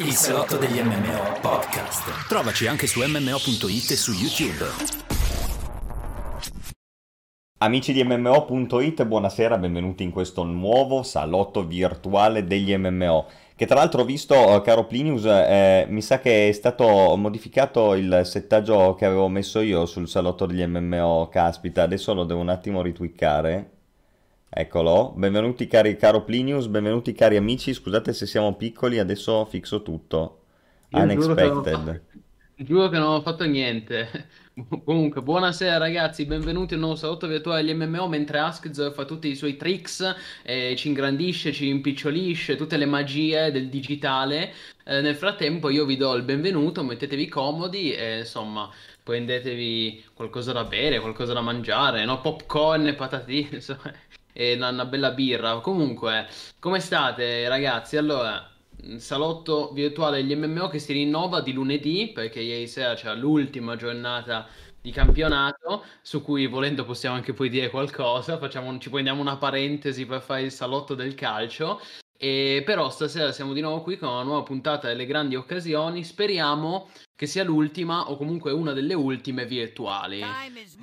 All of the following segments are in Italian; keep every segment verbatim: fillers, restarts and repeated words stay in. Il salotto degli M M O podcast. Trovaci anche su M M O punto it e su YouTube. Amici di M M O punto it, buonasera, benvenuti in questo nuovo salotto virtuale degli M M O, che tra l'altro ho visto, caro Plinius, eh, mi sa che è stato modificato il settaggio che avevo messo io sul salotto degli M M O, caspita, adesso lo devo un attimo ritwiccare, eccolo, benvenuti cari, caro Plinius, benvenuti cari amici, scusate se siamo piccoli, adesso fixo tutto, io unexpected. Giuro che non ho fatto niente. Comunque, buonasera ragazzi, benvenuti a un nuovo salotto virtuale degli M M O. Mentre Askez fa tutti i suoi tricks, eh, ci ingrandisce, ci impicciolisce, tutte le magie del digitale, eh, nel frattempo io vi do il benvenuto, mettetevi comodi e insomma prendetevi qualcosa da bere, qualcosa da mangiare, no? Popcorn e patatine, insomma, e una, una bella birra. Comunque, come state ragazzi? Allora, salotto virtuale degli M M O che si rinnova di lunedì, perché ieri sera c'era l'ultima giornata di campionato, su cui volendo possiamo anche poi dire qualcosa, facciamo, ci prendiamo una parentesi per fare il salotto del calcio, e però stasera siamo di nuovo qui con una nuova puntata delle grandi occasioni, speriamo che sia l'ultima o comunque una delle ultime virtuali,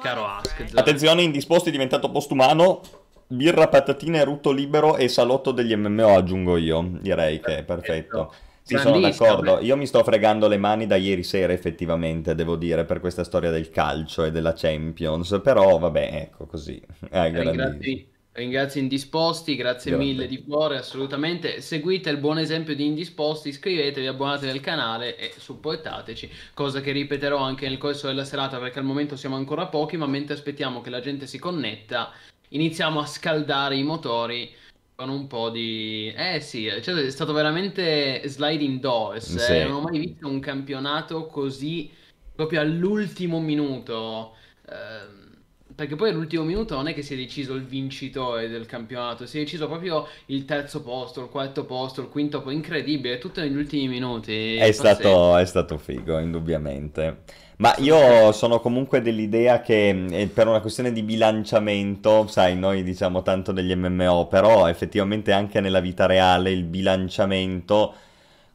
caro Askez. Attenzione, Indisposti è diventato postumano. Birra, patatine, rutto libero e salotto degli M M O aggiungo io, direi che è perfetto. Sì, sono d'accordo, io mi sto fregando le mani da ieri sera effettivamente, devo dire, per questa storia del calcio e della Champions, però vabbè, ecco così. Eh, Ringrazi, ringrazio Indisposti, grazie, grazie mille di cuore, assolutamente, seguite il buon esempio di Indisposti, iscrivetevi, abbonatevi al canale e supportateci, cosa che ripeterò anche nel corso della serata perché al momento siamo ancora pochi, ma mentre aspettiamo che la gente si connetta iniziamo a scaldare i motori con un po' di... Eh sì, cioè è stato veramente sliding doors, sì. eh. Non ho mai visto un campionato così proprio all'ultimo minuto, eh, perché poi all'ultimo minuto non è che si è deciso il vincitore del campionato, si è deciso proprio il terzo posto, il quarto posto, il quinto posto, incredibile, tutto negli ultimi minuti. È stato, è stato figo, indubbiamente. Ma io sono comunque dell'idea che per una questione di bilanciamento, sai, noi diciamo tanto degli M M O, però effettivamente anche nella vita reale il bilanciamento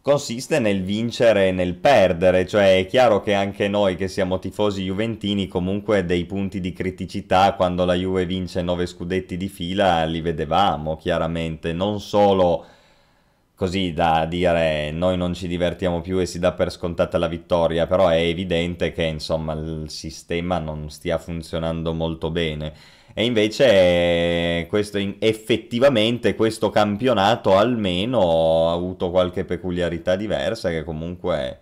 consiste nel vincere e nel perdere, cioè è chiaro che anche noi che siamo tifosi juventini comunque dei punti di criticità quando la Juve vince nove scudetti di fila li vedevamo chiaramente, non solo... così da dire noi non ci divertiamo più e si dà per scontata la vittoria, però è evidente che insomma il sistema non stia funzionando molto bene. E invece questo, effettivamente questo campionato almeno ha avuto qualche peculiarità diversa che comunque...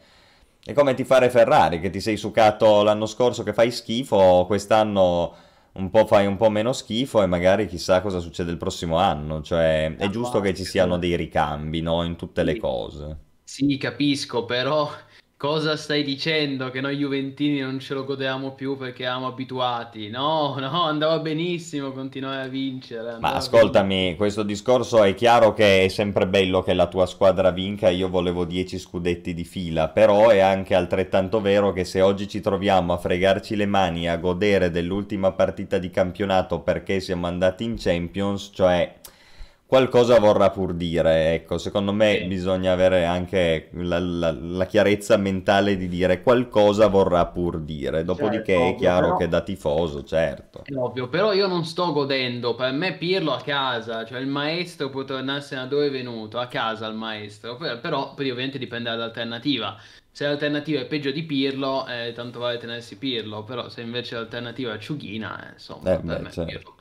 È come ti fare Ferrari, che ti sei sucato l'anno scorso che fai schifo, quest'anno... un po' fai un po' meno schifo e magari chissà cosa succede il prossimo anno, cioè è giusto che ci siano dei ricambi, no? In tutte le cose. Sì, capisco, però cosa stai dicendo? Che noi juventini non ce lo godevamo più perché eravamo abituati? No, no, andava benissimo continuare a vincere. Ma ascoltami, bene. Questo discorso è chiaro che è sempre bello che la tua squadra vinca, io volevo dieci scudetti di fila, però è anche altrettanto vero che se oggi ci troviamo a fregarci le mani, a godere dell'ultima partita di campionato perché siamo andati in Champions, cioè... qualcosa vorrà pur dire, ecco, secondo me sì. Bisogna avere anche la, la, la chiarezza mentale di dire qualcosa vorrà pur dire, dopodiché certo, è chiaro però... che da tifoso, certo. È ovvio, però io non sto godendo, per me Pirlo a casa, cioè il maestro può tornarsene da dove è venuto, a casa il maestro, però poi ovviamente dipende dall'alternativa. Se l'alternativa è peggio di Pirlo, eh, tanto vale tenersi Pirlo, però se invece l'alternativa è Ciughina, eh, insomma, eh, per beh, me certo. Pirlo.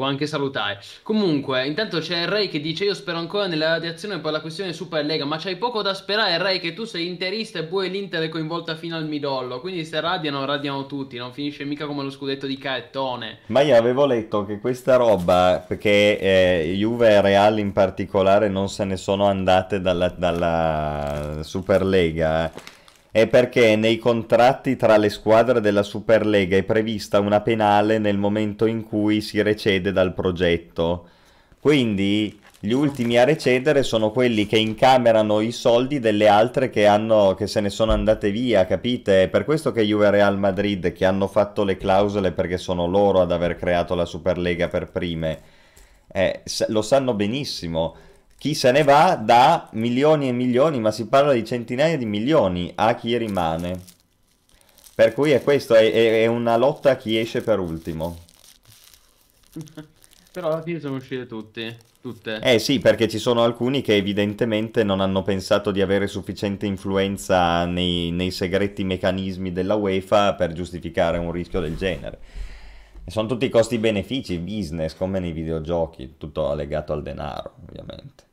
Anche salutare. Comunque, intanto c'è Ray che dice: io spero ancora nella radiazione per la questione Superlega. Ma c'hai poco da sperare, Ray, che tu sei interista e poi l'Inter è coinvolta fino al midollo. Quindi se radiano, radiano tutti. Non finisce mica come lo scudetto di Cartone. Ma io avevo letto che questa roba, perché eh, Juve e Real in particolare non se ne sono andate dalla, dalla Superlega, è perché nei contratti tra le squadre della Superlega è prevista una penale nel momento in cui si recede dal progetto. Quindi gli ultimi a recedere sono quelli che incamerano i soldi delle altre che, hanno, che se ne sono andate via, capite? È per questo che Juve e Real Madrid, che hanno fatto le clausole perché sono loro ad aver creato la Superlega per prime, eh, lo sanno benissimo. chi se ne va dà milioni e milioni, ma si parla di centinaia di milioni a chi rimane. Per cui è questo, è, è una lotta a chi esce per ultimo. Però alla fine sono uscite tutti, tutte. Eh sì, perché ci sono alcuni che evidentemente non hanno pensato di avere sufficiente influenza nei, nei segreti meccanismi della UEFA per giustificare un rischio del genere. Sono tutti costi benefici, business, come nei videogiochi, tutto legato al denaro, ovviamente.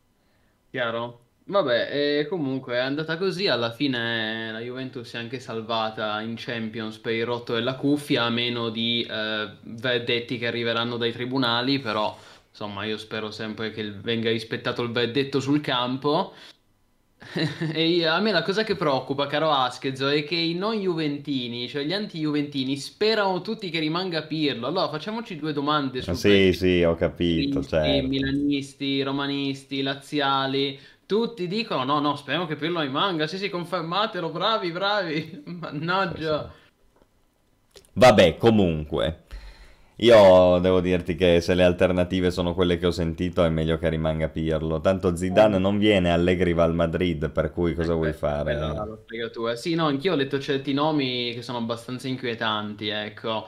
Chiaro? Vabbè, e comunque è andata così, alla fine la Juventus si è anche salvata in Champions per il rotto della cuffia, a meno di eh, verdetti che arriveranno dai tribunali, però insomma io spero sempre che venga rispettato il verdetto sul campo. E a me la cosa che preoccupa, caro Askez, è che i non juventini, cioè gli anti-juventini, sperano tutti che rimanga Pirlo. Allora facciamoci due domande su sì, questo. Sì, ho capito, certo. Milanisti, romanisti, laziali, tutti dicono no, no, speriamo che Pirlo rimanga, sì, sì, confermatelo, bravi, bravi, mannaggia. Sì, sì. Vabbè, comunque, io devo dirti che se le alternative sono quelle che ho sentito è meglio che rimanga Pirlo. Tanto Zidane non viene, Allegri va al Madrid, per cui cosa eh, vuoi fare? Bella, lo spiego tu, eh. Sì, no, anch'io ho letto certi nomi che sono abbastanza inquietanti, ecco.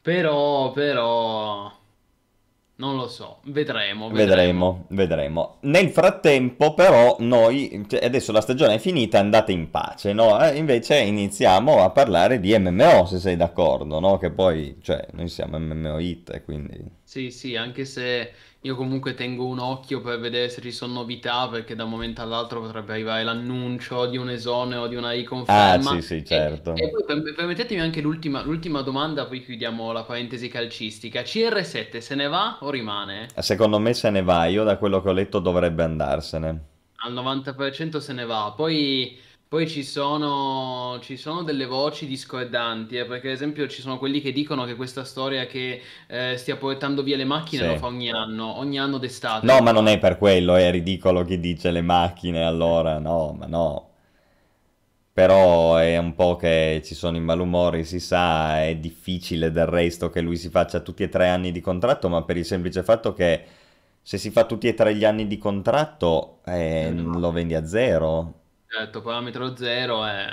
Però, però... non lo so, vedremo, vedremo. Vedremo, vedremo. Nel frattempo però noi, adesso la stagione è finita, andate in pace, no? Eh, invece iniziamo a parlare di M M O, se sei d'accordo, no? Che poi, cioè, noi siamo M M O.it, quindi... Sì, sì, anche se io comunque tengo un occhio per vedere se ci sono novità, perché da un momento all'altro potrebbe arrivare l'annuncio di un esonero o di una riconferma. Ah, sì, sì, certo. E, e poi permettetemi anche l'ultima domanda, poi chiudiamo la parentesi calcistica. C R sette se ne va o rimane? Secondo me se ne va, io da quello che ho letto dovrebbe andarsene. Al novanta per cento se ne va, poi... Poi ci sono, ci sono delle voci discordanti, eh, perché ad esempio ci sono quelli che dicono che questa storia che eh, stia portando via le macchine sì. lo fa ogni anno, ogni anno d'estate. No, ma non è per quello, è ridicolo chi dice le macchine allora, no, ma no. Però è un po' che ci sono i malumori, si sa, è difficile del resto che lui si faccia tutti e tre anni di contratto, ma per il semplice fatto che se si fa tutti e tre gli anni di contratto eh, lo vendi a zero. Certo, parametro zero è...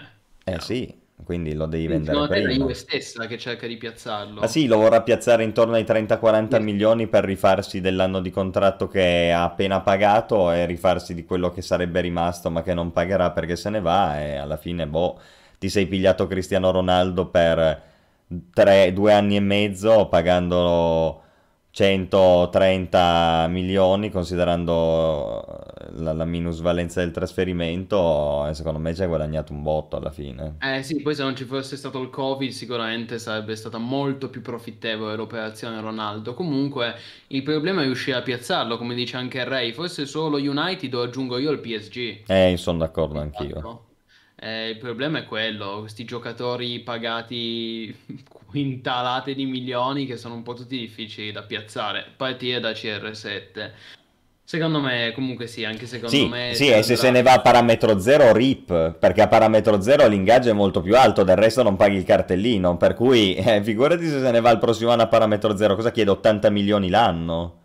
Eh no. Sì, quindi lo devi quindi vendere prima. È la Juve stessa che cerca di piazzarlo. Ah sì, lo vorrà piazzare intorno ai trenta quaranta sì. milioni per rifarsi dell'anno di contratto che ha appena pagato e rifarsi di quello che sarebbe rimasto ma che non pagherà perché se ne va e alla fine, boh, ti sei pigliato Cristiano Ronaldo per tre, due anni e mezzo pagandolo... centotrenta milioni considerando la, la minusvalenza del trasferimento, secondo me ci hai guadagnato un botto alla fine. Eh sì, poi se non ci fosse stato il Covid sicuramente sarebbe stata molto più profittevole l'operazione Ronaldo. Comunque il problema è riuscire a piazzarlo, come dice anche Ray, forse solo United o aggiungo io il P S G. Eh, sono d'accordo anch'io. Eh, il problema è quello, questi giocatori pagati quintalate di milioni che sono un po' tutti difficili da piazzare, partire da C R sette. Secondo me, comunque sì, anche secondo sì, me... Sì, e se se ne va a parametro zero rip, perché a parametro zero l'ingaggio è molto più alto, del resto non paghi il cartellino, per cui eh, figurati se se ne va il prossimo anno a parametro zero, cosa chiede? ottanta milioni l'anno?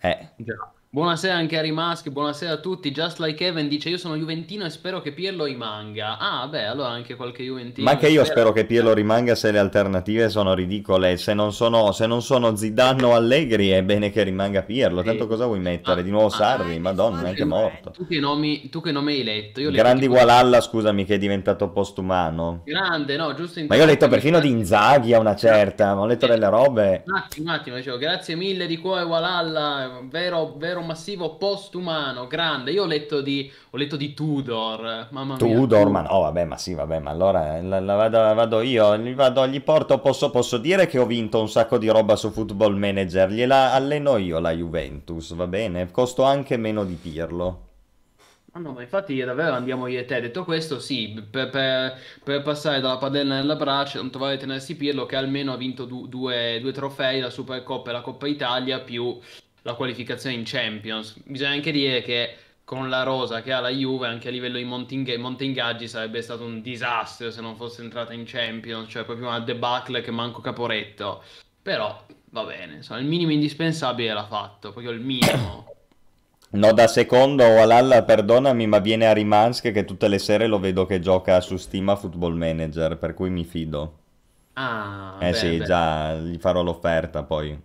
Eh... Già. Buonasera anche a Rimask, buonasera a tutti. Just Like Evan dice io sono juventino e spero che Pirlo rimanga. Ah beh, allora anche qualche juventino. Ma anche io spero, spero che Pirlo rimanga se le alternative sono ridicole. Se non sono, se non sono Zidane o Allegri è bene che rimanga Pirlo. Sì. Tanto cosa vuoi mettere? Ah, di nuovo ah, Sarri? Ah, Madonna, è anche morto. Tu che nomi, tu che nome hai letto? Io Grandi Walhalla, scusami, che è diventato postumano. Grande, no, giusto. Ma io ho letto perfino di Inzaghi a una certa, ma ho letto eh. delle robe. Un attimo, un attimo, dicevo, grazie mille di cuore Walhalla, vero, vero. Massivo postumano, grande. Io ho letto di, ho letto di Tudor, mamma Tudor, mia. Tudor, ma no, vabbè, ma sì, vabbè, ma allora la, la, vado, la vado io, gli, vado, gli porto, posso, posso dire che ho vinto un sacco di roba su Football Manager, gliela alleno io la Juventus, va bene? Costo anche meno di Pirlo. Ah no, ma infatti davvero andiamo io e te. Detto questo, sì, per, per, per passare dalla padella nella braccia non trovare tenersi Pirlo che almeno ha vinto du, due, due trofei, la Supercoppa e la Coppa Italia, più... la qualificazione in Champions. Bisogna anche dire che con la rosa che ha la Juve anche a livello di monting- montingaggi sarebbe stato un disastro se non fosse entrata in Champions, cioè proprio una debacle che manco Caporetto, però va bene, insomma, il minimo indispensabile l'ha fatto, proprio il minimo. No, da secondo Walhalla, perdonami, ma viene a Rimansk che tutte le sere lo vedo che gioca su Steam a Football Manager, per cui mi fido. Ah, eh beh, sì, beh. Già, gli farò l'offerta poi.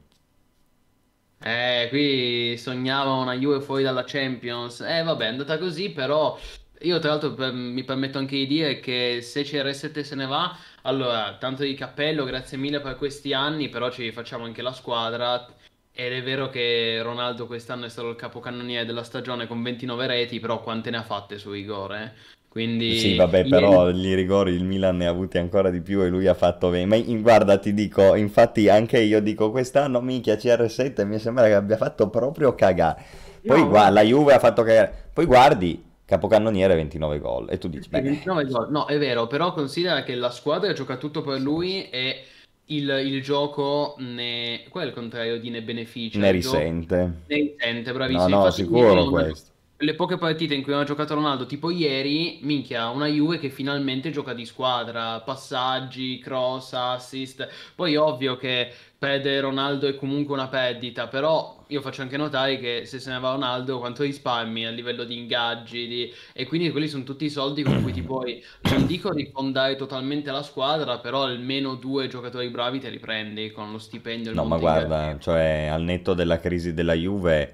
Eh, qui sognava una Juve fuori dalla Champions. Eh, vabbè, è andata così, però io tra l'altro per, mi permetto anche di dire che se C R sette se ne va, allora, tanto di cappello, grazie mille per questi anni, però ci facciamo anche la squadra. Ed è vero che Ronaldo quest'anno è stato il capocannoniere della stagione con ventinove reti, però quante ne ha fatte sui gol, eh? Quindi sì, vabbè, ieri... però i rigori il Milan ne ha avuti ancora di più e lui ha fatto venti. Ma in, guarda, ti dico, infatti anche io dico quest'anno, minchia, C R sette mi sembra che abbia fatto proprio cagare. Poi no, guarda, la Juve ha fatto cagare. Poi guardi, capocannoniere ventinove gol e tu dici... Beh. ventinove gol, no, è vero, però considera che la squadra gioca tutto per lui e... Il, il gioco ne... Qual è il contrario di ne beneficia? Ne risente. Ne risente, bravissimo. No, no, infatti, sicuro questo. Le poche partite in cui hanno giocato Ronaldo, tipo ieri, minchia, una Juve che finalmente gioca di squadra, passaggi, cross, assist. Poi ovvio che perdere Ronaldo è comunque una perdita, però io faccio anche notare che se se ne va Ronaldo quanto risparmi a livello di ingaggi di... e quindi quelli sono tutti i soldi con cui ti puoi, non dico rifondare totalmente la squadra, però almeno due giocatori bravi te li prendi con lo stipendio. No, ma guarda, cioè al netto della crisi della Juve,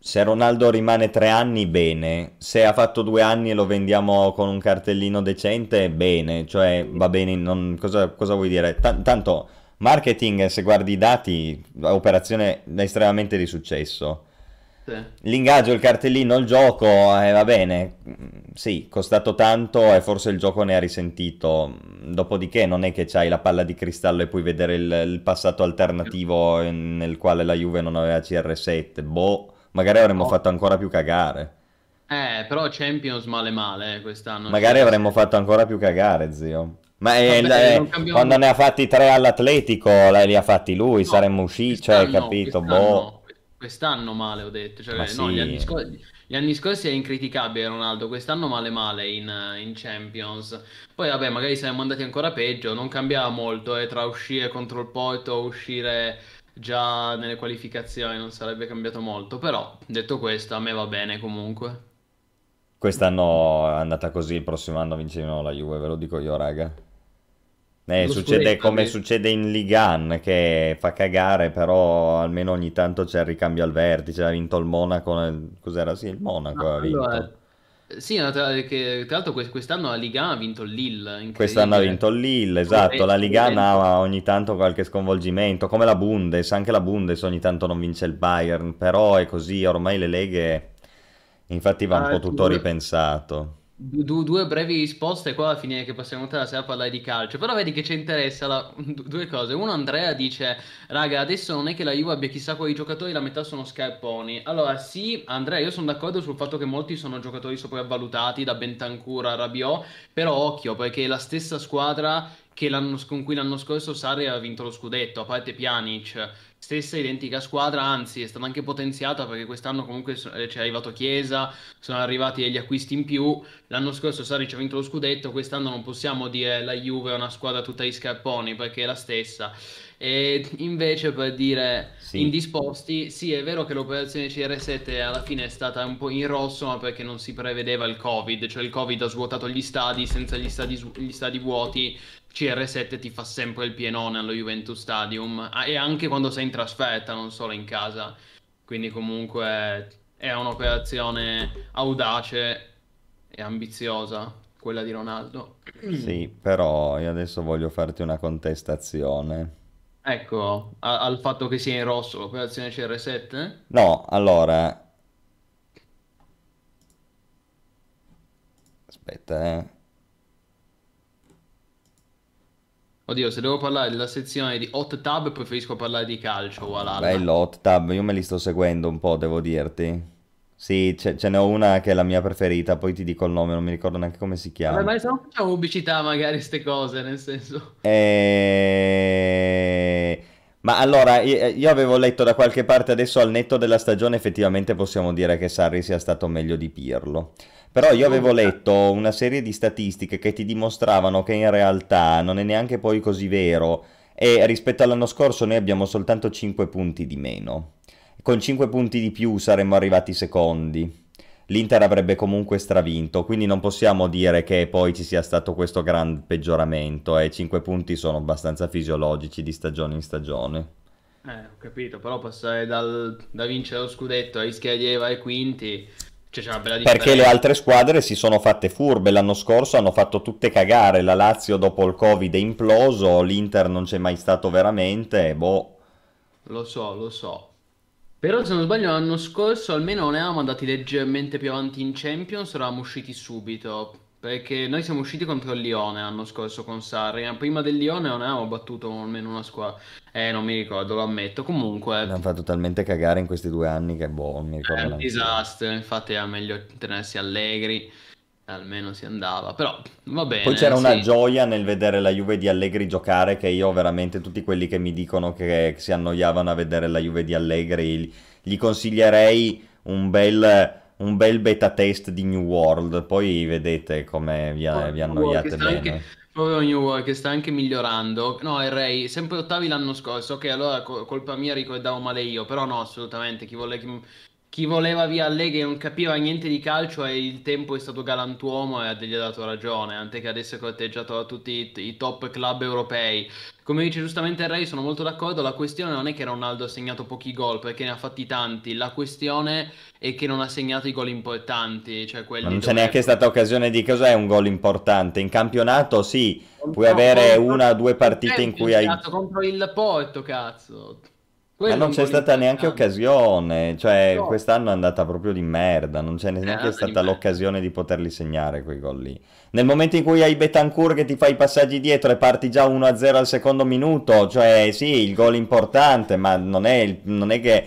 se Ronaldo rimane tre anni, bene. Se ha fatto due anni e lo vendiamo con un cartellino decente, bene. Cioè, va bene, non... cosa, cosa vuoi dire? T- tanto, marketing, se guardi i dati, operazione estremamente di successo. Sì. L'ingaggio, il cartellino, il gioco, eh, va bene. Sì, costato tanto e forse il gioco ne ha risentito. Dopodiché non è che c'hai la palla di cristallo e puoi vedere il, il passato alternativo nel quale la Juve non aveva C R sette. Boh. Magari avremmo oh. fatto ancora più cagare. Eh, però Champions male male quest'anno. Magari avremmo fatto ancora più cagare, zio. Ma è, è, è, quando ne ha fatti tre all'Atletico, li ha fatti lui, no, saremmo usciti, cioè, capito? Quest'anno, boh. Quest'anno male, ho detto. Cioè, no, sì. gli, anni scorsi, gli anni scorsi è incriticabile Ronaldo, quest'anno male male in, in Champions. Poi vabbè, magari saremmo andati ancora peggio, non cambiava molto, eh, tra uscire contro il Porto, uscire... Già nelle qualificazioni non sarebbe cambiato molto, però detto questo a me va bene comunque. Quest'anno è andata così, il prossimo anno vinceremo la Juve, ve lo dico io, raga. Eh, succede come succede in Ligue uno, che fa cagare, però almeno ogni tanto c'è il ricambio al vertice. Ha vinto il Monaco, nel... cos'era? Sì, il Monaco ah, ha vinto. Allora... Sì, tra, che, tra l'altro quest'anno la Ligue uno ha vinto il Lille. Quest'anno ha vinto il Lille, esatto. La Ligue uno ha ogni tanto qualche sconvolgimento, come la Bundes, anche la Bundes ogni tanto non vince il Bayern, però è così, ormai le leghe, infatti va ah, un po' tutto due, ripensato. Due, due brevi risposte qua alla fine che passiamo tutta la sera a parlare di calcio, però vedi che ci interessa la, due cose. Uno, Andrea dice, raga, adesso non è che la Juve abbia chissà quali giocatori, la metà sono scarponi. Allora sì, Andrea, io sono d'accordo sul fatto che molti sono giocatori sopravvalutati, da Bentancur a Rabiot, però occhio, perché la stessa squadra che l'anno, con cui l'anno scorso Sarri aveva vinto lo scudetto, a parte Pjanic, stessa identica squadra, anzi è stata anche potenziata perché quest'anno comunque c'è arrivato Chiesa, sono arrivati degli acquisti in più, l'anno scorso Sarri ci ha vinto lo scudetto, quest'anno non possiamo dire la Juve è una squadra tutta di scarponi perché è la stessa. E invece per dire sì. Indisposti, sì è vero che l'operazione C R sette alla fine è stata un po' in rosso, ma perché non si prevedeva il Covid, cioè il Covid ha svuotato gli stadi, senza gli stadi, gli stadi vuoti C R sette ti fa sempre il pienone allo Juventus Stadium e anche quando sei in trasferta, non solo in casa, quindi comunque è un'operazione audace e ambiziosa quella di Ronaldo. Sì, però io adesso voglio farti una contestazione. Ecco, a- al fatto che sia in rosso l'operazione C R sette? No, allora... Aspetta, eh. Oddio, se devo parlare della sezione di Hot Tab preferisco parlare di calcio. Voilà. Bello Hot Tab, io me li sto seguendo un po', devo dirti. Sì, ce, ce n'ho una che è la mia preferita, poi ti dico il nome, non mi ricordo neanche come si chiama. Ma se non facciamo pubblicità magari ste cose, nel senso... E... Ma allora, io, io avevo letto da qualche parte, adesso al netto della stagione effettivamente possiamo dire che Sarri sia stato meglio di Pirlo. Però io avevo letto una serie di statistiche che ti dimostravano che in realtà non è neanche poi così vero e rispetto all'anno scorso noi abbiamo soltanto cinque punti di meno. con cinque punti di più saremmo arrivati secondi. L'Inter avrebbe comunque stravinto, quindi non possiamo dire che poi ci sia stato questo gran peggioramento, e eh. cinque punti sono abbastanza fisiologici di stagione in stagione. Eh, ho capito, però passare dal, da vincere lo scudetto a Ischia e quinti, cioè c'è una bella differenza. Perché le altre squadre si sono fatte furbe, l'anno scorso hanno fatto tutte cagare, la Lazio dopo il Covid è imploso, l'Inter non c'è mai stato veramente, boh. Lo so, lo so. Però se non sbaglio l'anno scorso almeno non eravamo andati leggermente più avanti in Champions, eravamo usciti subito, perché noi siamo usciti contro il Lione l'anno scorso con Sarri, prima del Lione non avevamo battuto almeno una squadra, eh non mi ricordo, lo ammetto, comunque... L'hanno fatto talmente cagare in questi due anni che boh, non mi ricordo. È un disastro, infatti era meglio tenersi allegri, almeno si andava, però va bene. Poi c'era sì. una gioia nel vedere la Juve di Allegri giocare, che io veramente tutti quelli che mi dicono che si annoiavano a vedere la Juve di Allegri gli consiglierei un bel, un bel beta test di New World, poi vedete come vi, oh, vi annoiate bene. Anche, proprio New World che sta anche migliorando, no è Ray, sempre ottavi l'anno scorso, ok allora colpa mia ricordavo male io, però no assolutamente, chi vuole... Chi... Chi voleva via Allegri non capiva niente di calcio e il tempo è stato galantuomo e gli ha dato ragione, anche che adesso è corteggiato da tutti i, i top club europei. Come dice giustamente Ray, sono molto d'accordo, la questione non è che Ronaldo ha segnato pochi gol, perché ne ha fatti tanti, la questione è che non ha segnato i gol importanti. Cioè quelli Ma non c'è neanche è... stata occasione di cos'è un gol importante, in campionato sì, non puoi no, avere no, una o due partite in cui hai... Contro il Porto, cazzo... Quello ma non c'è stata neanche occasione, cioè no. quest'anno è andata proprio di merda, non c'è neanche eh, stata l'occasione di poterli segnare quei gol lì. Nel momento in cui hai Betancur che ti fa i passaggi dietro e parti già uno a zero al secondo minuto, cioè sì, il gol importante, ma non è, non è che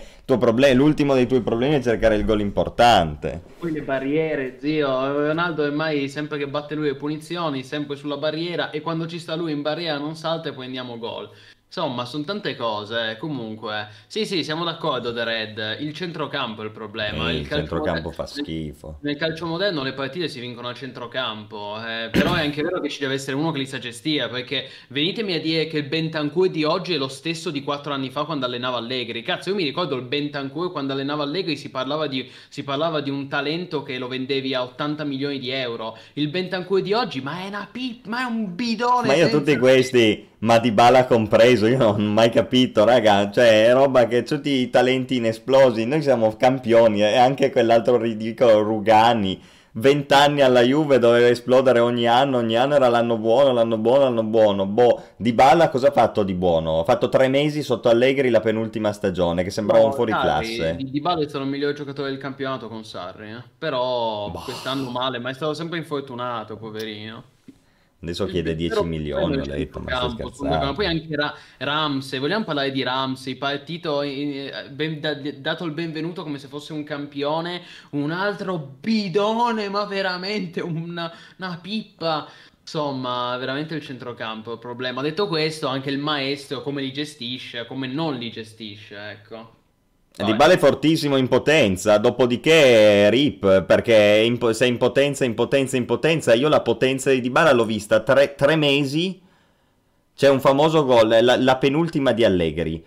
l'ultimo dei tuoi problemi è cercare il gol importante. Poi le barriere, zio, Ronaldo ormai sempre che batte lui le punizioni, sempre sulla barriera, e quando ci sta lui in barriera non salta e poi andiamo gol. Insomma, sono tante cose, comunque. Sì, sì, siamo d'accordo, The Red. Il centrocampo è il problema. Eh, il, il centrocampo fa schifo. Nel, nel calcio moderno le partite si vincono a centrocampo, eh, però è anche vero che ci deve essere uno che li sa gestire, perché venitemi a dire che il Bentancur di oggi è lo stesso di quattro anni fa quando allenava Allegri. Cazzo, io mi ricordo il Bentancur quando allenava Allegri si parlava di, si parlava di un talento che lo vendevi a ottanta milioni di euro. Il Bentancur di oggi, ma è una pip, ma è un bidone. Ma io senza... tutti questi... Ma Dybala compreso, io non ho mai capito, raga, cioè è roba che tutti i talenti inesplosi, noi siamo campioni, e anche quell'altro ridicolo Rugani, vent'anni alla Juve doveva esplodere ogni anno, ogni anno era l'anno buono, l'anno buono, l'anno buono, boh, Dybala cosa ha fatto di buono? Ha fatto tre mesi sotto Allegri la penultima stagione, che sembrava no, un fuoriclasse. Dybala è stato il miglior giocatore del campionato con Sarri, eh? Però boh. Quest'anno male, ma è stato sempre infortunato, poverino. Adesso chiede dieci milioni, ho detto, ma sto scherzando. Poi anche Ra Ramsey, vogliamo parlare di Ramsey, partito, in, ben, da, dato il benvenuto come se fosse un campione, un altro bidone, ma veramente una, una pippa. Insomma, veramente il centrocampo è il problema. Detto questo, anche il maestro, come li gestisce, come non li gestisce, ecco. Dybala è fortissimo in potenza, dopodiché rip, perché in, se in potenza, in potenza, in potenza, io la potenza di Dybala l'ho vista tre, tre mesi, c'è un famoso gol, la, la penultima di Allegri,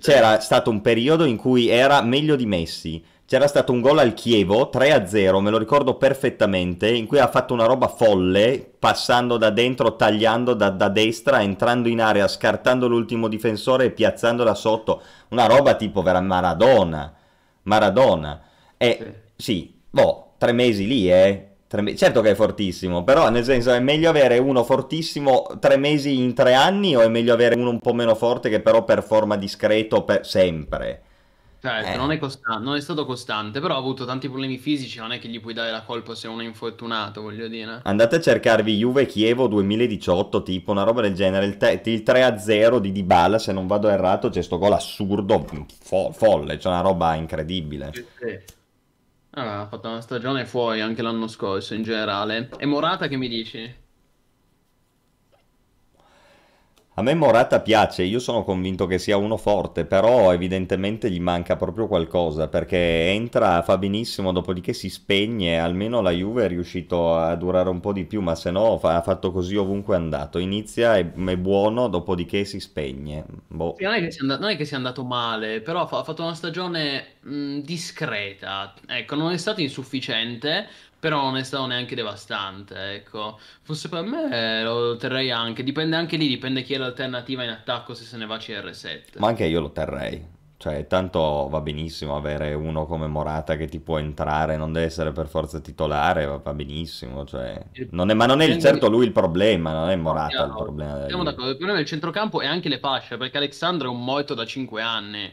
c'era stato un periodo in cui era meglio di Messi, c'era stato un gol al Chievo, tre a zero, me lo ricordo perfettamente, in cui ha fatto una roba folle, passando da dentro, tagliando da, da destra, entrando in area, scartando l'ultimo difensore e piazzandola sotto, una roba tipo vera Maradona, Maradona, e sì, sì boh, tre mesi lì, eh, tre me certo che è fortissimo, però nel senso è meglio avere uno fortissimo tre mesi in tre anni o è meglio avere uno un po' meno forte che però performa discreto per sempre? Certo, eh. non, è non è stato costante, però ha avuto tanti problemi fisici, non è che gli puoi dare la colpa se uno è infortunato, voglio dire. Andate a cercarvi Juve Chievo duemiladiciotto, tipo una roba del genere, il, il tre a zero di Dybala, se non vado errato c'è sto gol assurdo, fo folle, c'è una roba incredibile. Sì, sì. Allora, ha fatto una stagione fuori anche l'anno scorso in generale. E Morata che mi dici? A A me Morata piace, io sono convinto che sia uno forte, però evidentemente gli manca proprio qualcosa, perché entra, fa benissimo, dopodiché si spegne. Almeno la Juve è riuscito a durare un po' di più, ma se no fa, ha fatto così ovunque è andato. Inizia, è, è buono, dopodiché si spegne. Boh. Sì, non, è che sia andato, non è che sia andato male, però ha fatto una stagione mh, discreta, ecco, non è stato insufficiente, però non è stato neanche devastante, ecco. Forse per me eh, lo terrei anche, dipende anche lì, dipende chi è l'alternativa in attacco, se se ne va C R sette. Ma anche io lo terrei, cioè tanto va benissimo avere uno come Morata che ti può entrare, non deve essere per forza titolare, va benissimo, cioè... Non è, ma non è certo lui il problema, non è Morata no, il problema. Siamo d'accordo, il problema del centrocampo è anche le fasce, perché Alexandro è un morto da cinque anni,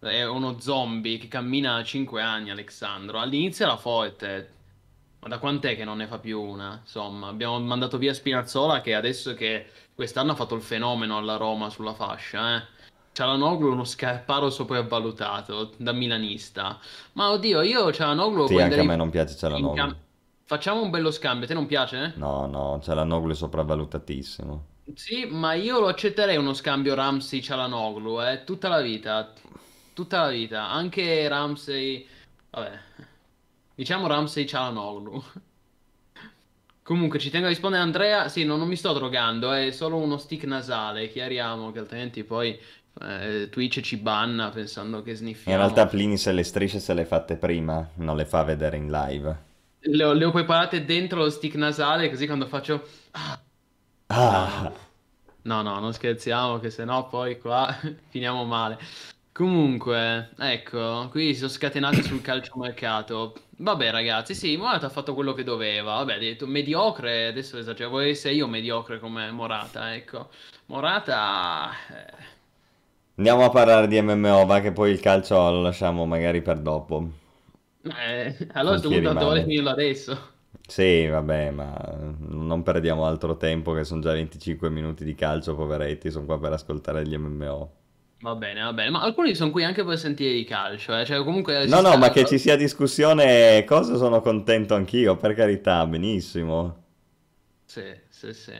è uno zombie che cammina a cinque anni Alexandro, all'inizio era forte... Ma da quant'è che non ne fa più una? Insomma, abbiamo mandato via Spinazzola che adesso che quest'anno ha fatto il fenomeno alla Roma sulla fascia, eh. Çalhanoğlu è uno scarparo sopravvalutato da milanista. Ma oddio, io Çalhanoğlu... Sì, anche a me non piace Çalhanoğlu. Facciamo un bello scambio, te non piace? Eh? No, no, Çalhanoğlu è sopravvalutatissimo. Sì, ma io lo accetterei uno scambio Ramsey-Çalhanoğlu, eh, tutta la vita. Tutta la vita, anche Ramsey... Vabbè... Diciamo Ramsey Çalhanoğlu. Comunque ci tengo a rispondere a Andrea. Sì, no, non mi sto drogando, è solo uno stick nasale, chiariamo, che altrimenti poi eh, Twitch ci banna pensando che sniffiamo. In realtà Plini se le strisce se le fatte prima, non le fa vedere in live. Le ho, le ho preparate dentro lo stick nasale, così quando faccio ah. Ah. No, no, non scherziamo, che sennò poi qua finiamo male. Comunque, ecco, qui si sono scatenati sul calciomercato. Vabbè ragazzi, sì, Morata ha fatto quello che doveva. Vabbè, ha detto mediocre, adesso esagero, vorrei essere io mediocre come Morata, ecco. Morata... Andiamo a parlare di M M O, va, che poi il calcio lo lasciamo magari per dopo. Eh, allora sto puntando a finirlo adesso. Sì, vabbè, ma non perdiamo altro tempo, che sono già venticinque minuti di calcio, poveretti, sono qua per ascoltare gli M M O. Va bene, va bene, ma alcuni sono qui anche per sentire di calcio, eh? Cioè comunque... No, no, ma che ci sia discussione, cosa sono contento anch'io, per carità, benissimo. Sì, sì, sì.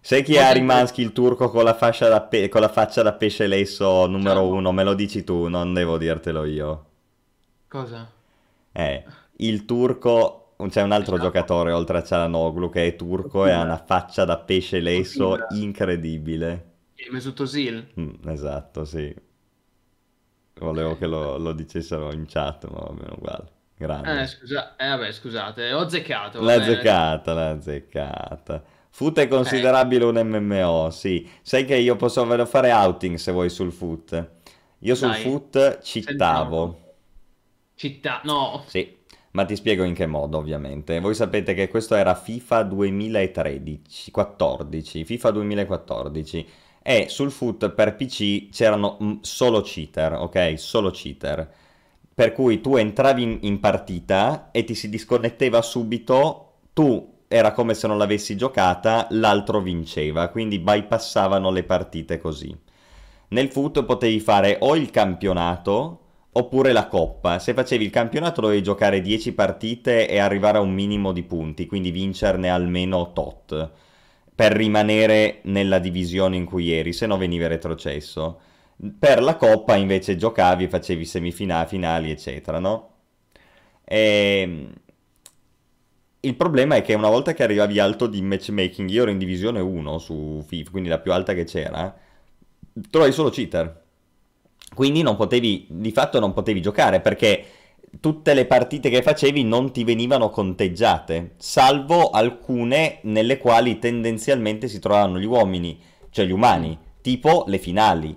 Sai chi ha Rimanski il turco con la, fascia da pe... con la faccia da pesce lesso numero Ciao. uno? Me lo dici tu, non devo dirtelo io. Cosa? Eh, il turco... C'è un altro esatto. giocatore oltre a Çalhanoğlu che è turco e ha una faccia da pesce lesso incredibile. Mesut Özil? Mm, esatto, sì. Volevo okay. che lo, lo dicessero in chat, ma va bene, uguale. Grande. Eh, scusa... eh, vabbè, scusate, ho azzeccato. L'ha azzeccata, l'ha azzeccata. Foot è considerabile eh. un M M O, sì. Sai che io posso ve lo fare outing se vuoi sul foot. Io sul Dai. foot citavo. Città, no. Sì. Ma ti spiego in che modo, ovviamente. Voi sapete che questo era FIFA duemilatredici, quattordici, FIFA duemilaquattordici. E sul foot per P C c'erano solo cheater, ok? Solo cheater. Per cui tu entravi in, in partita e ti si disconnetteva subito, tu era come se non l'avessi giocata, l'altro vinceva, quindi bypassavano le partite così. Nel foot potevi fare o il campionato oppure la coppa. Se facevi il campionato dovevi giocare dieci partite e arrivare a un minimo di punti, quindi vincerne almeno tot, per rimanere nella divisione in cui eri, se no venivi retrocesso. Per la coppa invece giocavi, facevi semifinali, finali, eccetera, no? E... il problema è che una volta che arrivavi alto di matchmaking, io ero in divisione uno su FIFA, quindi la più alta che c'era, trovavi solo cheater. Quindi non potevi, di fatto non potevi giocare, perché tutte le partite che facevi non ti venivano conteggiate, salvo alcune nelle quali tendenzialmente si trovavano gli uomini, cioè gli umani, tipo le finali.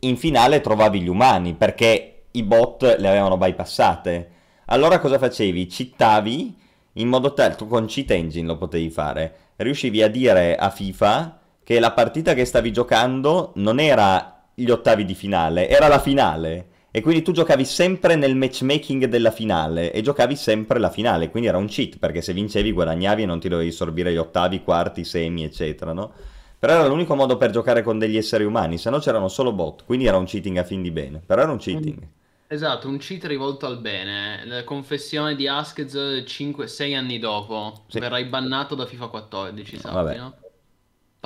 In finale trovavi gli umani perché i bot le avevano bypassate. Allora cosa facevi? Cheatavi in modo tale, tu con cheat engine lo potevi fare, riuscivi a dire a FIFA che la partita che stavi giocando non era gli ottavi di finale, era la finale. E quindi tu giocavi sempre nel matchmaking della finale e giocavi sempre la finale, quindi era un cheat, perché se vincevi guadagnavi e non ti dovevi sorbire gli ottavi, quarti, semi, eccetera, no? Però era l'unico modo per giocare con degli esseri umani, se no c'erano solo bot, quindi era un cheating a fin di bene, però era un cheating. Esatto, un cheat rivolto al bene, la confessione di Askez cinque sei anni dopo, sì. Verrai bannato da FIFA quattordici, no, sappi, vabbè. No?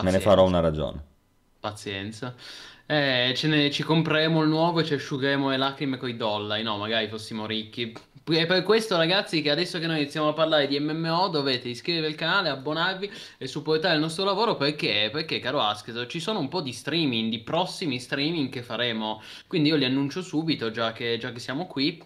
Me ne farò una ragione. pazienza. Eh, ce ne, ci compreremo il nuovo e ci asciugheremo le lacrime coi dollari. No, magari fossimo ricchi. E per questo, ragazzi, che adesso che noi iniziamo a parlare di M M O dovete iscrivervi al canale, abbonarvi e supportare il nostro lavoro, perché, perché caro Askez, ci sono un po' di streaming, di prossimi streaming che faremo. Quindi io li annuncio subito, già che, già che siamo qui.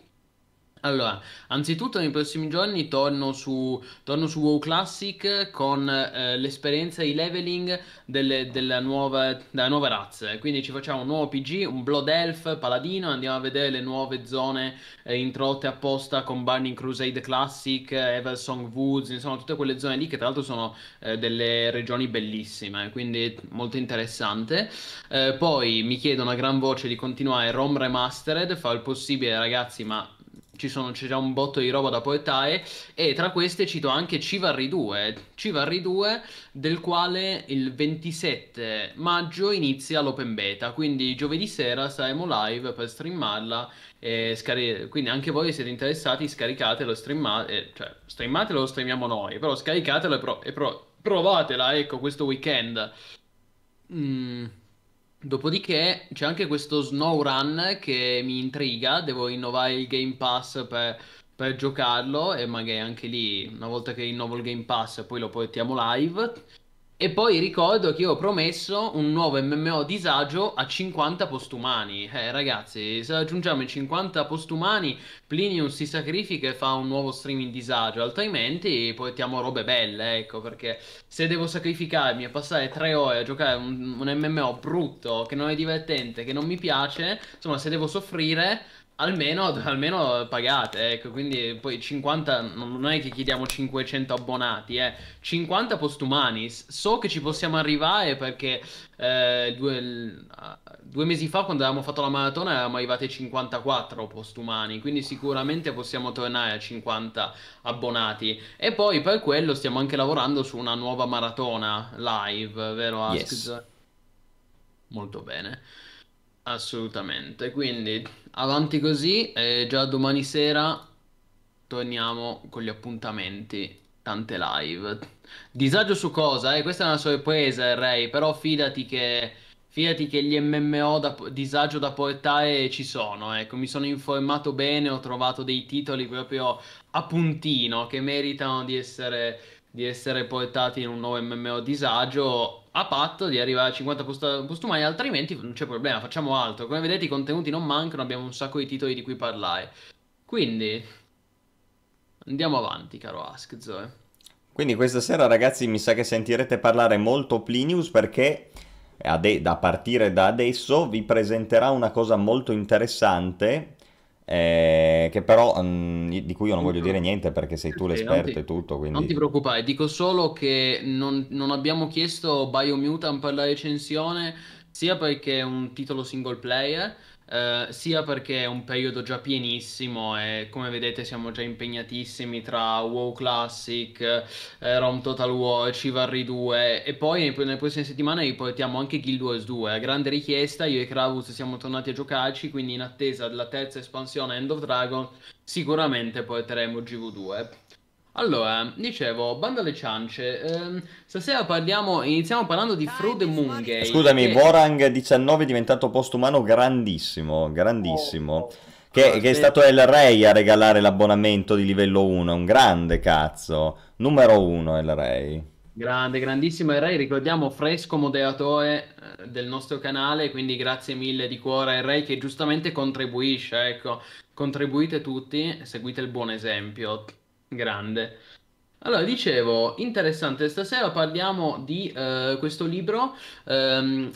Allora, anzitutto nei prossimi giorni torno su, torno su WoW Classic con eh, l'esperienza di leveling delle, della nuova, della nuova razza. Quindi ci facciamo un nuovo P G, un Blood Elf, Paladino, andiamo a vedere le nuove zone eh, introdotte apposta con Burning Crusade Classic, Eversong Woods, insomma tutte quelle zone lì che tra l'altro sono eh, delle regioni bellissime, quindi molto interessante. Eh, poi mi chiedono a gran voce di continuare Rome Remastered, fa il possibile ragazzi, ma... Ci sono, c'è già un botto di roba da portare, e tra queste cito anche Chivalry due, Chivalry due del quale il ventisette maggio inizia l'open beta, quindi giovedì sera saremo live per streamarla, e scar- quindi anche voi siete interessati scaricatelo, streama- eh, cioè streamatelo, lo streamiamo noi, però scaricatelo e, pro- e pro- provatela, ecco, questo weekend. Mm. Dopodiché c'è anche questo SnowRun che mi intriga, devo rinnovare il Game Pass per, per giocarlo, e magari anche lì una volta che rinnovo il Game Pass poi lo portiamo live. E poi ricordo che io ho promesso un nuovo M M O disagio a cinquanta postumani. Eh ragazzi, se raggiungiamo i cinquanta postumani Plinius si sacrifica e fa un nuovo streaming disagio, altrimenti portiamo robe belle, ecco, perché se devo sacrificarmi e passare tre ore a giocare un, un M M O brutto, che non è divertente, che non mi piace, insomma se devo soffrire... Almeno, almeno pagate, ecco, quindi poi cinquanta, non è che chiediamo cinquecento abbonati, eh, cinquanta postumani, so che ci possiamo arrivare perché eh, due, due mesi fa quando avevamo fatto la maratona eravamo arrivati a cinquantaquattro postumani, quindi sicuramente possiamo tornare a cinquanta abbonati, e poi per quello stiamo anche lavorando su una nuova maratona live, vero Askez? Yes. Molto bene. Assolutamente, quindi avanti così e già domani sera torniamo con gli appuntamenti, tante live. Disagio su cosa? Eh? Questa è una sorpresa, Ray, però fidati che, fidati che gli M M O da, disagio da portare ci sono, ecco, mi sono informato bene, ho trovato dei titoli proprio a puntino che meritano di essere... di essere portati in un nuovo M M O disagio, a patto di arrivare a cinquanta post- postumani, altrimenti non c'è problema, facciamo altro. Come vedete i contenuti non mancano, abbiamo un sacco di titoli di cui parlare, quindi andiamo avanti caro Askez. Quindi questa sera ragazzi mi sa che sentirete parlare molto Plinius, perché ade- a partire da adesso vi presenterà una cosa molto interessante, Eh, che però mh, di cui io non voglio dire niente perché sei tu l'esperto e tutto, quindi... Non ti preoccupare, dico solo che non, non abbiamo chiesto Biomutant per la recensione, sia perché è un titolo single player, eh, sia perché è un periodo già pienissimo e come vedete siamo già impegnatissimi tra WoW Classic, eh, Rome Total War, Chivalry due, e poi nelle prossime settimane riportiamo anche Guild Wars due, a grande richiesta io e Kravuz siamo tornati a giocarci, quindi in attesa della terza espansione End of Dragon sicuramente porteremo G V due. Allora, dicevo, bando alle ciance, ehm, stasera parliamo, iniziamo parlando di Through the Moongate. Scusami, che... Vorang diciannove è diventato postumano grandissimo, grandissimo, oh, che, allora, che è se... stato il Ray a regalare l'abbonamento di livello uno, un grande cazzo, numero uno il Ray. Grande, grandissimo il Ray, ricordiamo fresco moderatore del nostro canale, quindi grazie mille di cuore il Ray che giustamente contribuisce, ecco, contribuite tutti, seguite il buon esempio. Grande. Allora, dicevo, interessante, stasera parliamo di uh, questo libro um,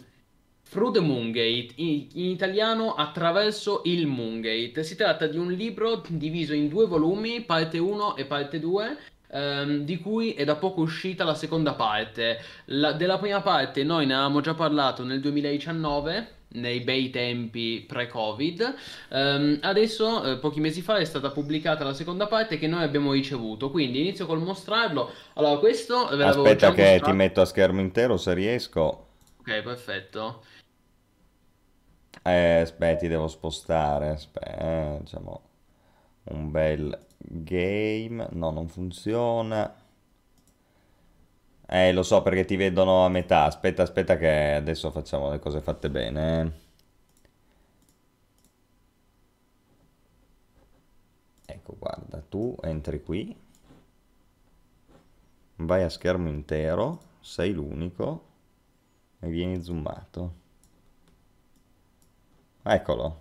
Through the Moongate, in, in italiano Attraverso il Moongate. Si tratta di un libro diviso in due volumi, parte uno e parte due, um, di cui è da poco uscita la seconda parte. La, della prima parte noi ne avevamo già parlato nel duemiladiciannove, nei bei tempi pre-Covid. Um, adesso, eh, pochi mesi fa, è stata pubblicata la seconda parte che noi abbiamo ricevuto, quindi inizio col mostrarlo. Allora, questo ve l'avevo aspetta già che mostrato. Ti metto a schermo intero se riesco. Ok, perfetto. Eh, aspetta, ti devo spostare, aspetta, eh, diciamo un bel game, no, non funziona. Eh, lo so perché ti vedono a metà. Aspetta, aspetta che adesso facciamo le cose fatte bene. Ecco, guarda, tu entri qui. Vai a schermo intero, sei l'unico e vieni zoomato. Eccolo.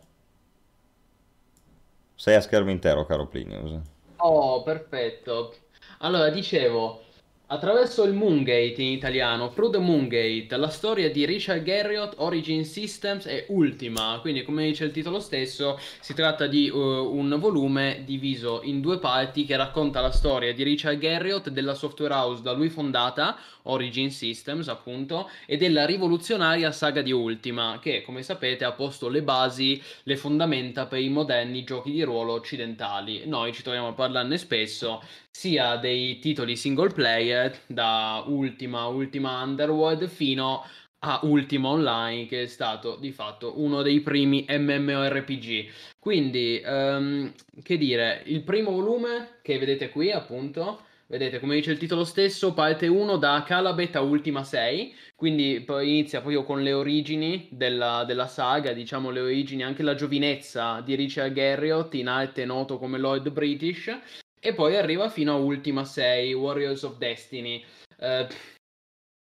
Sei a schermo intero, caro Plinius. Oh, perfetto. Allora, dicevo, attraverso il Moongate in italiano, Through the Moongate, la storia di Richard Garriott, Origin Systems e Ultima. Quindi, come dice il titolo stesso, si tratta di uh, un volume diviso in due parti che racconta la storia di Richard Garriott, della software house da lui fondata, Origin Systems appunto, e della rivoluzionaria saga di Ultima, che come sapete ha posto le basi, le fondamenta per i moderni giochi di ruolo occidentali. Noi ci troviamo a parlarne spesso, sia dei titoli single player, da Ultima, Ultima Underworld, fino a Ultima Online, che è stato di fatto uno dei primi MMORPG. Quindi, um, che dire, il primo volume che vedete qui appunto, vedete, come dice il titolo stesso, parte uno da Calabet a Ultima sei, quindi poi inizia proprio con le origini della, della saga, diciamo le origini, anche la giovinezza di Richard Garriott, in arte noto come Lord British, e poi arriva fino a Ultima sei, Warriors of Destiny. Eh,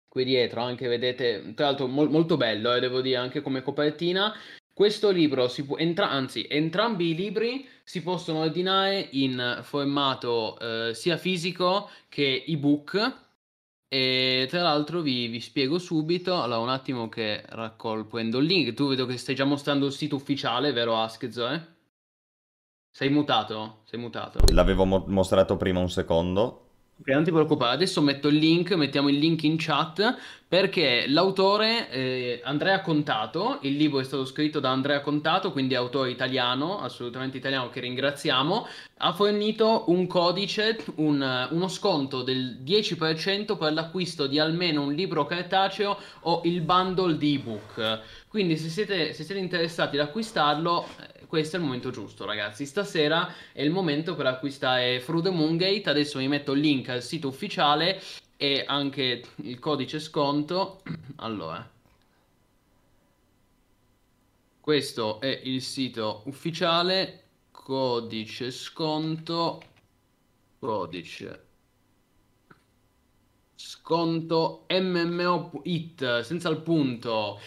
qui dietro anche vedete, tra l'altro mol- molto bello, eh, devo dire, anche come copertina. Questo libro, si può, entra anzi, entrambi i libri si possono ordinare in formato eh, sia fisico che ebook. E tra l'altro vi, vi spiego subito, allora un attimo che raccolpendo il link. Tu vedo che stai già mostrando il sito ufficiale, vero Askez? Eh? Sei mutato? Sei mutato. L'avevo mo mostrato prima un secondo. Non ti preoccupare, adesso metto il link, mettiamo il link in chat, perché l'autore eh, Andrea Contato, il libro è stato scritto da Andrea Contato, quindi autore italiano, assolutamente italiano, che ringraziamo, ha fornito un codice, un, uno sconto del dieci per cento per l'acquisto di almeno un libro cartaceo o il bundle di ebook. Quindi se siete, se siete interessati ad acquistarlo, questo è il momento giusto, ragazzi. Stasera è il momento per acquistare Through the Moongate. Adesso vi metto il link al sito ufficiale e anche il codice sconto. Allora, questo è il sito ufficiale, codice sconto, codice sconto M M O punto it, senza il punto.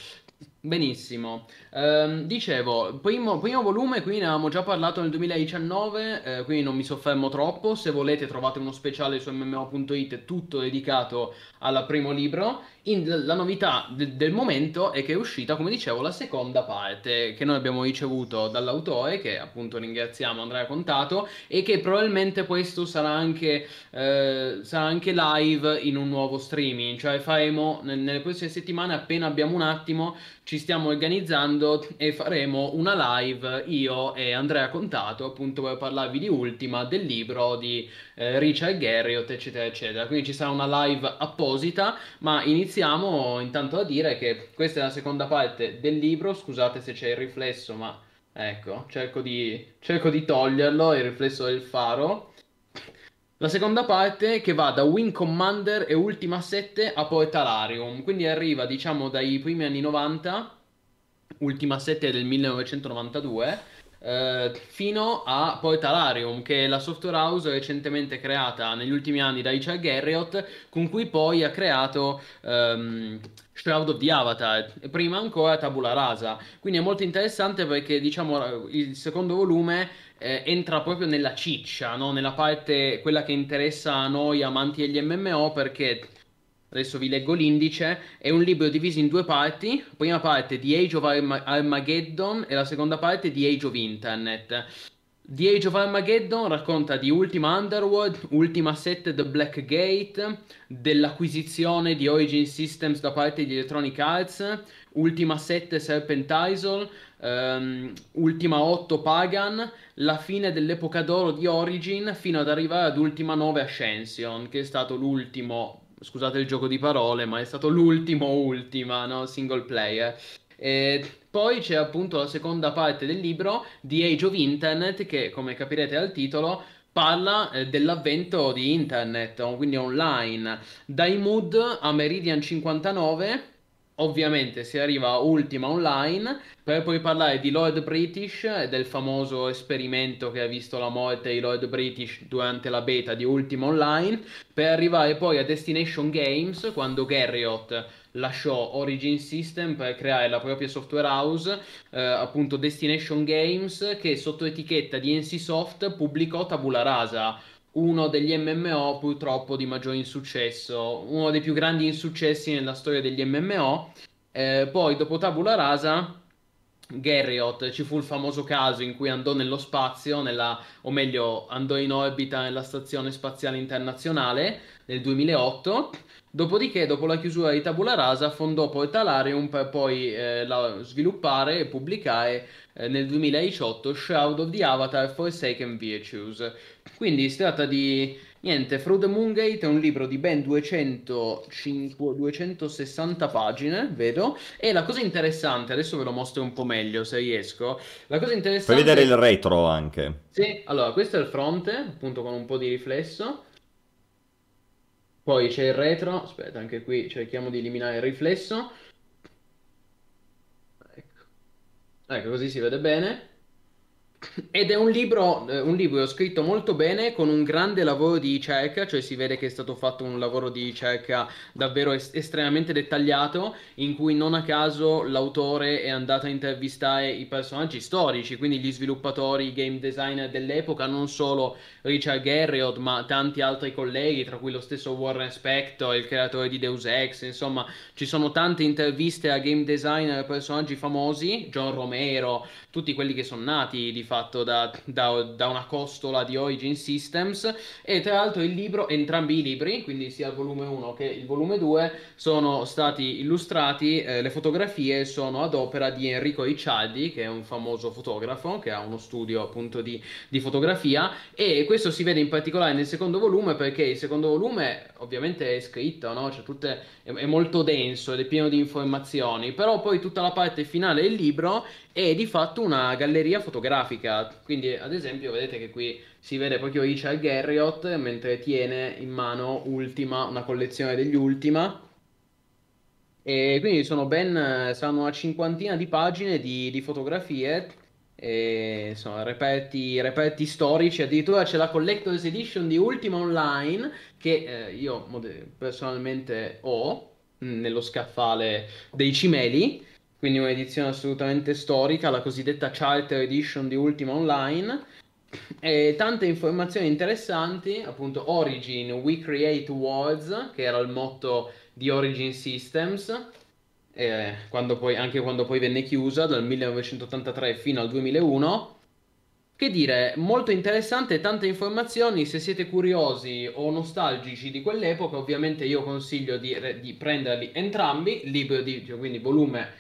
Benissimo, um, dicevo, primo, primo volume, qui ne avevamo già parlato nel duemiladiciannove, eh, quindi non mi soffermo troppo. Se volete trovate uno speciale su M M O punto it tutto dedicato al primo libro. In, la novità de del momento è che è uscita, come dicevo, la seconda parte che noi abbiamo ricevuto dall'autore, che appunto ringraziamo, Andrea Contato, e che probabilmente questo sarà anche, eh, sarà anche live in un nuovo streaming, cioè faremo nel, nelle prossime settimane, appena abbiamo un attimo, ci stiamo organizzando e faremo una live io e Andrea Contato appunto per parlarvi di Ultima, del libro di eh, Richard Garriott eccetera eccetera, quindi ci sarà una live apposita. Ma iniziamo intanto a dire che questa è la seconda parte del libro, scusate se c'è il riflesso, ma ecco, cerco di, cerco di toglierlo, il riflesso del faro. La seconda parte che va da Wing Commander e Ultima sette a Portalarium, quindi arriva diciamo dai primi anni novanta, Ultima sette del millenovecentonovantadue, eh, fino a Portalarium, che è la software house recentemente creata negli ultimi anni da Richard Garriott, con cui poi ha creato ehm, Shroud of the Avatar, e prima ancora Tabula Rasa. Quindi è molto interessante perché diciamo il secondo volume entra proprio nella ciccia, no? Nella parte, quella che interessa a noi amanti degli M M O, perché adesso vi leggo l'indice. È un libro diviso in due parti, prima parte di Age of Armageddon e la seconda parte di Age of Internet. The Age of Armageddon racconta di Ultima Underworld, Ultima sette The Black Gate, dell'acquisizione di Origin Systems da parte di Electronic Arts, Ultima sette Serpent Isle, Um, Ultima otto Pagan, la fine dell'epoca d'oro di Origin fino ad arrivare ad Ultima nove Ascension, che è stato l'ultimo, scusate il gioco di parole, ma è stato l'ultimo Ultima, no? Single player. E poi c'è appunto la seconda parte del libro, The Age of Internet, che come capirete dal titolo Parla eh, dell'avvento di internet, quindi online, dai Mood a Meridian cinquantanove, ovviamente si arriva a Ultima Online, per poi parlare di Lord British e del famoso esperimento che ha visto la morte di Lord British durante la beta di Ultima Online, per arrivare poi a Destination Games, quando Garriott lasciò Origin Systems per creare la propria software house, eh, appunto Destination Games, che sotto etichetta di N C Soft pubblicò Tabula Rasa, uno degli M M O purtroppo di maggior insuccesso, uno dei più grandi insuccessi nella storia degli M M O. Eh, poi dopo Tabula Rasa, Garriott, ci fu il famoso caso in cui andò nello spazio, nella, o meglio andò in orbita nella Stazione Spaziale Internazionale nel duemilaotto. Dopodiché, dopo la chiusura di Tabula Rasa, fondò Portalarium per poi eh, la sviluppare e pubblicare eh, nel duemiladiciotto Shroud of the Avatar: Forsaken Virtues. Quindi si tratta di, niente, Through the Moongate è un libro di ben duecentosessanta pagine, vedo, e la cosa interessante, adesso ve lo mostro un po' meglio se riesco, la cosa interessante... Per vedere il retro anche. Sì, allora questo è il fronte, appunto con un po' di riflesso. Poi c'è il retro, aspetta, anche qui cerchiamo di eliminare il riflesso. Ecco, ecco così si vede bene. Ed è un libro, un libro scritto molto bene, con un grande lavoro di ricerca, cioè si vede che è stato fatto un lavoro di ricerca davvero est- estremamente dettagliato, in cui non a caso l'autore è andato a intervistare i personaggi storici, quindi gli sviluppatori, i game designer dell'epoca, non solo Richard Garriott ma tanti altri colleghi, tra cui lo stesso Warren Spector, il creatore di Deus Ex. Insomma, ci sono tante interviste a game designer e personaggi famosi, John Romero, tutti quelli che sono nati di fatto da, da, da una costola di Origin Systems. E tra l'altro il libro, entrambi i libri, quindi sia il volume uno che il volume due, sono stati illustrati, eh, le fotografie sono ad opera di Enrico Ricciardi, che è un famoso fotografo che ha uno studio appunto di, di fotografia, e questo si vede in particolare nel secondo volume, perché il secondo volume ovviamente è scritto, no? Cioè, tutte, è, è molto denso ed è pieno di informazioni, però poi tutta la parte finale del libro è di fatto una galleria fotografica. Quindi ad esempio vedete che qui si vede proprio Richard Garriott mentre tiene in mano Ultima, una collezione degli Ultima, e quindi sono ben, saranno una cinquantina di pagine di, di fotografie e insomma reperti, reperti storici. Addirittura c'è la Collector's Edition di Ultima Online che eh, io personalmente ho nello scaffale dei cimeli. Quindi un'edizione assolutamente storica, la cosiddetta Charter Edition di Ultima Online. E tante informazioni interessanti, appunto Origin, We Create Worlds, che era il motto di Origin Systems, eh, quando poi, anche quando poi venne chiusa, dal millenovecentottantatré fino al duemilauno. Che dire, molto interessante, tante informazioni. Se siete curiosi o nostalgici di quell'epoca, ovviamente io consiglio di, di prenderli entrambi, libro editio, quindi volume...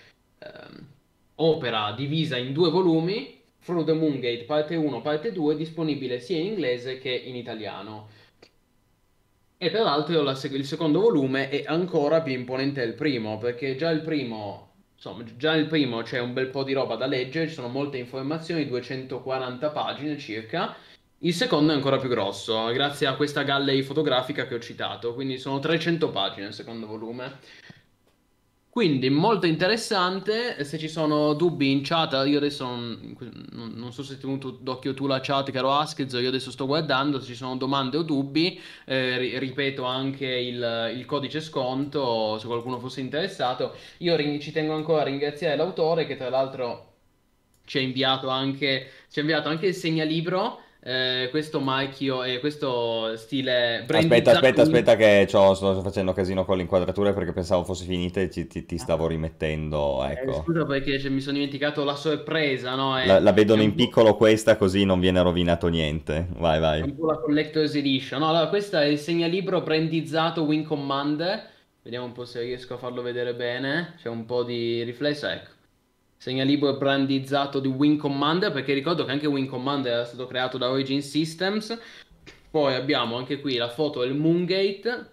opera divisa in due volumi, Through the Moongate parte uno, parte due, disponibile sia in inglese che in italiano. E tra l'altro il secondo volume è ancora più imponente del primo, perché già il primo, insomma, già il primo c'è un bel po' di roba da leggere, ci sono molte informazioni, duecentoquaranta pagine circa. Il secondo è ancora più grosso, grazie a questa gallery fotografica che ho citato, quindi sono trecento pagine il secondo volume. Quindi molto interessante. Se ci sono dubbi in chat, io adesso non, non so se hai tenuto d'occhio tu la chat, caro Askez, io adesso sto guardando, se ci sono domande o dubbi, eh, ripeto anche il, il codice sconto se qualcuno fosse interessato. Io ci tengo ancora a ringraziare l'autore che tra l'altro ci ha inviato anche, ci ha inviato anche il segnalibro. Eh, questo marchio e eh, questo stile aspetta aspetta aspetta che c'ho, sto facendo casino con le inquadrature perché pensavo fosse finita e ci, ti, ti stavo rimettendo, ecco. Eh, scusa perché cioè, mi sono dimenticato la sorpresa, no? È, la, la vedono in piccolo questa così non viene rovinato niente. Vai vai, un po' la Collector's Edition, no? Allora questo è il segnalibro brandizzato Wing Commander, vediamo un po' se riesco a farlo vedere bene, c'è un po' di riflesso, ecco. Segnalibro brandizzato di Wing Commander, perché ricordo che anche Wing Commander era stato creato da Origin Systems. Poi abbiamo anche qui la foto del Moongate,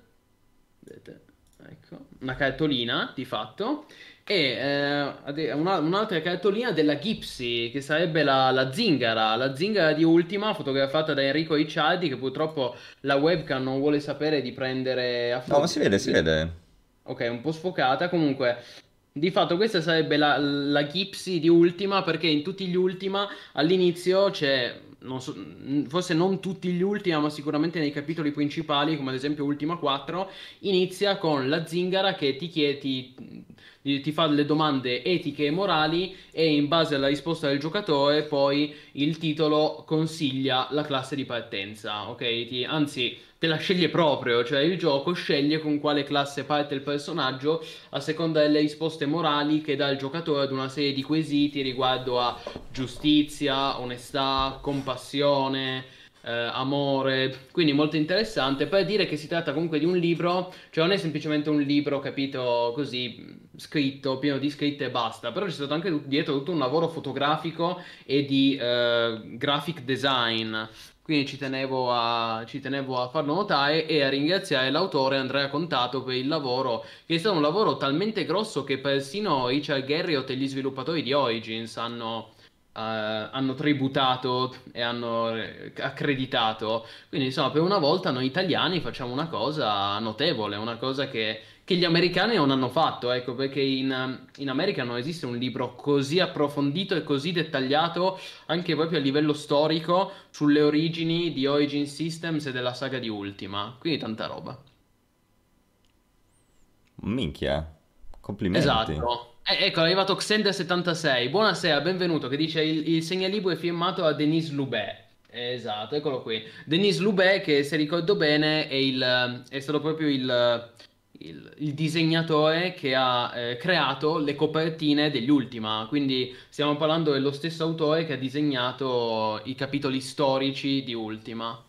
vedete, Ecco, una cartolina di fatto. E eh, un'altra cartolina della Gipsy, che sarebbe la, la zingara, la zingara di Ultima, fotografata da Enrico Ricciardi, che purtroppo la webcam non vuole sapere di prendere a fuoco. No, ma si vede, si vede. Ok, un po' sfocata. Comunque, di fatto questa sarebbe la, la Gipsy di Ultima, perché in tutti gli Ultima all'inizio c'è... Non so, forse non tutti gli Ultima, ma sicuramente nei capitoli principali, come ad esempio Ultima quattro, inizia con la zingara che ti, chiede, ti, ti fa le domande etiche e morali, e in base alla risposta del giocatore poi il titolo consiglia la classe di partenza, ok? Ti, anzi, te la sceglie proprio, cioè il gioco sceglie con quale classe parte il personaggio a seconda delle risposte morali che dà il giocatore ad una serie di quesiti riguardo a giustizia, onestà, compassione, eh, amore. Quindi molto interessante, per dire che si tratta comunque di un libro, cioè non è semplicemente un libro, capito, così scritto, pieno di scritte e basta, però c'è stato anche dietro tutto un lavoro fotografico e di eh, graphic design. Quindi ci tenevo, a, ci tenevo a farlo notare e a ringraziare l'autore Andrea Contato per il lavoro, che è stato un lavoro talmente grosso che persino Richard Garriott e gli sviluppatori di Origins hanno, uh, hanno tributato e hanno accreditato. Quindi insomma, per una volta noi italiani facciamo una cosa notevole, una cosa che, che gli americani non hanno fatto, ecco, perché in, in America non esiste un libro così approfondito e così dettagliato, anche proprio a livello storico, sulle origini di Origin Systems e della saga di Ultima. Quindi tanta roba. Minchia, complimenti. Esatto. Eh, ecco, è arrivato Xender settantasei. Buonasera, benvenuto, che dice il, il segnalibro è firmato a Denis Loubet. Esatto, eccolo qui. Denis Loubet, che se ricordo bene è, il, è stato proprio il... Il, il disegnatore che ha eh, creato le copertine degli Ultima, quindi stiamo parlando dello stesso autore che ha disegnato i capitoli storici di Ultima.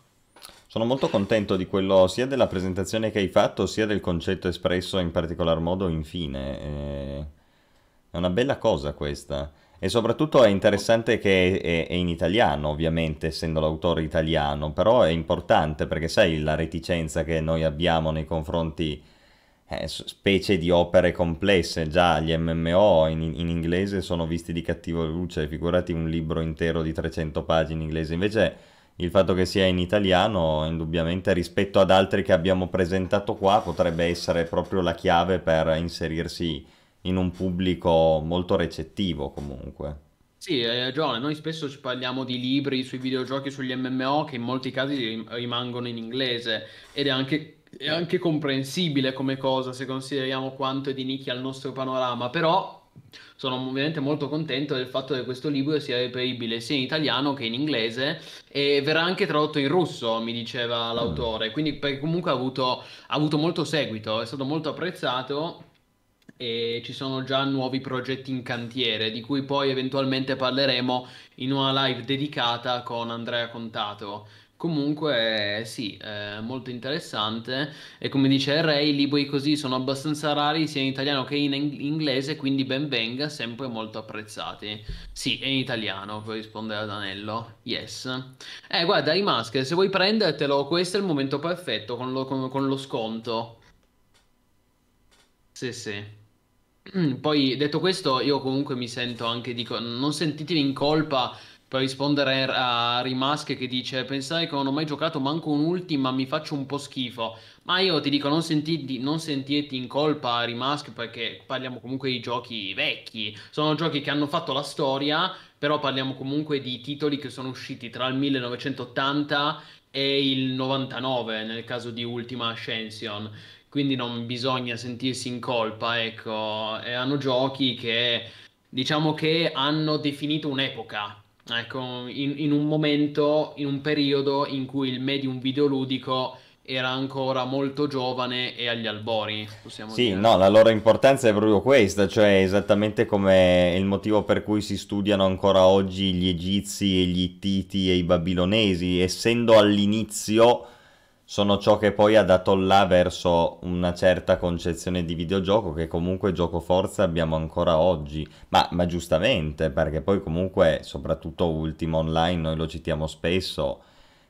Sono molto contento di quello, sia della presentazione che hai fatto, sia del concetto espresso in particolar modo infine. Eh, è una bella cosa questa, e soprattutto è interessante che è, è in italiano, ovviamente essendo l'autore italiano, però è importante perché sai la reticenza che noi abbiamo nei confronti Eh, specie di opere complesse. Già gli M M O in, in inglese sono visti di cattiva luce, figurati un libro intero di trecento pagine in inglese. Invece il fatto che sia in italiano, indubbiamente rispetto ad altri che abbiamo presentato qua, potrebbe essere proprio la chiave per inserirsi in un pubblico molto recettivo comunque. Sì, hai ragione, noi spesso ci parliamo di libri sui videogiochi, sugli M M O, che in molti casi rimangono in inglese, ed è anche... è anche comprensibile come cosa se consideriamo quanto è di nicchia il nostro panorama, però sono ovviamente molto contento del fatto che questo libro sia reperibile sia in italiano che in inglese, e verrà anche tradotto in russo, mi diceva l'autore, quindi perché comunque ha avuto, ha avuto molto seguito, è stato molto apprezzato e ci sono già nuovi progetti in cantiere, di cui poi eventualmente parleremo in una live dedicata con Andrea Contato. Comunque sì, eh, molto interessante, e come dice Ray, libri così sono abbastanza rari sia in italiano che in inglese, quindi ben venga, sempre molto apprezzati. Sì, è in italiano, per rispondere ad Anello, yes. Eh guarda, i maschere, se vuoi prendertelo, questo è il momento perfetto, con lo, con, con lo sconto. Sì, sì. Poi detto questo, io comunque mi sento anche di... non sentitevi in colpa per rispondere a Rimask, che dice: pensare che non ho mai giocato manco un Ultima, mi faccio un po' schifo. Ma io ti dico, non, senti, non sentirti in colpa, Rimask, perché parliamo comunque di giochi vecchi. Sono giochi che hanno fatto la storia, però parliamo comunque di titoli che sono usciti tra il millenovecentottanta e il novantanove, nel caso di Ultima Ascension. Quindi non bisogna sentirsi in colpa, ecco. E hanno giochi che, diciamo che hanno definito un'epoca. Ecco, in, in un momento, in un periodo in cui il medium videoludico era ancora molto giovane e agli albori, possiamo sì, dire. Sì, no, la loro importanza è proprio questa, cioè esattamente come il motivo per cui si studiano ancora oggi gli egizi e gli ittiti e i babilonesi, essendo all'inizio sono ciò che poi ha dato là verso una certa concezione di videogioco che comunque gioco forza abbiamo ancora oggi, ma, ma giustamente, perché poi comunque soprattutto Ultima Online noi lo citiamo spesso,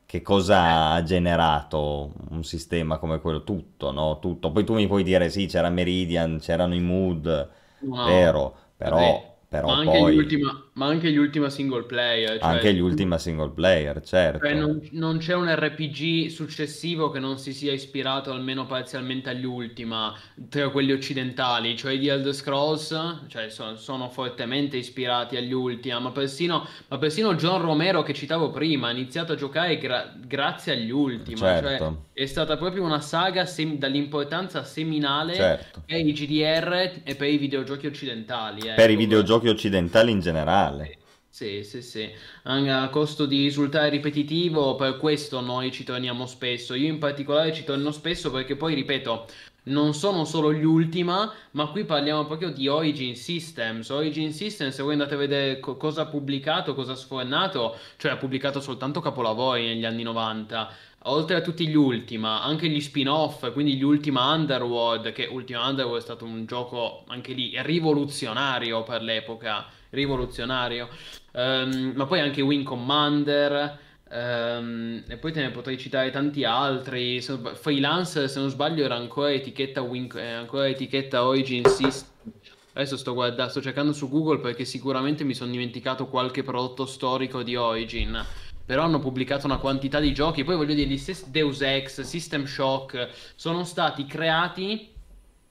che cosa ha generato un sistema come quello? Tutto, no? Tutto. Poi tu mi puoi dire, sì, c'era Meridian, c'erano i mood, wow, vero, però... Vabbè. Però ma, anche poi... gli ultima, ma anche gli Ultima single player. Cioè... Anche gli Ultima single player, certo. Cioè non, non c'è un R P G successivo che non si sia ispirato almeno parzialmente agli Ultima, tra quelli occidentali. Cioè The Elder Scrolls, cioè, sono, sono fortemente ispirati agli Ultima, ma persino, ma persino John Romero che citavo prima ha iniziato a giocare gra grazie agli Ultima. Certo. Cioè, è stata proprio una saga dall'importanza seminale, certo, per i G D R e per i videogiochi occidentali. Eh, per i videogiochi occidentali in generale, sì, sì, sì, anche a costo di risultare ripetitivo. Per questo noi ci torniamo spesso, io in particolare ci torno spesso, perché poi, ripeto, non sono solo gli Ultima, ma qui parliamo proprio di Origin Systems. Origin Systems, se voi andate a vedere co cosa ha pubblicato, cosa ha sfornato, cioè ha pubblicato soltanto capolavori negli anni novanta. Oltre a tutti gli Ultima, anche gli spin-off, quindi gli Ultima Underworld, che Ultima Underworld è stato un gioco anche lì rivoluzionario per l'epoca, rivoluzionario, um, ma poi anche Wing Commander, um, e poi te ne potrei citare tanti altri. Freelance, se non sbaglio, era ancora etichetta, Wing, eh, ancora etichetta Origin Systems. Adesso sto guardando, sto cercando su Google perché sicuramente mi sono dimenticato qualche prodotto storico di Origin. Però hanno pubblicato una quantità di giochi, poi voglio dire, Deus Ex, System Shock, sono stati creati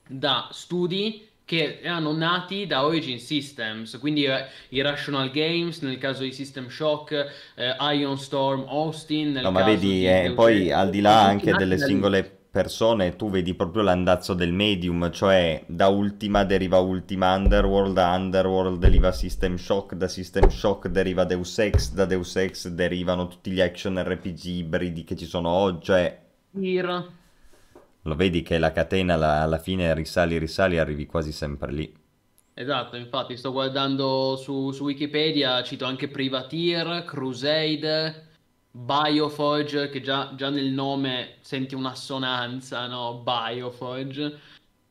da studi che erano nati da Origin Systems, quindi Irrational Games nel caso di System Shock, eh, Ion Storm, Austin... Nel no caso ma vedi, eh, poi al di là anche delle singole persone, tu vedi proprio l'andazzo del medium, cioè da Ultima deriva Ultima Underworld, da Underworld deriva System Shock, da System Shock deriva Deus Ex, da Deus Ex derivano tutti gli action R P G ibridi che ci sono oggi, cioè... Mira. Lo vedi che la catena la, alla fine risali, risali, arrivi quasi sempre lì. Esatto, infatti sto guardando su, su Wikipedia, cito anche Privateer, Crusade... Bioforge, che già, già nel nome senti un'assonanza, no? Bioforge,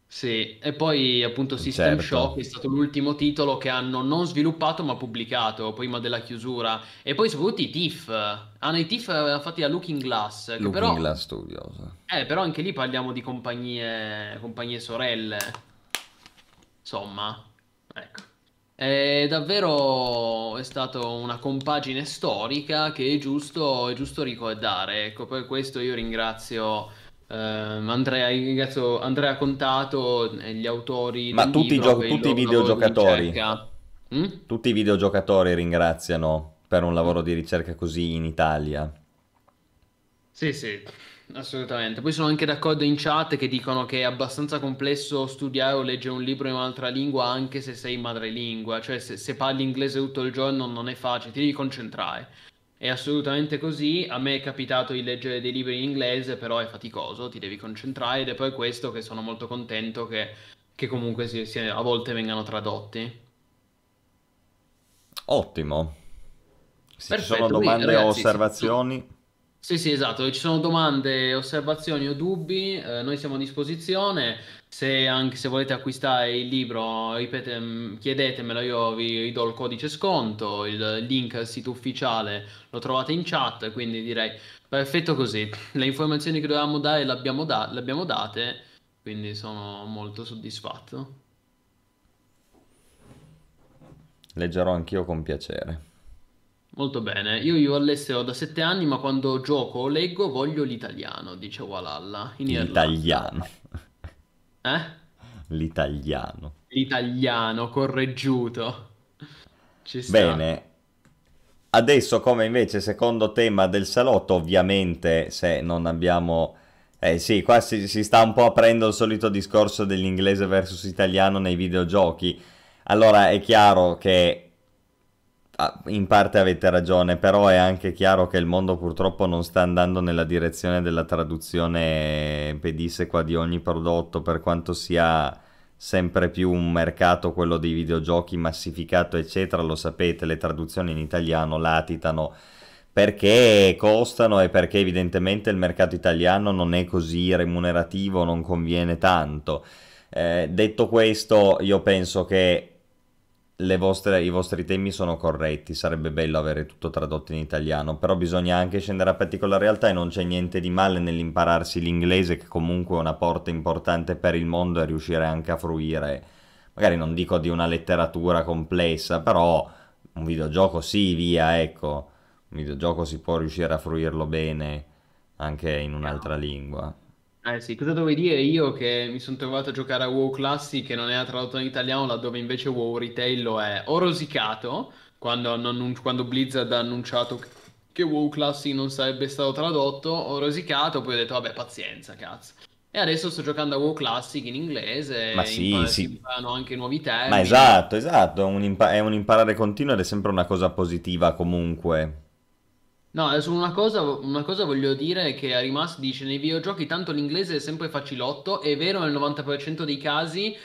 sì. E poi appunto System, certo, Shock è stato l'ultimo titolo che hanno non sviluppato ma pubblicato prima della chiusura. E poi soprattutto i T I F, hanno i T I F fatti da Looking Glass, Looking però... Glass Studios. Eh, però anche lì parliamo di compagnie, compagnie sorelle, insomma, ecco. È davvero è stata una compagine storica che è giusto, è giusto ricordare. Ecco, per questo io ringrazio ehm, Andrea, ringrazio Andrea Contato e gli autori. Ma del tutti, libro i tutti i videogiocatori, mm? tutti i videogiocatori ringraziano per un lavoro di ricerca così in Italia. Sì, sì. Assolutamente, poi sono anche d'accordo in chat che dicono che è abbastanza complesso studiare o leggere un libro in un'altra lingua anche se sei madrelingua, cioè se, se parli inglese tutto il giorno non è facile, ti devi concentrare, è assolutamente così. A me è capitato di leggere dei libri in inglese, però è faticoso, ti devi concentrare, ed è per questo che sono molto contento che, che comunque si, si, a volte vengano tradotti. Ottimo, se perfetto, ci sono domande quindi, ragazzi, o osservazioni... Sì, sì. Sì, sì, esatto, se ci sono domande, osservazioni o dubbi, eh, noi siamo a disposizione. Se anche se volete acquistare il libro, ripete, chiedetemelo, io vi ridò il codice sconto, il link al sito ufficiale lo trovate in chat, quindi direi perfetto così. Le informazioni che dovevamo dare le abbiamo, da le abbiamo date, quindi sono molto soddisfatto. Leggerò anch'io con piacere. Molto bene, io vivo all'estero da sette anni, ma quando gioco o leggo voglio l'italiano, dice Walhalla. L'italiano. Eh? L'italiano. L'italiano, correggiuto. Ci sta. Bene. Adesso, come invece secondo tema del salotto, ovviamente se non abbiamo... Eh sì, qua si, si sta un po' aprendo il solito discorso dell'inglese versus italiano nei videogiochi. Allora è chiaro che... in parte avete ragione, però è anche chiaro che il mondo purtroppo non sta andando nella direzione della traduzione pedissequa di ogni prodotto, per quanto sia sempre più un mercato quello dei videogiochi massificato eccetera, lo sapete, le traduzioni in italiano latitano perché costano e perché evidentemente il mercato italiano non è così remunerativo, non conviene tanto. Eh, detto questo, io penso che le vostre, i vostri temi sono corretti, sarebbe bello avere tutto tradotto in italiano, però bisogna anche scendere a patti con la realtà e non c'è niente di male nell'impararsi l'inglese, che comunque è una porta importante per il mondo, e riuscire anche a fruire, magari non dico di una letteratura complessa, però un videogioco sì, via, ecco, un videogioco si può riuscire a fruirlo bene anche in un'altra lingua. Eh sì, cosa dovevo dire io che mi sono trovato a giocare a WoW Classic che non era tradotto in italiano, laddove invece WoW Retail lo è. Ho rosicato quando, non, quando Blizzard ha annunciato che WoW Classic non sarebbe stato tradotto, ho rosicato, poi ho detto vabbè pazienza cazzo. E adesso sto giocando a WoW Classic in inglese, ma sì, impar- sì. si imparano anche nuovi termini. Ma esatto, esatto, un impa- è un imparare continuo ed è sempre una cosa positiva comunque. No, adesso una cosa, una cosa voglio dire che Arimas dice: nei videogiochi tanto l'inglese è sempre facilotto, è vero nel novanta per cento dei casi.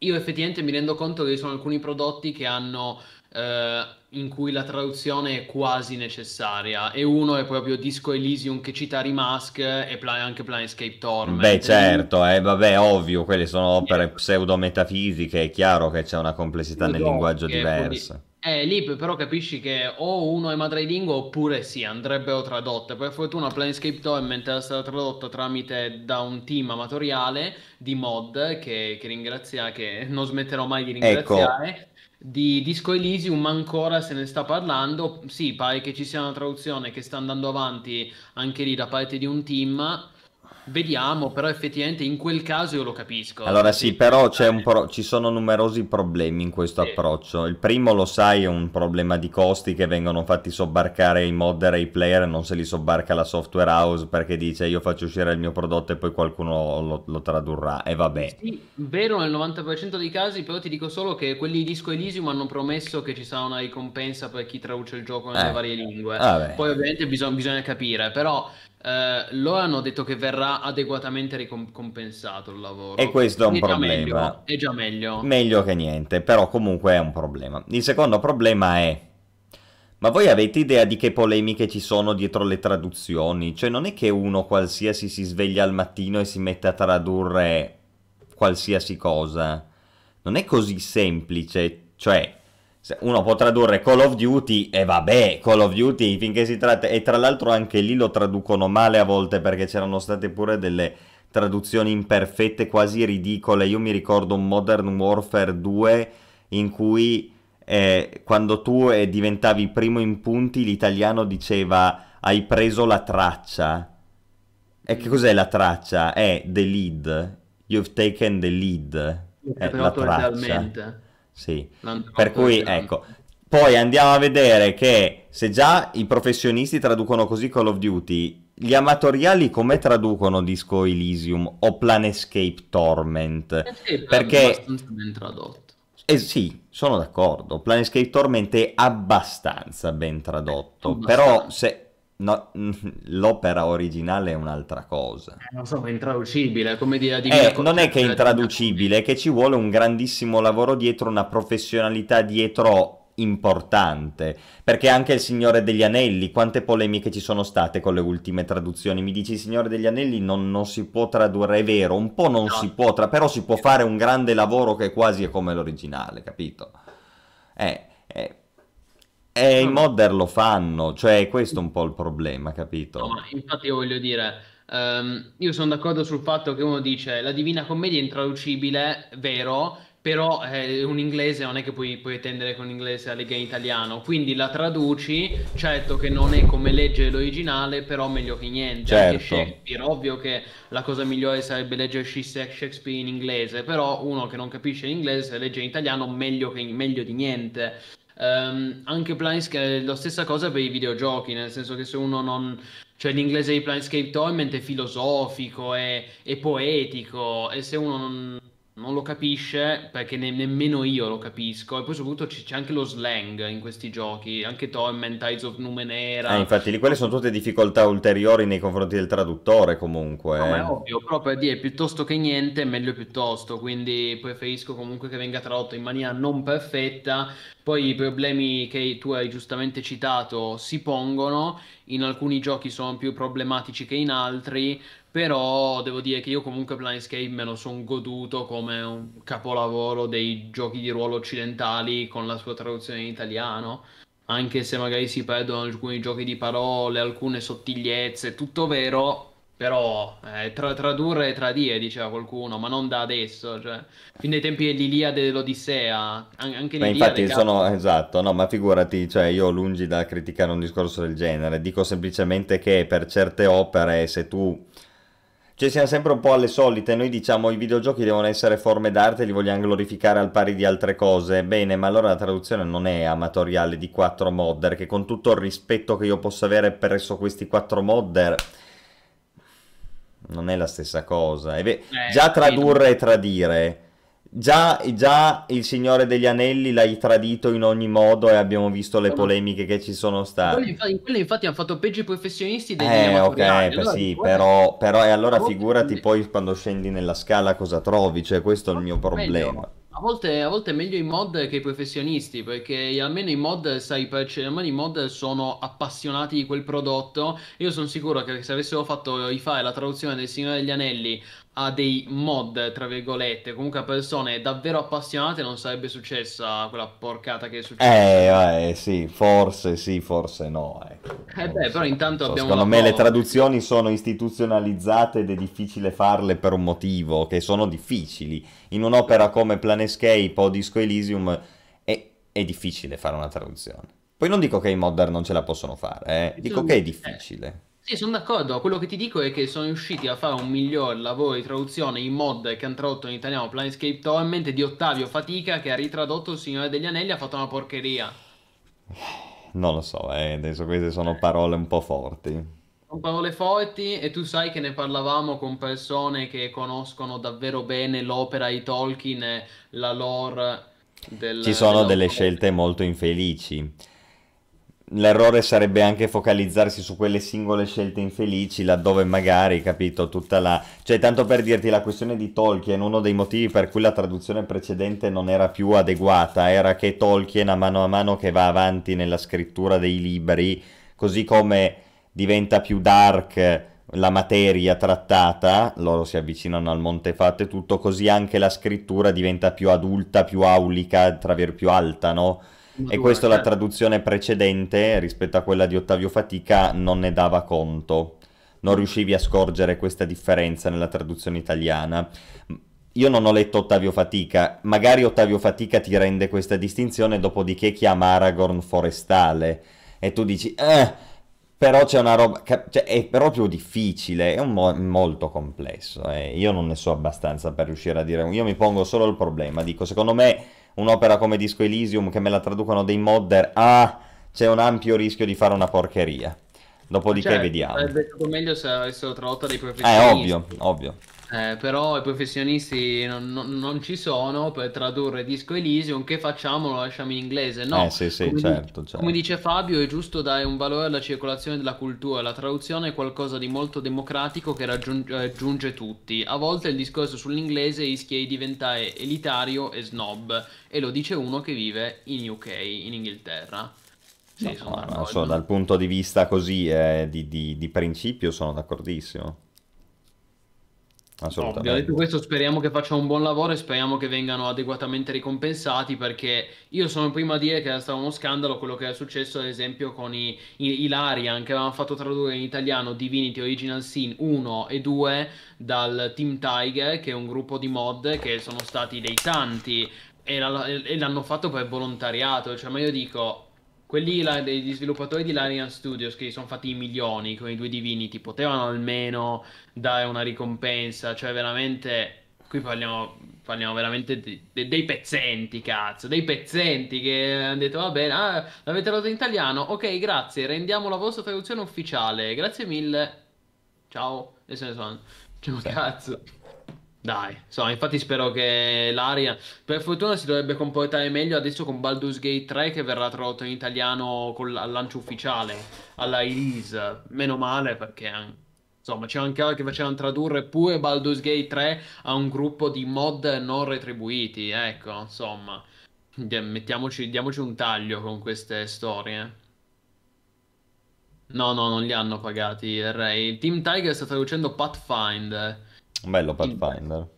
Io effettivamente mi rendo conto che ci sono alcuni prodotti che hanno eh, in cui la traduzione è quasi necessaria, e uno è proprio Disco Elysium che cita Arimask e pla- anche Planescape Torment. Beh certo, eh, vabbè ovvio, quelle sono opere pseudo-metafisiche, è chiaro che c'è una complessità nel linguaggio diversa. Eh, lì però capisci che o uno è madrelingua oppure sì, andrebbero tradotte. Per fortuna Planescape Torment è stata tradotta tramite da un team amatoriale di mod che, che ringrazia, che non smetterò mai di ringraziare. Ecco. Di Disco Elysium ancora se ne sta parlando, sì, pare che ci sia una traduzione che sta andando avanti anche lì da parte di un team. Vediamo, però effettivamente in quel caso io lo capisco. Allora sì, però c'è un pro- ci sono numerosi problemi in questo sì. approccio. Il primo, lo sai, è un problema di costi che vengono fatti sobbarcare ai modder e ai player, non se li sobbarca la software house perché dice io faccio uscire il mio prodotto e poi qualcuno lo, lo tradurrà e vabbè. Sì, vero nel novanta per cento dei casi, però ti dico solo che quelli di Disco Elysium hanno promesso che ci sarà una ricompensa per chi traduce il gioco nelle eh. varie lingue. Ah, poi ovviamente bisog- bisogna capire, però... Uh, loro hanno detto che verrà adeguatamente ricompensato il lavoro, e questo è un problema. Meglio, è già meglio meglio che niente, però comunque è un problema. Il secondo problema è: ma voi avete idea di che polemiche ci sono dietro le traduzioni? Cioè non è che uno qualsiasi si sveglia al mattino e si mette a tradurre qualsiasi cosa, non è così semplice. Cioè uno può tradurre Call of Duty e vabbè, Call of Duty finché si tratta, e tra l'altro anche lì lo traducono male a volte perché c'erano state pure delle traduzioni imperfette, quasi ridicole. Io mi ricordo un Modern Warfare due in cui eh, quando tu eh, diventavi primo in punti l'italiano diceva hai preso la traccia. E che cos'è la traccia? È the lead, you've taken the lead, è la traccia realmente. Sì, per cui ecco, poi andiamo a vedere che se già i professionisti traducono così Call of Duty, gli amatoriali come traducono Disco Elysium o Planescape Torment? Eh sì, perché ben tradotto. Eh sì, sono d'accordo, Planescape Torment è abbastanza ben tradotto, abbastanza. Però se... No, l'opera originale è un'altra cosa. Non so, è intraducibile, come dire, di eh, non è che è intraducibile, è che ci vuole un grandissimo lavoro dietro, una professionalità dietro importante. Perché anche il Signore degli Anelli, quante polemiche ci sono state con le ultime traduzioni? Mi dici il Signore degli Anelli non, non si può tradurre, è vero, un po' non no. si può, tra- però si può fare un grande lavoro che quasi è come l'originale, capito? Eh, eh. E i modder lo fanno, cioè questo è un po' il problema, capito? No, ma infatti io voglio dire, um, io sono d'accordo sul fatto che uno dice la Divina Commedia è intraducibile, vero, però eh, un inglese non è che puoi, puoi tendere con l'inglese alla lega in italiano, quindi la traduci, certo che non è come leggere l'originale, però meglio che niente, certo. Anche Shakespeare, ovvio che la cosa migliore sarebbe leggere Shakespeare in inglese, però uno che non capisce l'inglese se legge in italiano meglio, che, meglio di niente. Um, anche Planescape è la stessa cosa per i videogiochi, nel senso che se uno non... cioè l'inglese di Planescape Torment è filosofico, è, è poetico, e se uno non, non lo capisce, perché ne, nemmeno io lo capisco, e poi soprattutto c- c'è anche lo slang in questi giochi, anche Torment, Eyes of Numenera. Ah, infatti lì quelle sono tutte difficoltà ulteriori nei confronti del traduttore comunque. No, eh. È ovvio, però per dire piuttosto che niente, meglio piuttosto, quindi preferisco comunque che venga tradotto in maniera non perfetta. Poi i problemi che tu hai giustamente citato si pongono, in alcuni giochi sono più problematici che in altri, Però devo dire che io comunque Planescape me lo sono goduto come un capolavoro dei giochi di ruolo occidentali con la sua traduzione in italiano, anche se magari si perdono alcuni giochi di parole, alcune sottigliezze, tutto vero, però eh, tra- tradurre e tradire, diceva qualcuno, ma non da adesso, cioè, fin dai tempi dell'Iliade e dell'Odissea, an- anche ma l'Iliade... Infatti sono, caso... esatto, no, ma figurati, cioè io lungi da criticare un discorso del genere, dico semplicemente che per certe opere se tu... Cioè siamo sempre un po' alle solite, noi diciamo i videogiochi devono essere forme d'arte, li vogliamo glorificare al pari di altre cose, bene, ma allora la traduzione non è amatoriale di quattro modder, che con tutto il rispetto che io posso avere presso questi quattro modder, non è la stessa cosa. E beh, già tradurre e tradire, già, già il Signore degli Anelli l'hai tradito in ogni modo e abbiamo visto le polemiche che ci sono state. Quelli infatti, quelli infatti hanno fatto peggio i professionisti degli eh, amatoriali. Ok, allora, sì, vuoi... però, però e allora figurati poi quando scendi nella scala cosa trovi, cioè questo è il mio problema. Meglio. A volte, a volte è meglio i mod che i professionisti, perché almeno i mod, sai, perché almeno i mod sono appassionati di quel prodotto. Io sono sicuro che se avessero fatto i file la traduzione del Signore degli Anelli a dei mod, tra virgolette, comunque a persone davvero appassionate, non sarebbe successa quella porcata che è successa. Eh, eh sì, forse sì, forse no. Ecco. Eh beh, so. Però intanto so, abbiamo... Secondo me prova. Le traduzioni sono istituzionalizzate ed è difficile farle per un motivo, che sono difficili. In un'opera come Planescape o Disco Elysium è, è difficile fare una traduzione. Poi non dico che i modder non ce la possono fare, eh. Dico che è difficile. Eh. Sì, sono d'accordo, quello che ti dico è che sono riusciti a fare un miglior lavoro di traduzione in mod che hanno tradotto in italiano Planescape Torment di Ottavio Fatica, che ha ritradotto Il Signore degli Anelli, ha fatto una porcheria. Non lo so, eh, adesso queste sono parole un po' forti. Sono parole forti e tu sai che ne parlavamo con persone che conoscono davvero bene l'opera di Tolkien, la lore del... Ci sono delle scelte molto infelici. L'errore sarebbe anche focalizzarsi su quelle singole scelte infelici, laddove magari, capito, tutta la... Cioè, tanto per dirti, la questione di Tolkien, uno dei motivi per cui la traduzione precedente non era più adeguata, era che Tolkien, a mano a mano che va avanti nella scrittura dei libri, così come diventa più dark la materia trattata, loro si avvicinano al Montefatto e tutto, così anche la scrittura diventa più adulta, più aulica, tra virgolette, più alta, no? E questa la traduzione precedente rispetto a quella di Ottavio Fatica non ne dava conto, non riuscivi a scorgere questa differenza nella traduzione italiana. Io non ho letto Ottavio Fatica, magari Ottavio Fatica ti rende questa distinzione, dopodiché chiama Aragorn forestale e tu dici eh, però c'è una roba, cioè, è proprio difficile, è un mo- molto complesso, eh. Io non ne so abbastanza per riuscire a dire, io mi pongo solo il problema, dico secondo me un'opera come Disco Elysium che me la traducono dei modder, ah, c'è un ampio rischio di fare una porcheria. Dopodiché cioè, vediamo. Sarebbe stato meglio se avessero tradotto dei professionisti. Eh, ovvio, ovvio. Eh, però i professionisti non, non, non ci sono per tradurre Disco Elysium, che facciamo? Lo lasciamo in inglese, no? Eh sì, sì, come certo, dice, certo. Come dice Fabio, è giusto dare un valore alla circolazione della cultura, la traduzione è qualcosa di molto democratico che raggiunge, raggiunge tutti. A volte il discorso sull'inglese rischia di diventare elitario e snob, e lo dice uno che vive in U K, in Inghilterra. Sì, no, sono no, so, dal punto di vista così eh, di, di, di principio sono d'accordissimo. Assolutamente. Ovvio, detto questo, speriamo che faccia un buon lavoro e speriamo che vengano adeguatamente ricompensati, perché io sono il primo a dire che era stato uno scandalo quello che era successo ad esempio con i, i Ilarian, che avevano fatto tradurre in italiano Divinity Original Sin uno e due dal Team Tiger, che è un gruppo di mod che sono stati dei tanti e, la, e l'hanno fatto per volontariato, cioè ma io dico... Quelli là, degli sviluppatori di Larian Studios, che sono fatti i milioni con i due Divinity, potevano almeno dare una ricompensa, cioè veramente... Qui parliamo, parliamo veramente di, de, dei pezzenti, cazzo, dei pezzenti che hanno detto va bene, ah, l'avete tradotto in italiano, ok grazie, rendiamo la vostra traduzione ufficiale, grazie mille, ciao, e se ne sono... Ciao cazzo... Dai, insomma, infatti spero che l'Arian, per fortuna si dovrebbe comportare meglio adesso con Baldur's Gate tre, che verrà tradotto in italiano col al lancio ufficiale, alla release, meno male, perché insomma c'era anche che facevano tradurre pure Baldur's Gate tre a un gruppo di mod non retribuiti, ecco, insomma, mettiamoci, diamoci un taglio con queste storie. No, no, non li hanno pagati Ray. Team Tiger sta traducendo Pathfinder. Bello Pathfinder.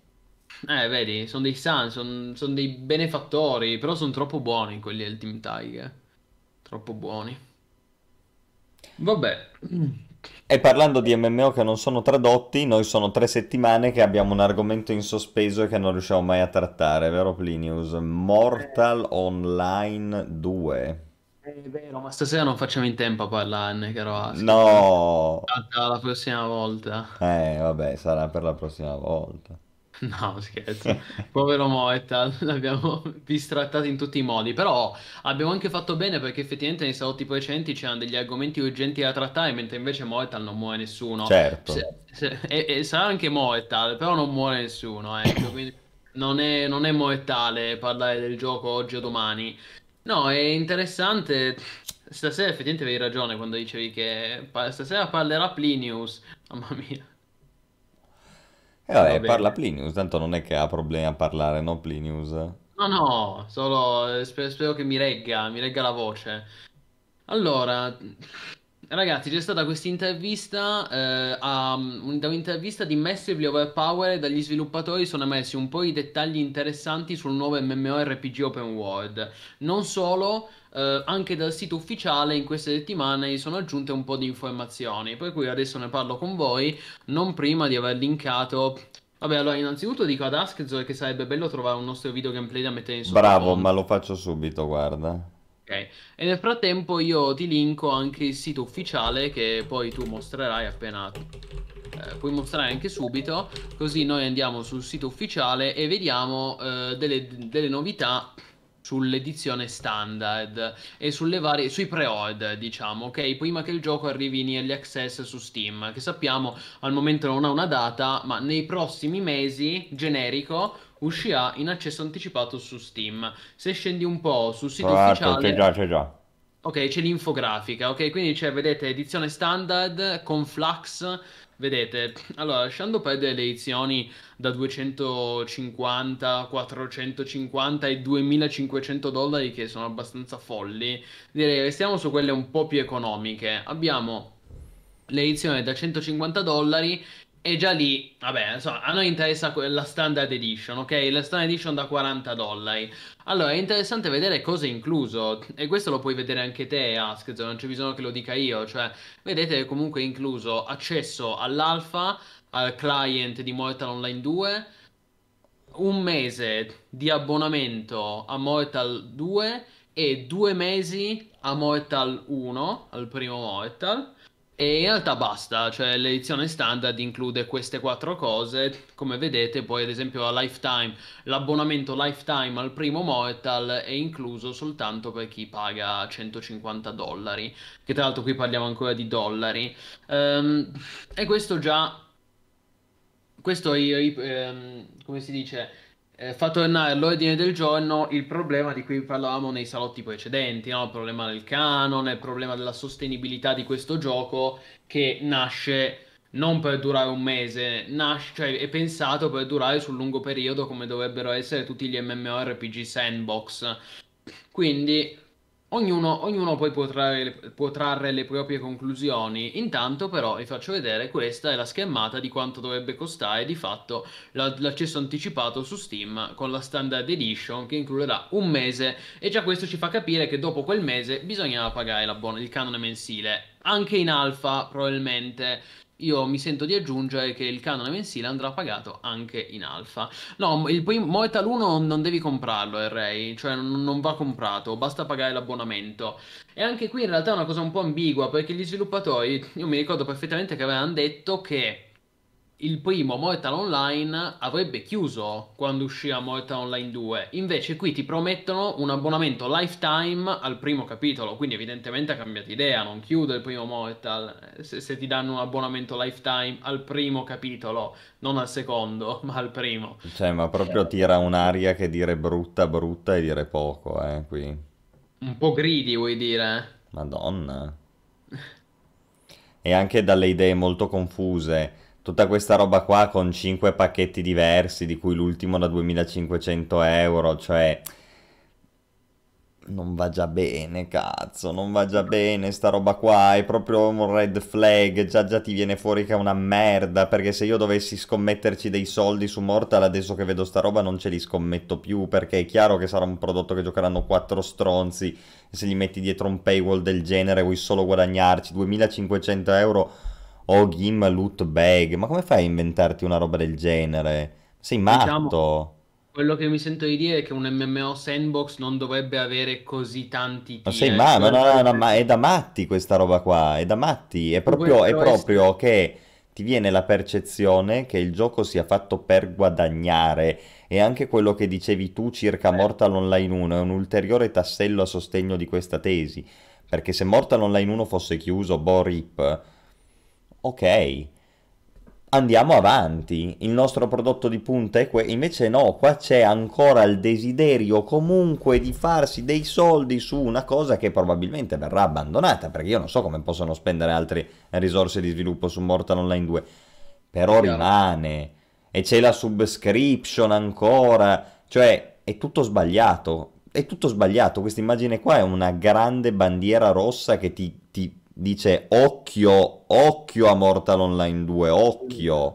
Eh, vedi, sono dei san, sono son dei benefattori, però sono troppo buoni quelli del Team Tiger. Troppo buoni. Vabbè. E parlando di M M O che non sono tradotti, noi sono tre settimane che abbiamo un argomento in sospeso e che non riusciamo mai a trattare, vero Plinius? Mortal Online due. È vero, ma stasera non facciamo in tempo a parlarne, caro Askez. No! La prossima volta. Eh, vabbè, sarà per la prossima volta. No, scherzo. Povero Mortal, l'abbiamo bistrattato in tutti i modi. Però abbiamo anche fatto bene, perché effettivamente nei salotti precedenti c'erano degli argomenti urgenti da trattare, mentre invece Mortal non muore nessuno. Certo. Se, se, e, e sarà anche Mortal, però non muore nessuno, ecco. Quindi non è, non è mortale parlare del gioco oggi o domani. No, è interessante. Stasera effettivamente avevi ragione quando dicevi che stasera parlerà Plinius. Mamma mia. E eh vabbè, parla Plinius, tanto non è che ha problemi a parlare, no Plinius? No, no, solo spero, spero che mi regga, mi regga la voce. Allora, ragazzi, c'è stata questa intervista, eh, a, un, da un'intervista di Massively Overpowered dagli sviluppatori sono emersi un po' di dettagli interessanti sul nuovo MMORPG Open World. Non solo, eh, anche dal sito ufficiale in queste settimane sono aggiunte un po' di informazioni, per cui adesso ne parlo con voi, non prima di aver linkato... Vabbè, allora innanzitutto dico ad Askez che sarebbe bello trovare un nostro video gameplay da mettere in sottofondo. Bravo, ma lo faccio subito, guarda. Okay. E nel frattempo io ti linko anche il sito ufficiale che poi tu mostrerai appena eh, puoi mostrare anche subito, così noi andiamo sul sito ufficiale e vediamo eh, delle, delle novità sull'edizione standard e sulle varie, sui pre-order, diciamo, ok? Prima che il gioco arrivi in early access su Steam, che sappiamo al momento non ha una data, ma nei prossimi mesi, generico, uscirà in accesso anticipato su Steam. Se scendi un po' sul sito ah, ufficiale c'è già, c'è già. Ok, c'è l'infografica, ok? Quindi c'è, vedete, edizione standard con Flux. Vedete, allora, lasciando perdere le edizioni da duecentocinquanta, quattrocentocinquanta e duemilacinquecento dollari che sono abbastanza folli, direi che restiamo su quelle un po' più economiche. Abbiamo le edizioni da centocinquanta dollari. E già lì, vabbè, insomma, a noi interessa la standard edition, ok? La standard edition da quaranta dollari. Allora, è interessante vedere cosa è incluso. E questo lo puoi vedere anche te, Askez, non c'è bisogno che lo dica io. Cioè, vedete comunque è incluso accesso all'alfa, al client di Mortal Online due, un mese di abbonamento a Mortal due e due mesi a Mortal uno, al primo Mortal. E in realtà basta, cioè l'edizione standard include queste quattro cose, come vedete. Poi ad esempio la lifetime, l'abbonamento lifetime al primo Mortal è incluso soltanto per chi paga centocinquanta dollari, che tra l'altro qui parliamo ancora di dollari, um, e questo già, questo ehm, come si dice, eh, fa tornare all'ordine del giorno il problema di cui parlavamo nei salotti precedenti, no? Il problema del canone, il problema della sostenibilità di questo gioco, che nasce non per durare un mese, nasce, cioè è pensato per durare sul lungo periodo, come dovrebbero essere tutti gli MMORPG sandbox. Quindi ognuno, ognuno poi può trarre, può trarre le proprie conclusioni. Intanto però vi faccio vedere, questa è la schermata di quanto dovrebbe costare di fatto l'accesso anticipato su Steam con la standard edition, che includerà un mese, e già questo ci fa capire che dopo quel mese bisognerà pagare il canone mensile, anche in alfa probabilmente. Io mi sento di aggiungere che il canone mensile andrà pagato anche in alfa. No, il primo Mortal uno non devi comprarlo, Ray, cioè non, non va comprato, basta pagare l'abbonamento. E anche qui in realtà è una cosa un po' ambigua, perché gli sviluppatori, io mi ricordo perfettamente che avevano detto che il primo Mortal Online avrebbe chiuso quando uscirà Mortal Online due. Invece qui ti promettono un abbonamento lifetime al primo capitolo, quindi evidentemente ha cambiato idea, non chiude il primo Mortal. Se, se ti danno un abbonamento lifetime al primo capitolo, non al secondo, ma al primo. Cioè, ma proprio tira un'aria che dire brutta brutta e dire poco, eh, qui. Un po' greedy vuoi dire? Madonna. E anche dalle idee molto confuse. Tutta questa roba qua con cinque pacchetti diversi, di cui l'ultimo da duemilacinquecento euro, cioè non va già bene, cazzo, non va già bene sta roba qua, è proprio un red flag, già già ti viene fuori che è una merda, perché se io dovessi scommetterci dei soldi su Mortal, adesso che vedo sta roba non ce li scommetto più, perché è chiaro che sarà un prodotto che giocheranno quattro stronzi, e se gli metti dietro un paywall del genere vuoi solo guadagnarci duemilacinquecento euro o oh, Gim loot bag, ma come fai a inventarti una roba del genere? Sei matto! Diciamo... Quello che mi sento di dire è che un M M O sandbox non dovrebbe avere così tanti tier. Ma sei mano, no, no, no, ma è da matti questa roba qua, è da matti, è proprio, è proprio che ti viene la percezione che il gioco sia fatto per guadagnare, e anche quello che dicevi tu circa eh. Mortal Online uno è un ulteriore tassello a sostegno di questa tesi, perché se Mortal Online uno fosse chiuso, boh, rip, ok... Andiamo avanti, il nostro prodotto di punta è questo, invece no, qua c'è ancora il desiderio comunque di farsi dei soldi su una cosa che probabilmente verrà abbandonata, perché io non so come possono spendere altre risorse di sviluppo su Mortal Online due, però rimane, e c'è la subscription ancora, cioè è tutto sbagliato, è tutto sbagliato, questa immagine qua è una grande bandiera rossa che ti... ti dice occhio, occhio a Mortal Online due, occhio.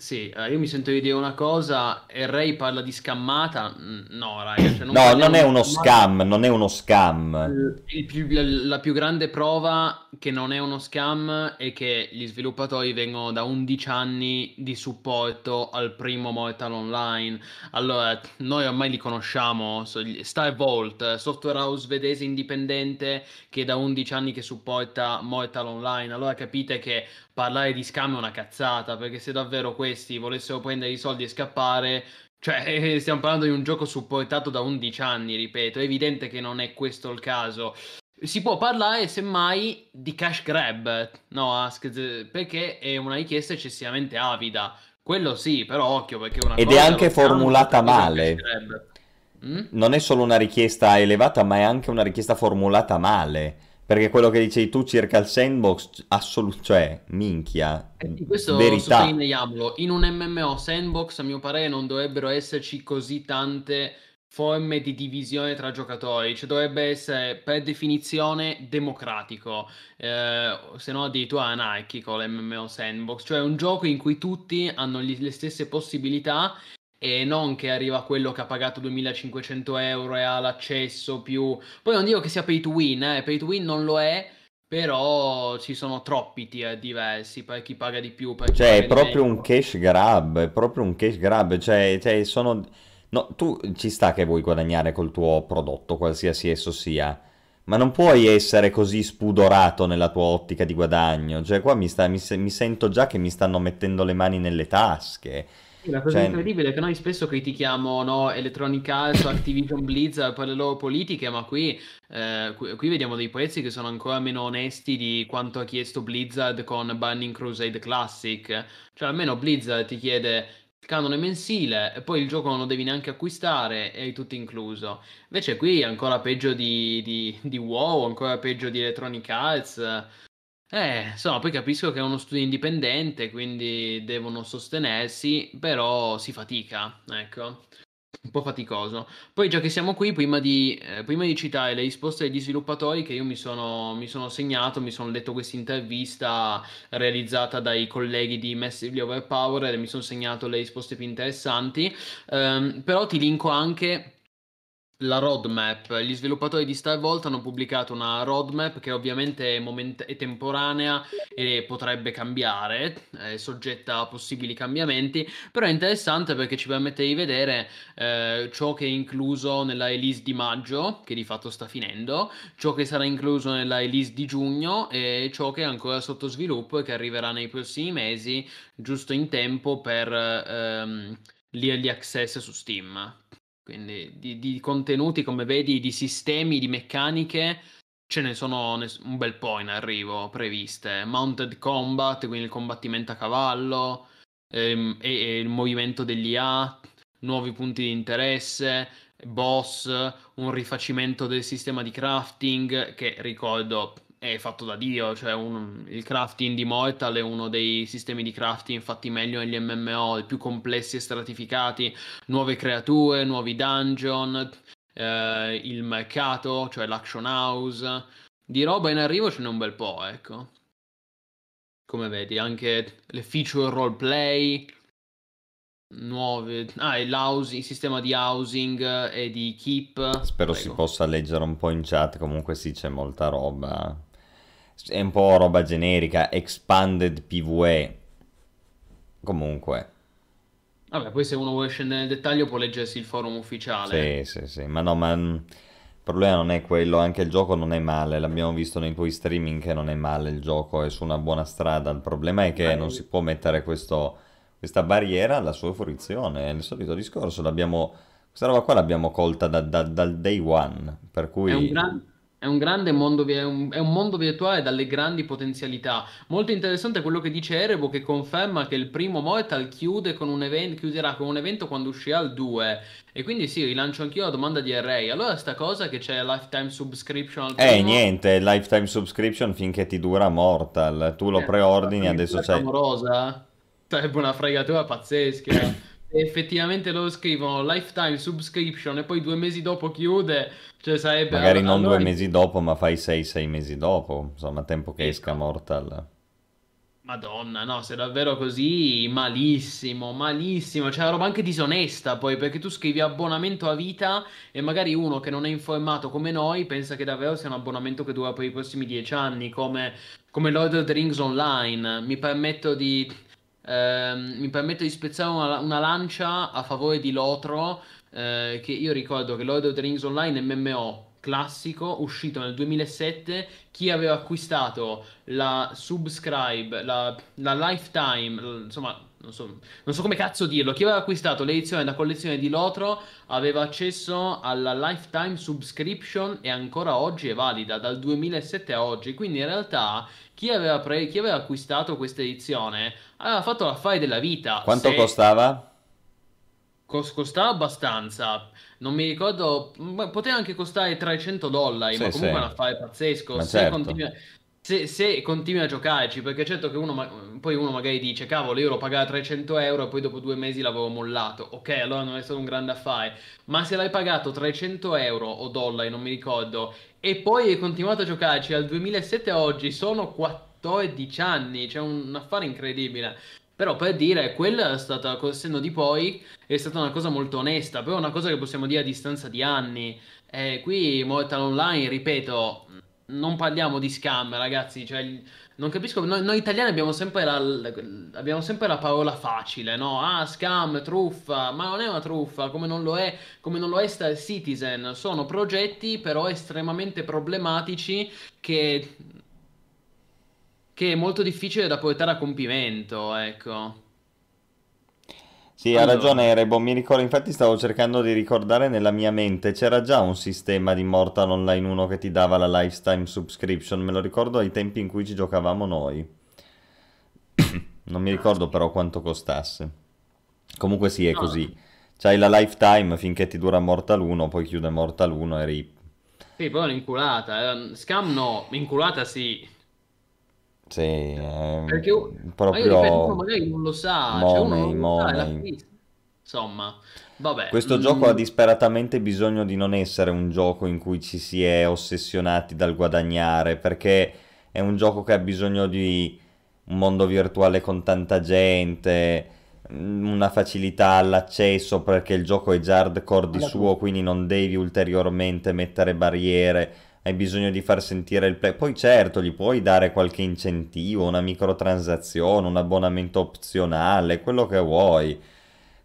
Sì, io mi sento di dire una cosa, e Ray parla di scammata, no raga. Cioè non no, non è uno scam, non è uno scam. Il più, la, la più grande prova che non è uno scam è che gli sviluppatori vengono da undici anni di supporto al primo Mortal Online. Allora, noi ormai li conosciamo, Star Vault, software house svedese indipendente che è da undici anni che supporta Mortal Online, allora capite che parlare di scam è una cazzata, perché se davvero questi volessero prendere i soldi e scappare, cioè stiamo parlando di un gioco supportato da undici anni, ripeto, è evidente che non è questo il caso. Si può parlare semmai di cash grab, no Askez, perché è una richiesta eccessivamente avida, quello sì, però occhio perché è una ed cosa... Ed è anche formulata male, mm? Non è solo una richiesta elevata, ma è anche una richiesta formulata male. Perché quello che dicevi tu circa il sandbox, assolut- cioè, minchia, eh, questo verità. Sottolineiamolo, in un M M O sandbox a mio parere non dovrebbero esserci così tante forme di divisione tra giocatori, cioè dovrebbe essere per definizione democratico, eh, se no addirittura anarchico l'M M O sandbox, cioè un gioco in cui tutti hanno gli- le stesse possibilità, e non che arriva quello che ha pagato duemilacinquecento euro e ha l'accesso più... Poi non dico che sia pay to win, eh, pay to win non lo è, però ci sono troppi tier diversi per chi paga di più. Per cioè è proprio un cash grab, è proprio un cash grab, cioè, cioè sono... No, tu ci sta che vuoi guadagnare col tuo prodotto, qualsiasi esso sia, ma non puoi essere così spudorato nella tua ottica di guadagno, cioè qua mi, sta, mi, mi sento già che mi stanno mettendo le mani nelle tasche. La cosa cioè... incredibile è che noi spesso critichiamo, no, Electronic Arts, Activision Blizzard per le loro politiche, ma qui, eh, qui, qui vediamo dei prezzi che sono ancora meno onesti di quanto ha chiesto Blizzard con Burning Crusade Classic. Cioè almeno Blizzard ti chiede il canone mensile e poi il gioco non lo devi neanche acquistare e hai tutto incluso. Invece qui è ancora peggio di, di, di WoW, ancora peggio di Electronic Arts. Eh, insomma, poi capisco che è uno studio indipendente, quindi devono sostenersi, però si fatica, ecco, un po' faticoso. Poi già che siamo qui, prima di, eh, prima di citare le risposte degli sviluppatori che io mi sono, mi sono segnato, mi sono letto questa intervista realizzata dai colleghi di Massively Overpowered e mi sono segnato le risposte più interessanti, um, però ti linko anche... la roadmap. Gli sviluppatori di Star Vault hanno pubblicato una roadmap che ovviamente è, moment- è temporanea e potrebbe cambiare, è soggetta a possibili cambiamenti, però è interessante perché ci permette di vedere eh, ciò che è incluso nella release di maggio, che di fatto sta finendo, ciò che sarà incluso nella release di giugno e ciò che è ancora sotto sviluppo e che arriverà nei prossimi mesi, giusto in tempo per ehm, l'early access su Steam. Quindi di, di contenuti, come vedi, di sistemi, di meccaniche, ce ne sono un bel po' in arrivo previste. Mounted combat, quindi il combattimento a cavallo, ehm, e, e il movimento degli I A, nuovi punti di interesse, boss, un rifacimento del sistema di crafting, che ricordo è fatto da Dio, cioè un, il crafting di Mortal è uno dei sistemi di crafting fatti meglio negli M M O, i più complessi e stratificati, nuove creature, nuovi dungeon, eh, il mercato, cioè l'action house, di roba in arrivo ce n'è un bel po', ecco. Come vedi, anche le feature roleplay nuove, ah, e il sistema di housing e di keep. Spero Prego. Si possa leggere un po' in chat, comunque sì, c'è molta roba. È un po' roba generica, expanded P V E. Comunque. Vabbè, poi se uno vuole scendere nel dettaglio può leggersi il forum ufficiale. Sì, sì, sì, ma no, ma il problema non è quello, anche il gioco non è male, l'abbiamo visto nei tuoi streaming che non è male il gioco, è su una buona strada, il problema è che Beh, non si può mettere questo, questa barriera alla sua fruizione, è il solito discorso, l'abbiamo, questa roba qua l'abbiamo colta da, da, dal day one, per cui... È un gran... È un grande mondo, è un, è un mondo virtuale dalle grandi potenzialità. Molto interessante quello che dice Erebo, che conferma che il primo Mortal chiude con un event, chiuderà con un evento quando uscirà il due. E quindi sì, rilancio anch'io la domanda di Array. Allora sta cosa che c'è lifetime subscription al primo? Eh niente, lifetime subscription finché ti dura Mortal. Tu lo eh, preordini, adesso c'è... Amorosa? Sarebbe una fregatura pazzesca. Effettivamente loro scrivono lifetime subscription e poi due mesi dopo chiude, cioè sarebbe... Magari non allora... due mesi dopo, ma fai sei, sei mesi dopo, insomma, tempo che esca Mortal. Madonna, no, se è davvero così, malissimo, malissimo. C'è una roba anche disonesta poi, perché tu scrivi abbonamento a vita e magari uno che non è informato come noi pensa che davvero sia un abbonamento che dura per i prossimi dieci anni, come, come Lord of the Rings Online. Mi permetto di... Eh, mi permetto di spezzare una, una lancia a favore di Lotro, eh, che io ricordo che Lord of the Rings Online M M O classico uscito nel duemilasette, chi aveva acquistato la subscribe, la, la lifetime, insomma non so, non so come cazzo dirlo, chi aveva acquistato l'edizione da collezione di Lotro aveva accesso alla lifetime subscription e ancora oggi è valida dal duemilasette a oggi, quindi in realtà chi aveva, pre- chi aveva acquistato questa edizione aveva fatto l'affare della vita. Quanto se... costava? Cos- costava abbastanza, non mi ricordo, poteva anche costare trecento dollari, sì, ma comunque sì. È un affare pazzesco. Ma se certo. continua... Se, se continui a giocarci, perché certo che uno ma- poi uno magari dice cavolo, io lo pagavo trecento euro e poi dopo due mesi l'avevo mollato, ok, allora non è stato un grande affare, ma se l'hai pagato trecento euro o dollari, non mi ricordo, e poi hai continuato a giocarci dal duemilasette a oggi, sono quattordici anni, c'è cioè un affare incredibile. Però per dire, quella è stata, col senno di poi, è stata una cosa molto onesta, però è una cosa che possiamo dire a distanza di anni. Eh, qui Mortal Online, ripeto, non parliamo di scam, ragazzi, cioè non capisco, noi, noi italiani abbiamo sempre la, la, abbiamo sempre la parola facile, no? Ah, scam, truffa, ma non è una truffa, come non lo è, come non lo è Star Citizen, sono progetti però estremamente problematici che, che è molto difficile da portare a compimento, ecco. Sì, allora. Ha ragione Erebo, mi ricordo, infatti stavo cercando di ricordare nella mia mente, c'era già un sistema di Mortal Online uno che ti dava la lifetime subscription, me lo ricordo ai tempi in cui ci giocavamo noi, non mi ricordo però quanto costasse, comunque sì è no. così, c'hai la lifetime finché ti dura Mortal uno, poi chiude Mortal uno e rip. Sì, poi l'inculata, scam no, inculata sì. Sì, eh, perché proprio magari, uno magari non lo sa, money, cioè uno non lo sa, la... insomma, vabbè. Questo mm. gioco ha disperatamente bisogno di non essere un gioco in cui ci si è ossessionati dal guadagnare, perché è un gioco che ha bisogno di un mondo virtuale con tanta gente, una facilità all'accesso, perché il gioco è già hardcore di suo, quindi non devi ulteriormente mettere barriere. Hai bisogno di far sentire il play, poi certo gli puoi dare qualche incentivo, una microtransazione, un abbonamento opzionale, quello che vuoi,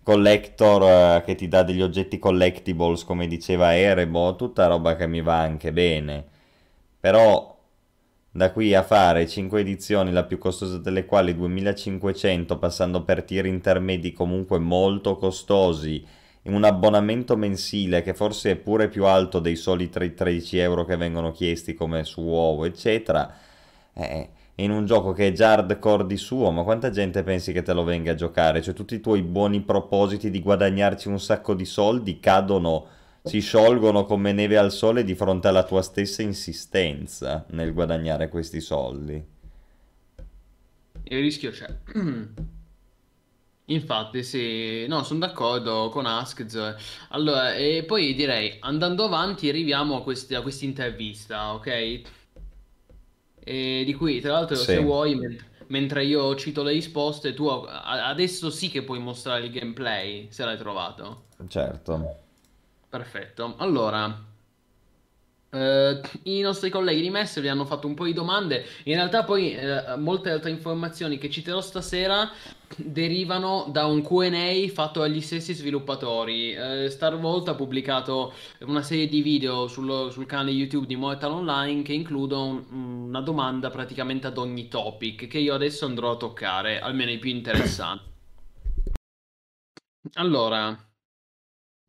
collector eh, che ti dà degli oggetti collectibles come diceva Erebo, tutta roba che mi va anche bene, però da qui a fare cinque edizioni, la più costosa delle quali duemilacinquecento, passando per tier intermedi comunque molto costosi, un abbonamento mensile che forse è pure più alto dei soli tredici euro che vengono chiesti come su WoW eccetera, eh, in un gioco che è già hardcore di suo, ma quanta gente pensi che te lo venga a giocare? Cioè tutti i tuoi buoni propositi di guadagnarci un sacco di soldi cadono, si sciolgono come neve al sole di fronte alla tua stessa insistenza nel guadagnare questi soldi. Il rischio c'è. Infatti, sì, no, sono d'accordo con Askez. Allora, e poi direi, andando avanti, arriviamo a questa a questa intervista, ok? E di cui, tra l'altro, sì. se vuoi, men- mentre io cito le risposte, tu a- adesso sì che puoi mostrare il gameplay, se l'hai trovato. Certo. Perfetto. Allora, Uh, i nostri colleghi di Mess vi hanno fatto un po' di domande. In realtà poi uh, molte altre informazioni che citerò stasera derivano da un Q and A fatto dagli stessi sviluppatori. uh, Star Vault ha pubblicato una serie di video sul, sul canale YouTube di Mortal Online che includono un, una domanda praticamente ad ogni topic, che io adesso andrò a toccare, almeno i più interessanti. Allora,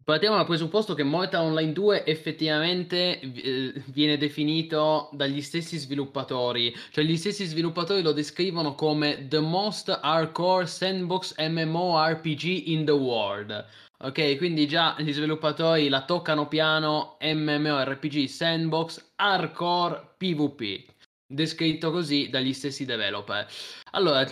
partiamo dal presupposto che Mortal Online due effettivamente eh, viene definito dagli stessi sviluppatori, cioè gli stessi sviluppatori lo descrivono come the most hardcore sandbox MMORPG in the world. Ok, quindi già gli sviluppatori la toccano piano: MMORPG sandbox hardcore PvP, descritto così dagli stessi developer. Allora,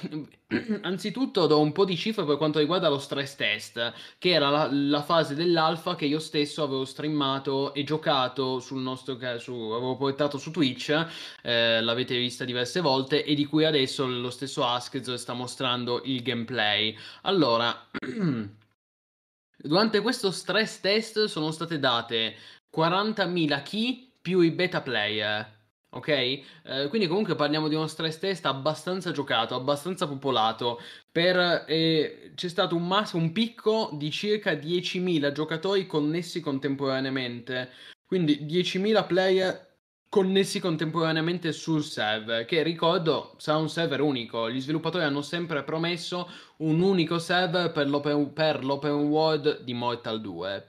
anzitutto do un po' di cifre per quanto riguarda lo stress test, che era la, la fase dell'alfa che io stesso avevo streamato e giocato sul nostro, su, avevo portato su Twitch, eh, l'avete vista diverse volte, e di cui adesso lo stesso Askez sta mostrando il gameplay. Allora, durante questo stress test sono state date quarantamila key più i beta player. Ok? Eh, quindi comunque parliamo di uno stress test abbastanza giocato, abbastanza popolato. Per, eh, c'è stato un, mass- un picco di circa diecimila giocatori connessi contemporaneamente. Quindi diecimila player connessi contemporaneamente sul server, che, ricordo, sarà un server unico. Gli sviluppatori hanno sempre promesso un unico server per l'open, per l'open world di Mortal due.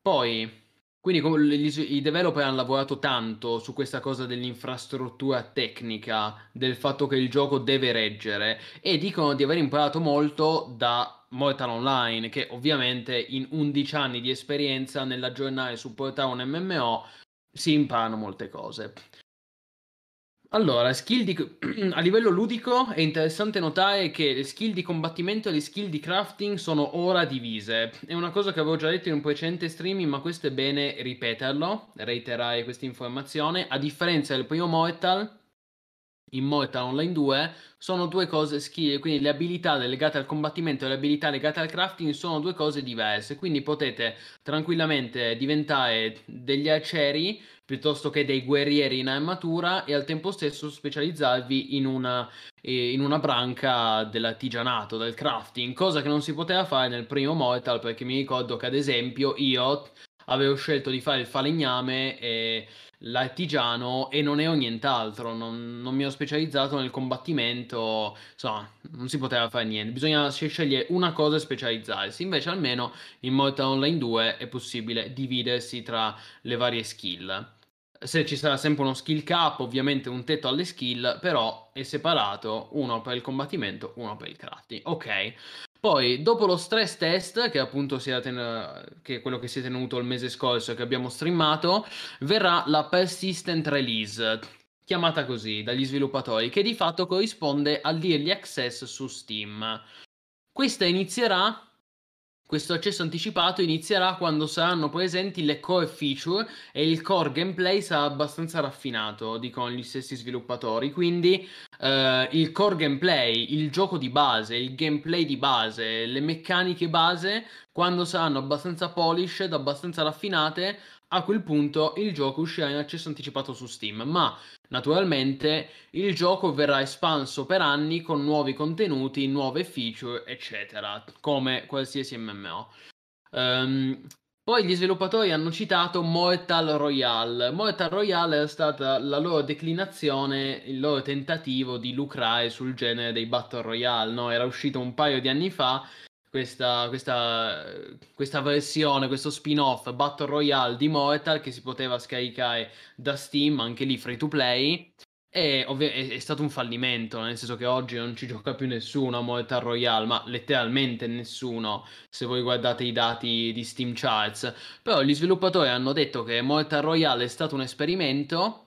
Poi, quindi gli, i developer hanno lavorato tanto su questa cosa dell'infrastruttura tecnica, del fatto che il gioco deve reggere, e dicono di aver imparato molto da Mortal Online, che ovviamente in undici anni di esperienza nell'aggiornare e supportare un M M O si imparano molte cose. Allora, skill di... a livello ludico è interessante notare che le skill di combattimento e le skill di crafting sono ora divise. È una cosa che avevo già detto in un precedente streaming, ma questo è bene ripeterlo, reiterare questa informazione. A differenza del primo Mortal, in Mortal Online due sono due cose skill, quindi le abilità legate al combattimento e le abilità legate al crafting sono due cose diverse, quindi potete tranquillamente diventare degli arcieri piuttosto che dei guerrieri in armatura e al tempo stesso specializzarvi in una, eh, in una branca dell'artigianato, del crafting, cosa che non si poteva fare nel primo Mortal, perché mi ricordo che ad esempio io avevo scelto di fare il falegname e l'artigiano e non ero nient'altro, non, non mi ero specializzato nel combattimento, insomma non si poteva fare niente, bisogna scegliere una cosa e specializzarsi. Invece almeno in Mortal Online due è possibile dividersi tra le varie skill. Se ci sarà sempre uno skill cap, ovviamente un tetto alle skill, però è separato, uno per il combattimento, uno per il crafting. Ok, poi dopo lo stress test, che appunto si era ten- che è quello che si è tenuto il mese scorso e che abbiamo streamato, verrà la persistent release, chiamata così dagli sviluppatori, che di fatto corrisponde all'early access su Steam. Questa inizierà... Questo accesso anticipato inizierà quando saranno presenti le core feature e il core gameplay sarà abbastanza raffinato, dicono gli stessi sviluppatori. Quindi eh, il core gameplay, il gioco di base, il gameplay di base, le meccaniche base, quando saranno abbastanza polished, abbastanza raffinate, a quel punto il gioco uscirà in accesso anticipato su Steam, ma naturalmente il gioco verrà espanso per anni con nuovi contenuti, nuove feature, eccetera, come qualsiasi M M O. Um, poi gli sviluppatori hanno citato Mortal Royale. Mortal Royale è stata la loro declinazione, il loro tentativo di lucrare sul genere dei Battle Royale, no? Era uscito un paio di anni fa Questa, questa, questa versione, questo spin-off Battle Royale di Mortal che si poteva scaricare da Steam, anche lì free to play, e ovvi- è, è stato un fallimento, nel senso che oggi non ci gioca più nessuno a Mortal Royale, ma letteralmente nessuno, se voi guardate i dati di Steam Charts. Però gli sviluppatori hanno detto che Mortal Royale è stato un esperimento,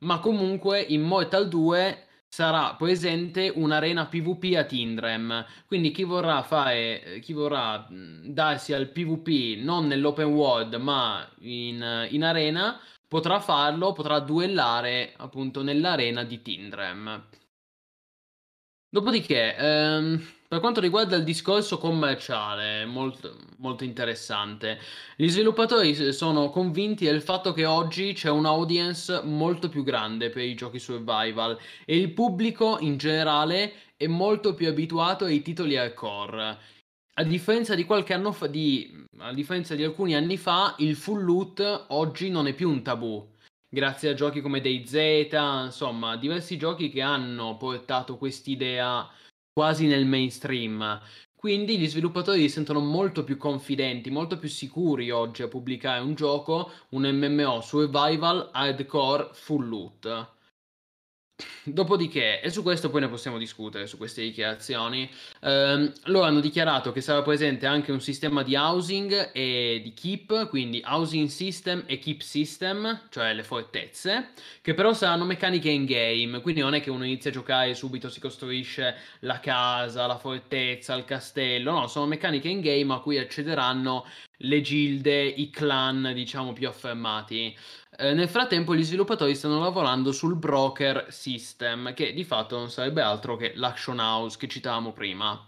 ma comunque in Mortal due sarà presente un'arena PvP a Tindrem, quindi chi vorrà fare, chi vorrà darsi al PvP non nell'open world ma in, in arena potrà farlo, potrà duellare appunto nell'arena di Tindrem. Dopodiché, ehm, per quanto riguarda il discorso commerciale, molto, molto interessante, gli sviluppatori sono convinti del fatto che oggi c'è un'audience molto più grande per i giochi survival e il pubblico in generale è molto più abituato ai titoli hardcore. A differenza di qualche anno fa, di, a differenza di alcuni anni fa, il full loot oggi non è più un tabù, grazie a giochi come DayZ, insomma, diversi giochi che hanno portato quest'idea quasi nel mainstream. Quindi gli sviluppatori si sentono molto più confidenti, molto più sicuri oggi a pubblicare un gioco, un M M O survival hardcore full loot. Dopodiché, e su questo poi ne possiamo discutere, su queste dichiarazioni, ehm, loro hanno dichiarato che sarà presente anche un sistema di housing e di keep, quindi housing system e keep system, cioè le fortezze, che però saranno meccaniche in game, quindi non è che uno inizia a giocare e subito si costruisce la casa, la fortezza, il castello, no, sono meccaniche in game a cui accederanno le gilde, i clan, diciamo, più affermati. Eh, nel frattempo gli sviluppatori stanno lavorando sul broker system, che di fatto non sarebbe altro che l'action house che citavamo prima.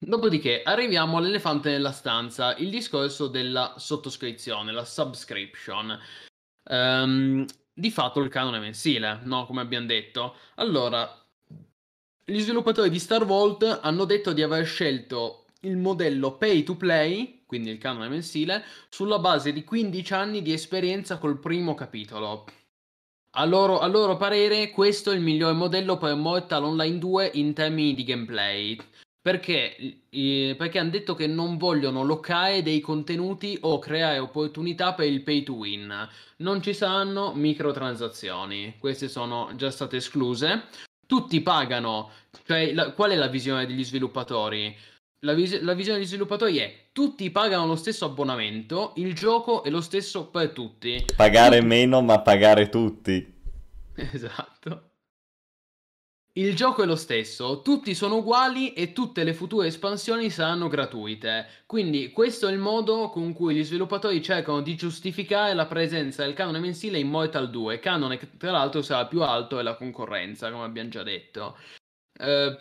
Dopodiché arriviamo all'elefante nella stanza, il discorso della sottoscrizione, la subscription. Ehm, di fatto il canone mensile, no? Come abbiamo detto. Allora, gli sviluppatori di Star Vault hanno detto di aver scelto il modello pay to play, quindi il canone mensile, sulla base di quindici anni di esperienza col primo capitolo. A loro, a loro parere questo è il miglior modello per Mortal Online due in termini di gameplay, perché, eh, perché hanno detto che non vogliono locare dei contenuti o creare opportunità per il pay to win, non ci saranno microtransazioni, queste sono già state escluse, tutti pagano, cioè la, qual è la visione degli sviluppatori? La, vis- la visione degli sviluppatori è tutti pagano lo stesso abbonamento, il gioco è lo stesso per tutti. Pagare meno ma pagare tutti. Esatto. Il gioco è lo stesso, tutti sono uguali e tutte le future espansioni saranno gratuite. Quindi questo è il modo con cui gli sviluppatori cercano di giustificare la presenza del canone mensile in Mortal due, canone che tra l'altro sarà più alto della concorrenza, come abbiamo già detto. Eh... Uh,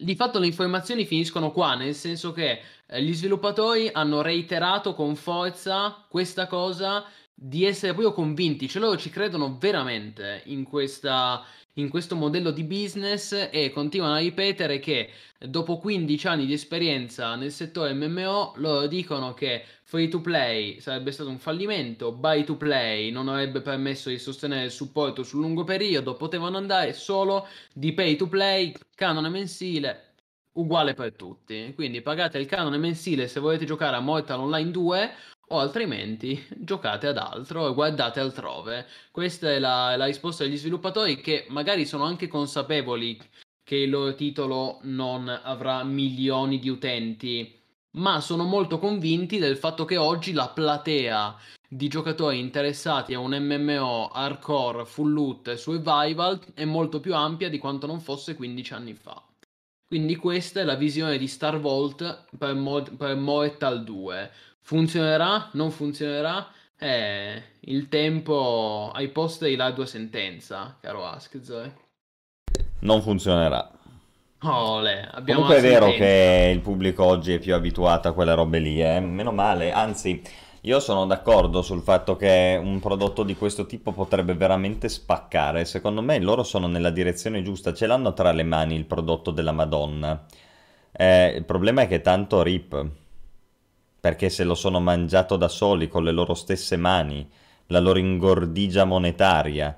Di fatto le informazioni finiscono qua, nel senso che eh, gli sviluppatori hanno reiterato con forza questa cosa di essere proprio convinti, cioè loro ci credono veramente in, questa, in questo modello di business e continuano a ripetere che dopo quindici anni di esperienza nel settore M M O loro dicono che free to play sarebbe stato un fallimento, buy to play non avrebbe permesso di sostenere il supporto sul lungo periodo, potevano andare solo di pay to play, canone mensile uguale per tutti, quindi pagate il canone mensile se volete giocare a Mortal Online due o altrimenti giocate ad altro e guardate altrove. Questa è la, la risposta degli sviluppatori, che magari sono anche consapevoli che il loro titolo non avrà milioni di utenti, ma sono molto convinti del fatto che oggi la platea di giocatori interessati a un M M O hardcore, full loot e survival è molto più ampia di quanto non fosse quindici anni fa. Quindi questa è la visione di Star Vault per, Mo- per Mortal due. Funzionerà? Non funzionerà? Eh, il tempo ai posteri la tua sentenza, caro Askez. Non funzionerà. Oh, le, abbiamo comunque è vero sentenza. Che il pubblico oggi è più abituato a quelle robe lì, eh? Meno male, anzi io sono d'accordo sul fatto che un prodotto di questo tipo potrebbe veramente spaccare. Secondo me loro sono nella direzione giusta, ce l'hanno tra le mani il prodotto della Madonna, eh, il problema è che tanto rip, perché se lo sono mangiato da soli con le loro stesse mani, la loro ingordigia monetaria,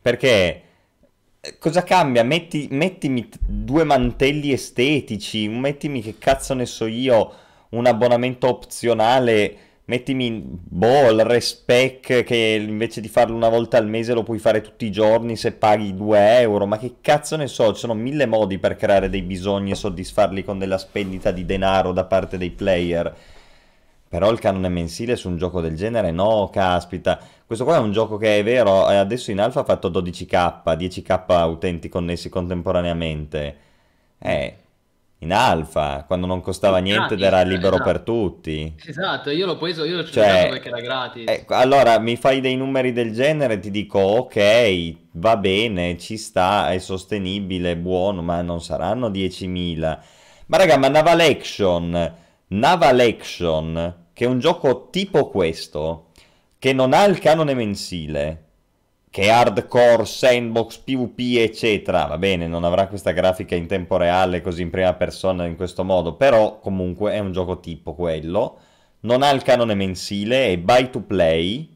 perché cosa cambia? Metti, mettimi due mantelli estetici, mettimi che cazzo ne so io, un abbonamento opzionale, mettimi boh, il respec che invece di farlo una volta al mese lo puoi fare tutti i giorni se paghi due euro, ma che cazzo ne so, ci sono mille modi per creare dei bisogni e soddisfarli con della spendita di denaro da parte dei player. Però il canone mensile su un gioco del genere no, caspita. Questo qua è un gioco che è vero, adesso in alfa ha fatto dodici K, dieci K utenti connessi contemporaneamente. Eh, in alfa, quando non costava è niente gratis, ed era libero esatto. per tutti. Esatto, io l'ho preso, io l'ho cioè, perché era gratis. Eh, allora, mi fai dei numeri del genere e ti dico, ok, va bene, ci sta, è sostenibile, è buono, ma non saranno diecimila. Ma raga, ma Naval Action, Naval Action, che è un gioco tipo questo... che non ha il canone mensile, che è hardcore, sandbox, PvP, eccetera. Va bene, non avrà questa grafica in tempo reale, così in prima persona, in questo modo, però comunque è un gioco tipo quello. Non ha il canone mensile, è buy to play,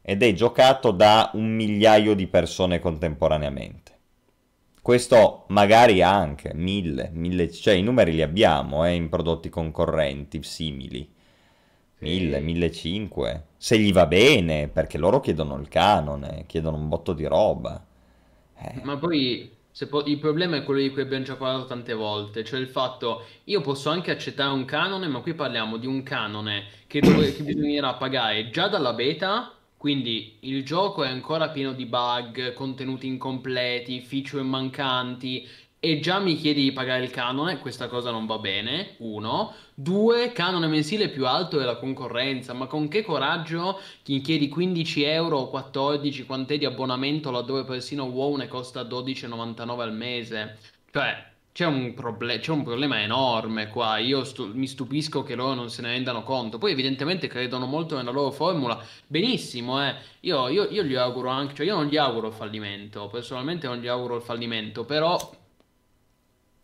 ed è giocato da un migliaio di persone contemporaneamente. Questo magari anche, mille, mille, cioè i numeri li abbiamo eh, in prodotti concorrenti, simili. mille, millecinquecento, se gli va bene, perché loro chiedono il canone, chiedono un botto di roba. Eh. Ma poi se po il problema è quello di cui abbiamo già parlato tante volte, cioè il fatto, io posso anche accettare un canone, ma qui parliamo di un canone che, dove, che bisognerà pagare già dalla beta, quindi il gioco è ancora pieno di bug, contenuti incompleti, feature mancanti... e già mi chiedi di pagare il canone, questa cosa non va bene, uno. Due, canone mensile più alto della concorrenza, ma con che coraggio chi chiedi quindici euro o quattordici, quant'è di abbonamento laddove persino WoW ne costa dodici e novantanove al mese? Cioè, c'è un, proble un problema enorme qua, io stu mi stupisco che loro non se ne rendano conto. Poi evidentemente credono molto nella loro formula, benissimo, eh. Io, io, io gli auguro anche, cioè io non gli auguro il fallimento, personalmente non gli auguro il fallimento, però...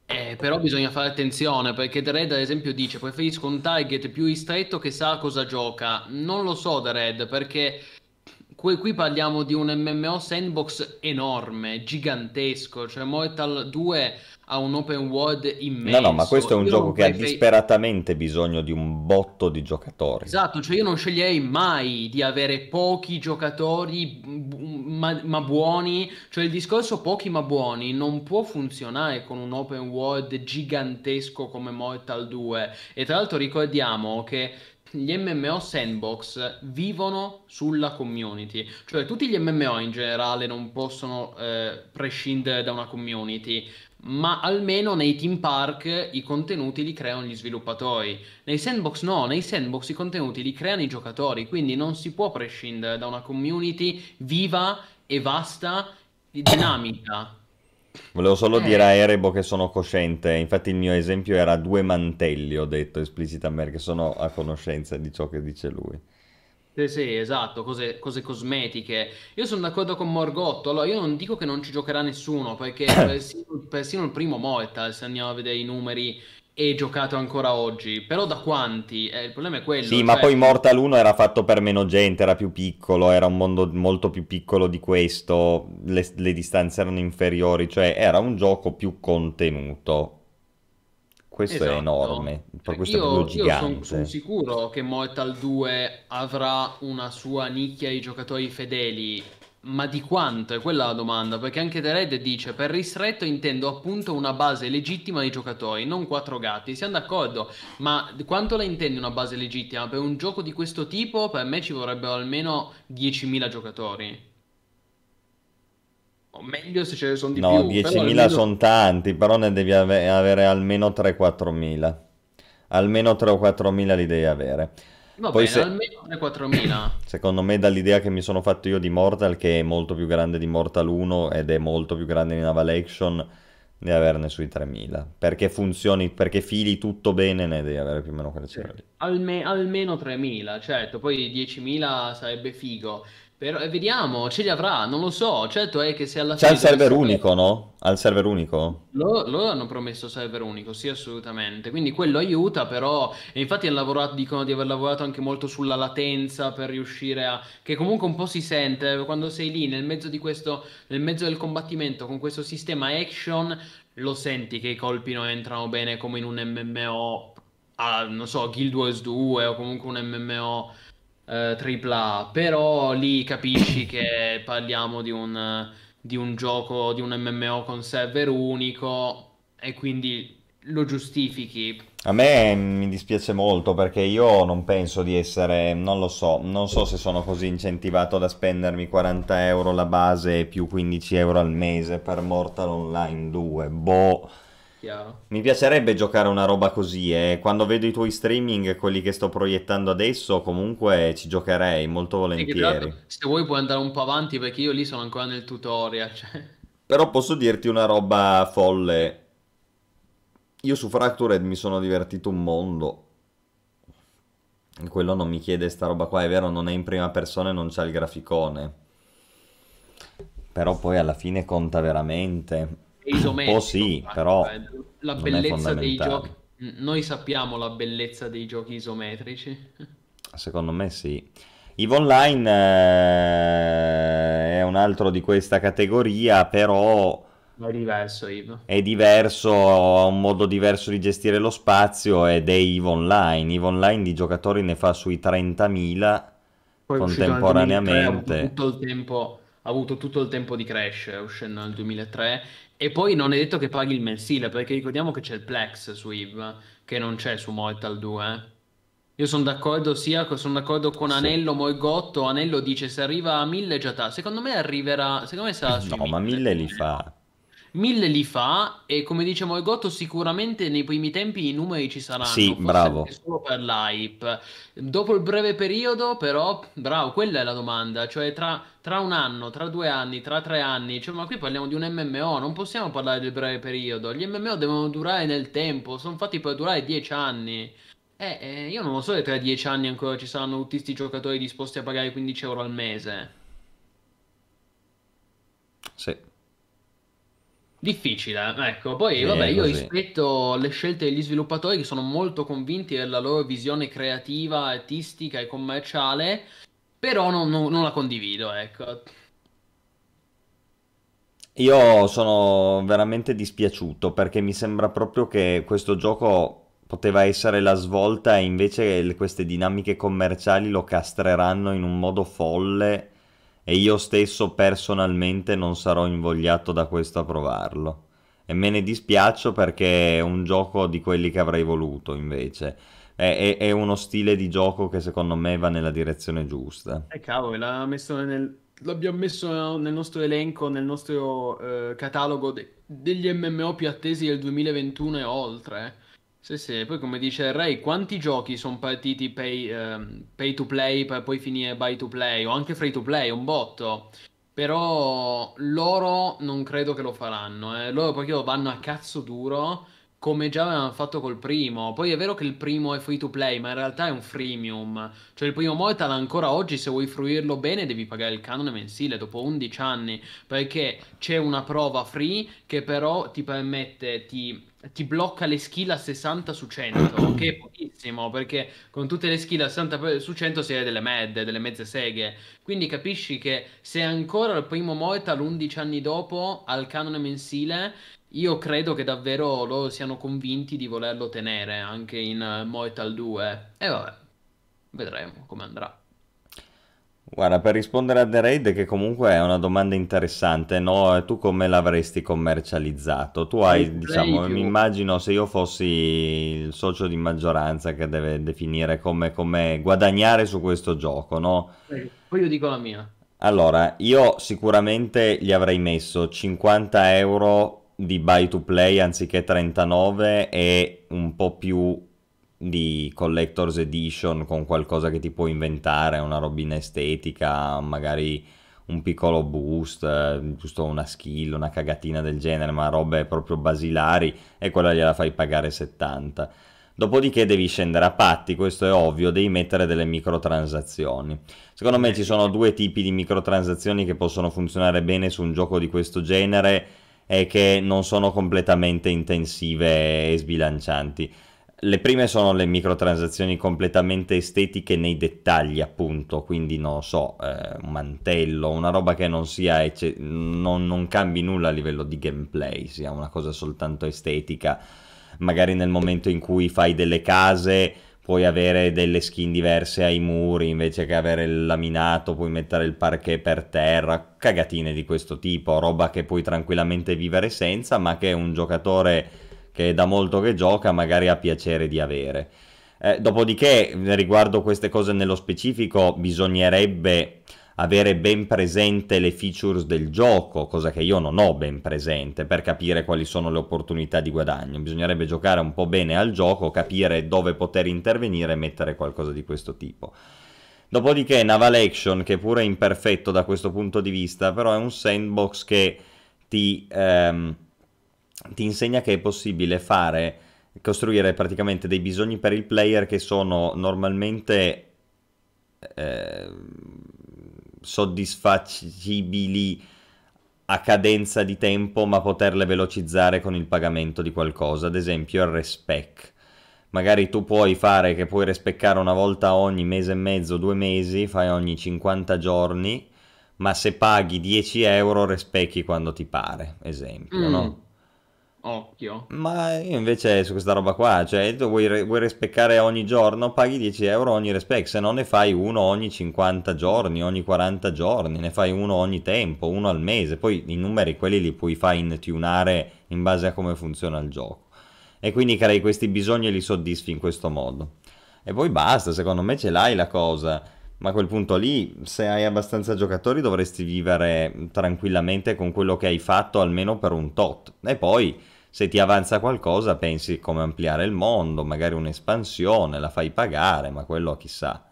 Eh, però bisogna fare attenzione, perché The Red ad esempio dice preferisco un target più ristretto che sa cosa gioca. Non lo so The Red, perché qui, qui parliamo di un M M O sandbox enorme, gigantesco, cioè Mortal due ha un open world immenso. No no, ma questo è un io gioco che ha disperatamente bisogno di un botto di giocatori. Esatto, cioè io non sceglierei mai di avere pochi giocatori ma, ma buoni, cioè il discorso pochi ma buoni non può funzionare con un open world gigantesco come Mortal due. E tra l'altro ricordiamo che gli M M O sandbox vivono sulla community, cioè tutti gli M M O in generale non possono eh, prescindere da una community, ma almeno nei team park i contenuti li creano gli sviluppatori, nei sandbox no, nei sandbox i contenuti li creano i giocatori, quindi non si può prescindere da una community viva e vasta e dinamica. Volevo solo eh. dire a Erebo che sono cosciente, infatti il mio esempio era due mantelli, ho detto esplicitamente, che sono a conoscenza di ciò che dice lui. Sì, sì, esatto, cose, cose cosmetiche. Io sono d'accordo con Morgotto, allora io non dico che non ci giocherà nessuno, perché persino, persino il primo Mortal, se andiamo a vedere i numeri, è giocato ancora oggi, però da quanti? Eh, il problema è quello. Sì, cioè... ma poi Mortal uno era fatto per meno gente, era più piccolo, era un mondo molto più piccolo di questo, le, le distanze erano inferiori, cioè era un gioco più contenuto. Questo esatto. è enorme, cioè, questo io, è io sono son sicuro che Mortal due avrà una sua nicchia di giocatori fedeli, ma di quanto? È quella la domanda, perché anche The Red dice per ristretto intendo appunto una base legittima di giocatori, non quattro gatti, siamo d'accordo, ma quanto la intendi una base legittima? Per un gioco di questo tipo per me ci vorrebbero almeno diecimila giocatori. O meglio se ce ne sono di no, più. No, diecimila almeno... sono tanti, però ne devi ave avere almeno tre o quattromila. Almeno tre o quattromila li devi avere. Va Poi bene, se... almeno tre o quattromila. Secondo me dall'idea che mi sono fatto io di Mortal, che è molto più grande di Mortal uno ed è molto più grande di Naval Action, devi averne sui tremila. Perché funzioni, perché fili tutto bene, ne devi avere più o meno quelle cifre lì. Alme almeno tremila, certo, poi diecimila sarebbe figo. Però, eh, vediamo, ce li avrà, non lo so, certo è che se alla fine... C'è il server unico, essere... no? Al server unico? Loro, loro hanno promesso server unico, sì, assolutamente, quindi quello aiuta, però... E infatti hanno lavorato, dicono di aver lavorato anche molto sulla latenza per riuscire a... Che comunque un po' si sente, quando sei lì nel mezzo di questo, nel mezzo del combattimento con questo sistema action, lo senti che i colpi non entrano bene come in un M M O, a, non so, Guild Wars due o comunque un M M O... tripla A, però lì capisci che parliamo di un, di un gioco, di un M M O con server unico e quindi lo giustifichi. A me mi dispiace molto perché io non penso di essere, non lo so, non so se sono così incentivato da spendermi quaranta euro la base più quindici euro al mese per Mortal Online due, boh. Chiaro. Mi piacerebbe giocare una roba così e eh. quando vedo i tuoi streaming, quelli che sto proiettando adesso, comunque ci giocherei molto volentieri. Sì, se vuoi puoi andare un po' avanti perché io lì sono ancora nel tutorial, cioè. Però posso dirti una roba folle. Io su Fractured mi sono divertito un mondo. Quello non mi chiede sta roba qua, è vero, non è in prima persona e non c'ha il graficone, però poi alla fine conta veramente. Un po' sì, però la bellezza dei giochi, noi sappiamo la bellezza dei giochi isometrici. Secondo me sì. Eve Online eh, è un altro di questa categoria, però è diverso, Eve. È diverso, ha un modo diverso di gestire lo spazio ed è Eve Online. Eve Online di giocatori ne fa sui trentamila contemporaneamente. Ha avuto tutto il tempo, ha avuto tutto il tempo di crescere, uscendo nel duemilatré. E poi non è detto che paghi il mensile, perché ricordiamo che c'è il Plex su Eve, che non c'è su Mortal due. Io sono d'accordo sia sono d'accordo con Anello, sì. Morgotto. Anello dice se arriva a mille già ta. Secondo me arriverà, secondo me sarà su No, mille. Ma mille li fa. Mille li fa, e come dice Morgotto sicuramente nei primi tempi i numeri ci saranno. Sì, bravo. Solo per l'hype. Dopo il breve periodo però, bravo, quella è la domanda. Cioè tra, tra un anno, tra due anni, tra tre anni. Cioè, ma qui parliamo di un M M O, non possiamo parlare del breve periodo. Gli M M O devono durare nel tempo, sono fatti per durare dieci anni. Eh, eh, io non lo so se tra dieci anni ancora ci saranno tutti questi giocatori disposti a pagare quindici euro al mese. Sì. Difficile, ecco. Poi sì, vabbè, io così. rispetto le scelte degli sviluppatori che sono molto convinti della loro visione creativa, artistica e commerciale, però non, non, non la condivido, ecco. Io sono veramente dispiaciuto perché mi sembra proprio che questo gioco poteva essere la svolta e invece queste dinamiche commerciali lo castreranno in un modo folle. E io stesso personalmente non sarò invogliato da questo a provarlo. E me ne dispiaccio perché è un gioco di quelli che avrei voluto invece. È, è, è uno stile di gioco che secondo me va nella direzione giusta. Eh cavolo, l'abbiamo messo nel, l'abbiamo messo nel nostro elenco, nel nostro eh, catalogo de, degli M M O più attesi del duemilaventuno e oltre. Sì, sì, poi come dice Ray, quanti giochi sono partiti pay, ehm, pay to play per poi finire buy to play o anche free to play, un botto. Però loro non credo che lo faranno, eh. Loro perché lo vanno a cazzo duro come già avevano fatto col primo. Poi è vero che il primo è free to play, ma in realtà è un freemium. Cioè il primo Mortal ancora oggi se vuoi fruirlo bene devi pagare il canone mensile dopo undici anni. Perché c'è una prova free che però ti permette, ti... ti blocca le skill a sessanta su cento, che è pochissimo, perché con tutte le skill a sessanta su cento si è delle merde, delle mezze seghe. Quindi capisci che se ancora il primo Mortal undici anni dopo al canone mensile, io credo che davvero loro siano convinti di volerlo tenere anche in Mortal due. E vabbè, vedremo come andrà. Guarda, per rispondere a The Raid, che comunque è una domanda interessante, no? Tu come l'avresti commercializzato? Tu hai, diciamo, mi immagino se io fossi il socio di maggioranza che deve definire come, come guadagnare su questo gioco, no? Poi io dico la mia. Allora, io sicuramente gli avrei messo cinquanta euro di buy to play anziché trentanove e un po' più di collector's edition con qualcosa che ti puoi inventare, una robina estetica, magari un piccolo boost, giusto una skill, una cagatina del genere, ma robe proprio basilari, e quella gliela fai pagare settanta. Dopodiché devi scendere a patti, questo è ovvio, devi mettere delle microtransazioni. Secondo me ci sono due tipi di microtransazioni che possono funzionare bene su un gioco di questo genere e che non sono completamente intensive e sbilancianti. Le prime sono le microtransazioni completamente estetiche nei dettagli, appunto, quindi non so, eh, un mantello, una roba che non sia non, non cambi nulla a livello di gameplay, sia una cosa soltanto estetica. Magari nel momento in cui fai delle case puoi avere delle skin diverse ai muri, invece che avere il laminato puoi mettere il parquet per terra, cagatine di questo tipo, roba che puoi tranquillamente vivere senza, ma che un giocatore che è da molto che gioca magari ha piacere di avere. Eh, dopodiché, riguardo queste cose nello specifico, bisognerebbe avere ben presente le features del gioco, cosa che io non ho ben presente, per capire quali sono le opportunità di guadagno. Bisognerebbe giocare un po' bene al gioco, capire dove poter intervenire e mettere qualcosa di questo tipo. Dopodiché Naval Action, che pure è imperfetto da questo punto di vista, però è un sandbox che ti, ehm, ti insegna che è possibile fare, costruire praticamente dei bisogni per il player che sono normalmente eh, soddisfacibili a cadenza di tempo, ma poterle velocizzare con il pagamento di qualcosa, ad esempio il respec. Magari tu puoi fare che puoi respeccare una volta ogni mese e mezzo, due mesi, fai ogni cinquanta giorni, ma se paghi dieci euro respecchi quando ti pare, esempio, mm. no? Occhio. Ma io invece su questa roba qua, cioè tu vuoi, vuoi respeccare ogni giorno, paghi dieci euro ogni respec, se no ne fai uno ogni cinquanta giorni, ogni quaranta giorni, ne fai uno ogni tempo, uno al mese, poi i numeri quelli li puoi fine tunare in base a come funziona il gioco. E quindi crei questi bisogni e li soddisfi in questo modo. E poi basta, secondo me ce l'hai la cosa. Ma a quel punto lì, se hai abbastanza giocatori, dovresti vivere tranquillamente con quello che hai fatto, almeno per un tot. E poi, se ti avanza qualcosa, pensi come ampliare il mondo, magari un'espansione, la fai pagare, ma quello chissà.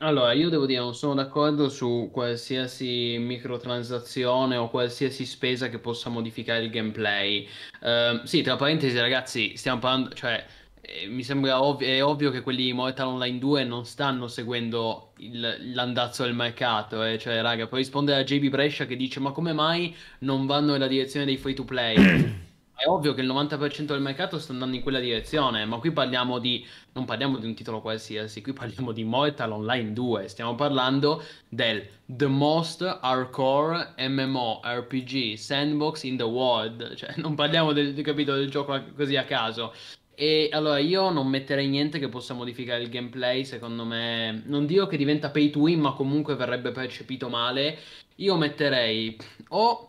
Allora, io devo dire, non sono d'accordo su qualsiasi microtransazione o qualsiasi spesa che possa modificare il gameplay. Uh, sì, tra parentesi, ragazzi, stiamo parlando, cioè, eh, mi sembra ovvio, è ovvio che quelli di Mortal Online due non stanno seguendo l'andazzo del mercato, eh? Cioè, raga, puoi rispondere a J B Brescia che dice, ma come mai non vanno nella direzione dei free to play? È ovvio che il novanta per cento del mercato sta andando in quella direzione, ma qui parliamo di, non parliamo di un titolo qualsiasi, qui parliamo di Mortal Online due, stiamo parlando del the most hardcore M M O R P G sandbox in the world, cioè non parliamo del, capito, del gioco così a caso. E allora io non metterei niente che possa modificare il gameplay, secondo me, non dico che diventa pay to win, ma comunque verrebbe percepito male. Io metterei o,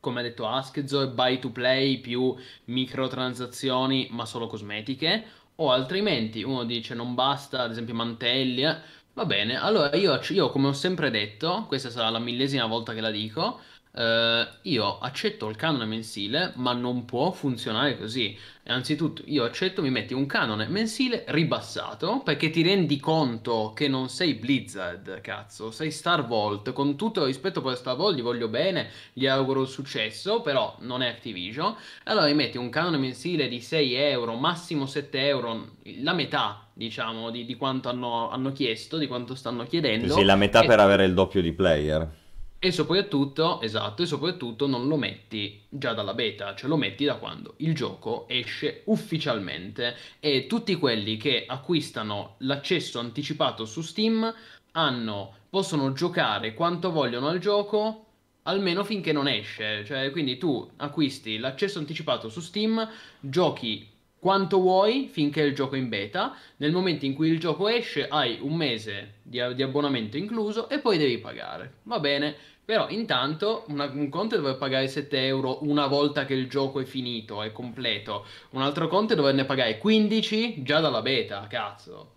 come ha detto Askez, buy to play più microtransazioni ma solo cosmetiche, o altrimenti uno dice non basta, ad esempio mantelli, eh? Va bene, allora io, io come ho sempre detto, questa sarà la millesima volta che la dico, eh, io accetto il canone mensile, ma non può funzionare così. Anzitutto io accetto, mi metti un canone mensile ribassato, perché ti rendi conto che non sei Blizzard, cazzo, sei Star Vault. Con tutto il rispetto per Star Vault, gli voglio bene, gli auguro il successo, però non è Activision. Allora mi metti un canone mensile di sei euro, massimo sette euro, la metà diciamo di, di quanto hanno, hanno chiesto, di quanto stanno chiedendo. Sì, sì, la metà e... per avere il doppio di player. E soprattutto, esatto, e soprattutto non lo metti già dalla beta, cioè lo metti da quando il gioco esce ufficialmente, e tutti quelli che acquistano l'accesso anticipato su Steam hanno, possono giocare quanto vogliono al gioco almeno finché non esce, cioè quindi tu acquisti l'accesso anticipato su Steam, giochi quanto vuoi finché il gioco è in beta, nel momento in cui il gioco esce hai un mese di, di abbonamento incluso e poi devi pagare, va bene, però intanto una, un conto è dover pagare sette euro una volta che il gioco è finito, è completo, un altro conto è doverne pagare quindici già dalla beta, cazzo.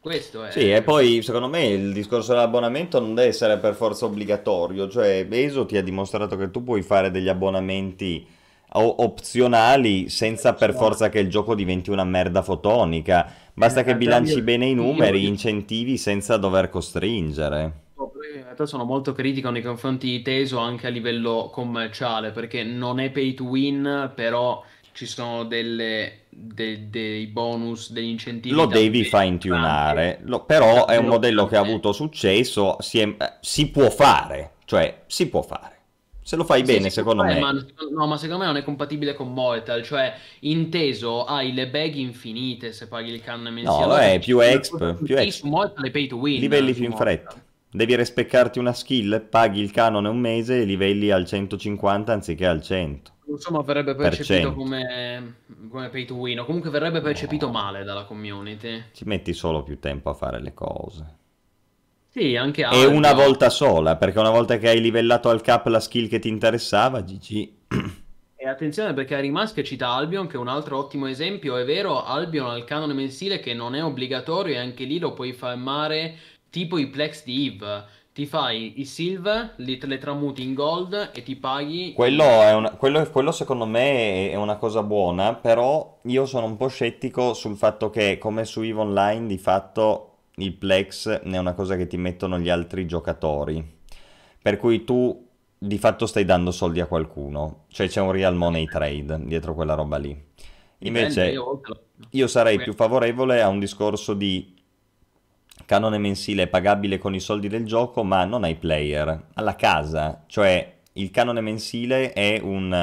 Questo è... Sì, e poi secondo me il discorso dell'abbonamento non deve essere per forza obbligatorio, cioè Beso ti ha dimostrato che tu puoi fare degli abbonamenti opzionali senza per forza che il gioco diventi una merda fotonica, basta che bilanci bene i numeri, incentivi senza dover costringere. In realtà sono molto critico nei confronti di Teso anche a livello commerciale, perché non è pay to win, però ci sono delle, de, dei bonus, degli incentivi. Lo devi fine tunare, però è un modello che ha avuto successo, si, è, si può fare, cioè si può fare. Se lo fai sì, bene, secondo fare, me... Ma, no, ma secondo me non è compatibile con Mortal, cioè, inteso, hai le bag infinite se paghi il canone mensile. No, è più exp, più exp. Su Mortal è pay to win. Livelli più in fretta. Devi respeccarti una skill, paghi il canone un mese e livelli al centocinquanta anziché al cento. Insomma, verrebbe percepito come, come pay to win, o comunque verrebbe percepito no. male dalla community. Ci metti solo più tempo a fare le cose. Sì, anche e una volta sola, perché una volta che hai livellato al cap la skill che ti interessava, G G. E attenzione perché Arimask cita Albion, che è un altro ottimo esempio. È vero, Albion ha il canone mensile che non è obbligatorio e anche lì lo puoi farmare tipo i Plex di Eve. Ti fai i silver, li, le tramuti in gold e ti paghi... Quello, è una, quello, quello secondo me è una cosa buona, però io sono un po' scettico sul fatto che, come su EVE Online, di fatto il Plex è una cosa che ti mettono gli altri giocatori. Per cui tu... di fatto stai dando soldi a qualcuno, cioè c'è un real money trade dietro quella roba lì. Invece io sarei più favorevole a un discorso di canone mensile pagabile con i soldi del gioco, ma non ai player, alla casa. Cioè il canone mensile è un...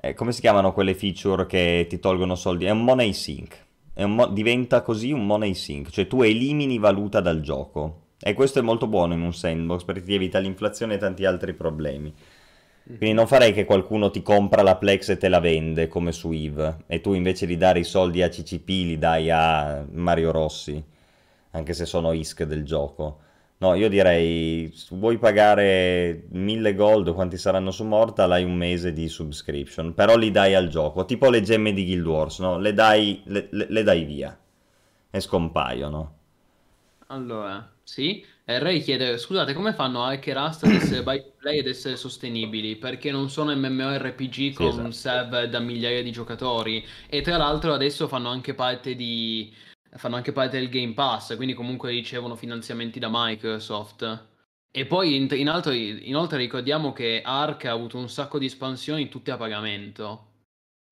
Eh, come si chiamano quelle feature che ti tolgono soldi? È un money sink, è un mo- diventa così un money sink, cioè tu elimini valuta dal gioco. E questo è molto buono in un sandbox, perché ti evita l'inflazione e tanti altri problemi. Quindi non farei che qualcuno ti compra la Plex e te la vende, come su EVE, e tu invece di dare i soldi a C C P li dai a Mario Rossi, anche se sono I S C del gioco. No, io direi, vuoi pagare mille gold, quanti saranno su Mortal, hai un mese di subscription, però li dai al gioco, tipo le gemme di Guild Wars, no? Le dai, le, le, le dai via e scompaiono. Allora... Sì, e Ray chiede, scusate, come fanno Hacker Rust ad essere by play ed essere sostenibili? Perché non sono MMORPG con sì, esatto. server da migliaia di giocatori, e tra l'altro adesso fanno anche parte di fanno anche parte del Game Pass, quindi comunque ricevono finanziamenti da Microsoft. E poi in, in altro, inoltre ricordiamo che Ark ha avuto un sacco di espansioni tutte a pagamento,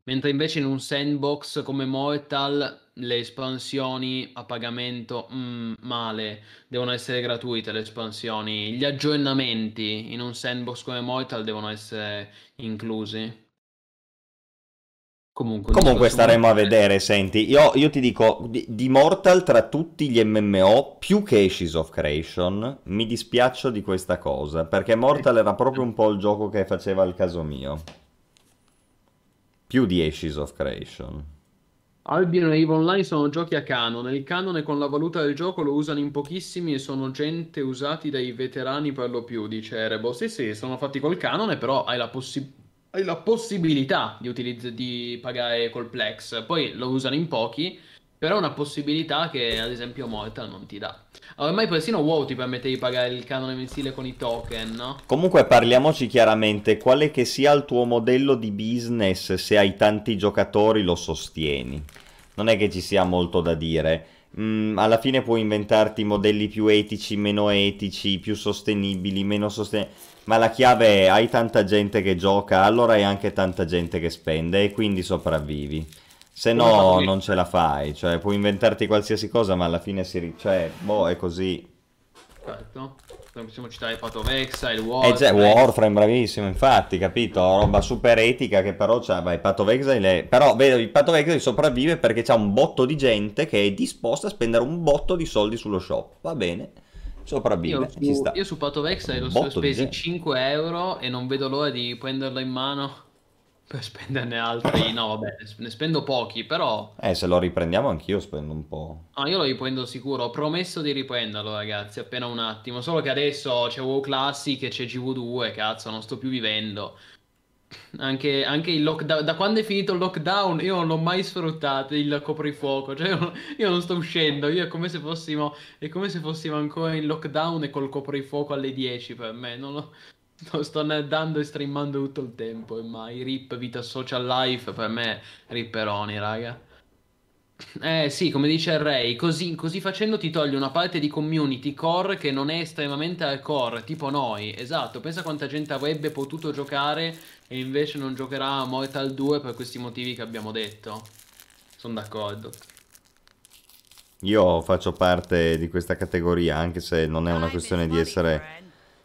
mentre invece in un sandbox come Mortal le espansioni a pagamento mm, male, devono essere gratuite le espansioni, gli aggiornamenti in un sandbox come Mortal devono essere inclusi. Comunque, Comunque staremo a vedere. Senti, io, io ti dico, di, di Mortal tra tutti gli M M O, più che Ashes of Creation, mi dispiaccio di questa cosa, perché Mortal era proprio un po' il gioco che faceva il caso mio, più di Ashes of Creation. Albion e EVE Online sono giochi a canone, il canone con la valuta del gioco lo usano in pochissimi e sono gente usati dai veterani per lo più, dice Erebo. Sì sì, sono fatti col canone, però hai la, possi- hai la possibilità di, utilizz- di pagare col Plex, poi lo usano in pochi, però è una possibilità che ad esempio Mortal non ti dà. Ormai persino WoW ti permette di pagare il canone mensile con i token, no? Comunque parliamoci chiaramente, quale che sia il tuo modello di business, se hai tanti giocatori lo sostieni. Non è che ci sia molto da dire. Mm, alla fine puoi inventarti modelli più etici, meno etici, più sostenibili, meno sostenibili. Ma la chiave è, hai tanta gente che gioca, allora hai anche tanta gente che spende e quindi sopravvivi. Se no non ce la fai, cioè puoi inventarti qualsiasi cosa ma alla fine si... cioè, boh, è così. Certo, possiamo citare Path of Exile, Warframe... Eh già, Warframe, bravissimo, infatti, capito? Roba super etica che però c'ha, vai, Path of Exile è... Però, vedo, il Path of Exile sopravvive perché c'ha un botto di gente che è disposta a spendere un botto di soldi sullo shop, va bene? Sopravvive, ci sta. Io su Path of Exile ho speso cinque euro e non vedo l'ora di prenderlo in mano... per spenderne altri, no vabbè, ne spendo pochi però... Eh, se lo riprendiamo anch'io spendo un po'. Ah, io lo riprendo sicuro, ho promesso di riprenderlo ragazzi, appena un attimo, solo che adesso c'è WoW Classic e c'è G V due, cazzo, non sto più vivendo. Anche, anche il lockdown, da quando è finito il lockdown io non l'ho mai sfruttato, il coprifuoco, cioè io non, io non sto uscendo, io è come se fossimo, è come se fossimo ancora in lockdown e col coprifuoco alle dieci per me, non lo... Sto andando e streamando tutto il tempo, ma i rip vita social life per me ripperoni, raga. Eh sì, come dice Ray, così, così facendo ti togli una parte di community core che non è estremamente al core, tipo noi, esatto, pensa quanta gente avrebbe potuto giocare e invece non giocherà a Mortal due per questi motivi che abbiamo detto. Sono d'accordo. Io faccio parte di questa categoria, anche se non è una questione di essere...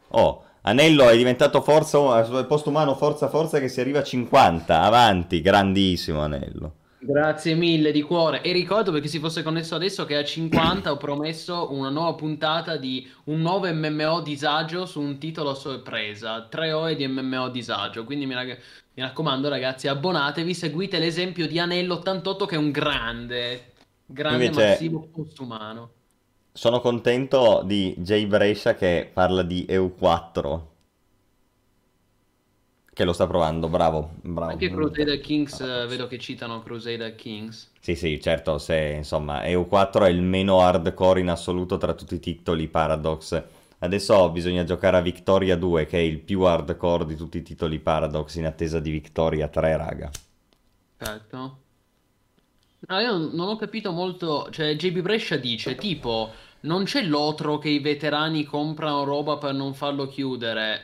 Oh... Anello è diventato forza, posto umano, forza forza che si arriva a cinquanta, avanti, grandissimo Anello. Grazie mille di cuore, e ricordo perché si fosse connesso adesso che a cinquanta ho promesso una nuova puntata di un nuovo M M O disagio su un titolo sorpresa, tre ore di M M O disagio, quindi mi, rag- mi raccomando ragazzi abbonatevi, seguite l'esempio di Anello ottantotto che è un grande, grande invece... massivo posto umano. Sono contento di Jay Brescia che parla di E U quattro. Che lo sta provando, bravo, bravo. Anche Crusader Kings, ah, vedo che citano Crusader Kings. Sì, sì, certo, se insomma E U quattro è il meno hardcore in assoluto tra tutti i titoli Paradox. Adesso bisogna giocare a Victoria due, che è il più hardcore di tutti i titoli Paradox, in attesa di Victoria tre, raga. Certo. No, io non ho capito molto, cioè J B Brescia dice, tipo, non c'è l'otro che i veterani comprano roba per non farlo chiudere.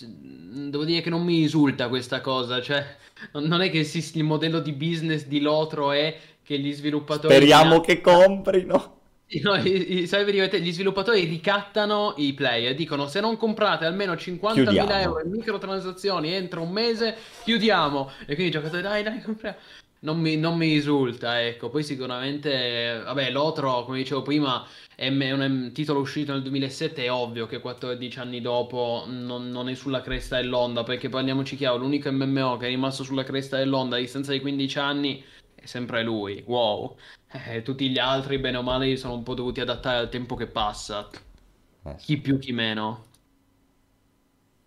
Devo dire che non mi risulta questa cosa, cioè non è che si, il modello di business di Lotro è che gli sviluppatori... Speriamo che comprino! No, i, i, gli sviluppatori ricattano i player, dicono se non comprate almeno cinquantamila euro in microtransazioni entro un mese, chiudiamo! E quindi i giocatori dai dai compriamo... Non mi, non mi risulta, ecco. Poi sicuramente, vabbè, Lotro, come dicevo prima, è un titolo uscito nel duemilasette, è ovvio che quattordici anni dopo non, non è sulla cresta dell'onda, perché parliamoci chiaro, l'unico M M O che è rimasto sulla cresta dell'onda a distanza di quindici anni è sempre lui, wow. Eh, tutti gli altri, bene o male, sono un po' dovuti adattare al tempo che passa, chi più chi meno.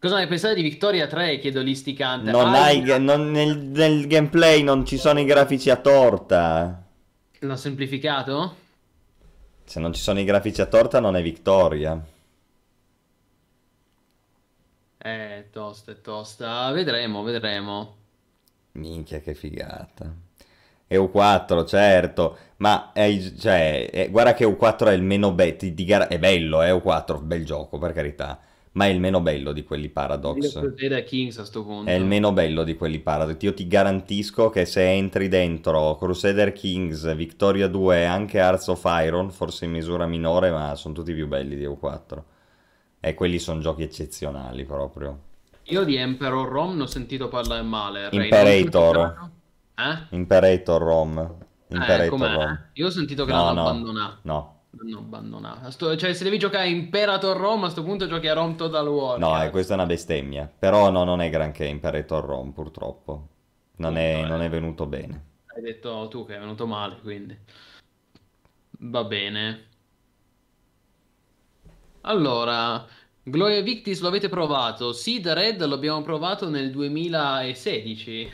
Cosa ne pensate di Victoria tre? Chiedo l'isticante. Non ah, hai, il... non, nel, nel gameplay non ci sono i grafici a torta. L'ho semplificato? Se non ci sono i grafici a torta non è Victoria. Eh, tosta, è tosta. Vedremo, vedremo. Minchia, che figata. E U quattro, certo. Ma, è, cioè, è, guarda che E U quattro è il meno be- di, di gar- è bello, eh, E U quattro, bel gioco, per carità. Ma è il meno bello di quelli Paradox. Kings a sto punto. È il meno bello di quelli Paradox. Io ti garantisco che se entri dentro Crusader Kings, Victoria due e anche Hearts of Iron, forse in misura minore, ma sono tutti più belli di E U quattro. E quelli sono giochi eccezionali proprio. Io di Emperor Rome non ho sentito parlare male. Ray, Imperator. Eh? Imperator Rome. Imperator eh, Rome. Io ho sentito che no, l'hanno no, abbandonato. No. L'hanno abbandonato. Sto, cioè, se devi giocare Imperator Rome, a sto punto giochi a Rome Total War. No, eh, questa è una bestemmia. Però no, non è granché Imperator Rome, purtroppo. Non, no, è, no, non eh. è venuto bene. Hai detto tu che è venuto male, quindi. Va bene. Allora, Gloria Victis lo avete provato. Seed Red l'abbiamo provato nel duemilasedici.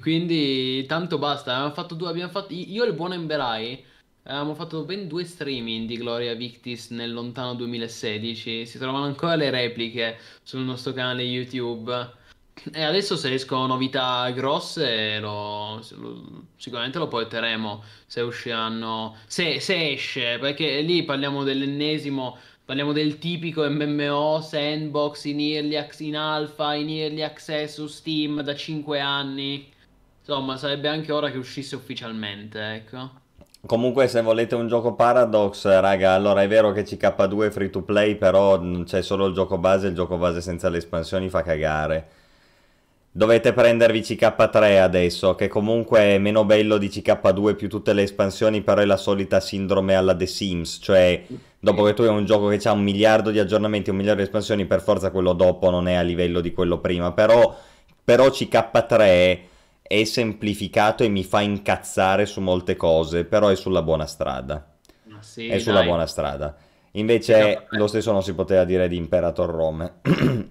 Quindi, tanto basta. Abbiamo fatto due, abbiamo fatto... Io e il buon Emberai... Abbiamo fatto ben due streaming di Gloria Victis nel lontano duemilasedici. Si trovano ancora le repliche sul nostro canale YouTube. E adesso se escono novità grosse lo, lo, sicuramente lo porteremo. Se usciranno, se, se esce, perché lì parliamo dell'ennesimo, parliamo del tipico M M O sandbox in early access, in alpha, in early access su Steam da cinque anni. Insomma, sarebbe anche ora che uscisse ufficialmente, ecco. Comunque se volete un gioco Paradox, raga, allora è vero che C K due è free to play, però c'è solo il gioco base, il gioco base senza le espansioni fa cagare. Dovete prendervi C K tre adesso, che comunque è meno bello di C K due più tutte le espansioni, però è la solita sindrome alla The Sims, cioè dopo che tu hai un gioco che ha un miliardo di aggiornamenti, un miliardo di espansioni, per forza quello dopo non è a livello di quello prima, però, però C K tre... è semplificato e mi fa incazzare su molte cose, però è sulla buona strada. Ah, sì, è sulla dai. buona strada. Invece sì, lo stesso non si poteva dire di Imperator Rome.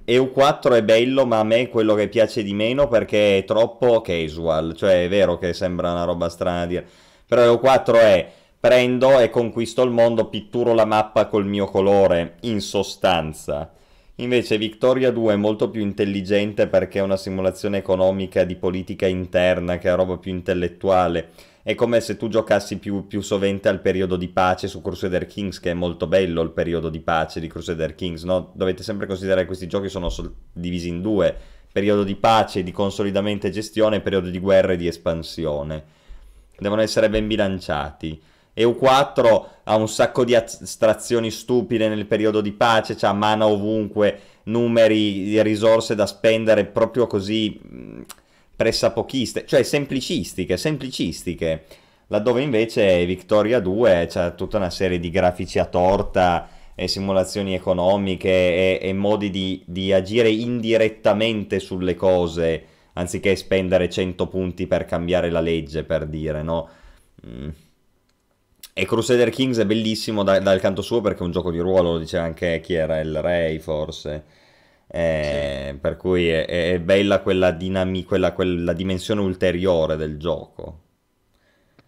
E U quattro è bello, ma a me è quello che piace di meno perché è troppo casual. Cioè è vero che sembra una roba strana a dire, però E U quattro è prendo e conquisto il mondo, pitturo la mappa col mio colore, in sostanza. Invece Victoria due è molto più intelligente perché è una simulazione economica di politica interna, che è roba più intellettuale. È come se tu giocassi più, più sovente al periodo di pace su Crusader Kings, che è molto bello il periodo di pace di Crusader Kings, no? Dovete sempre considerare che questi giochi sono sol- divisi in due, periodo di pace, di consolidamento e gestione, e periodo di guerra e di espansione. Devono essere ben bilanciati. E U quattro ha un sacco di astrazioni stupide nel periodo di pace, c'ha mana ovunque, numeri, risorse da spendere proprio così pressapochiste, cioè semplicistiche, semplicistiche. Laddove invece Victoria due c'ha tutta una serie di grafici a torta e simulazioni economiche e, e modi di, di agire indirettamente sulle cose, anziché spendere cento punti per cambiare la legge, per dire, no? Mm. E Crusader Kings è bellissimo da, dal canto suo perché è un gioco di ruolo, lo diceva anche chi era il Ray forse, Eh, sì. Per cui è, è bella quella, dinami- quella, quella dimensione ulteriore del gioco,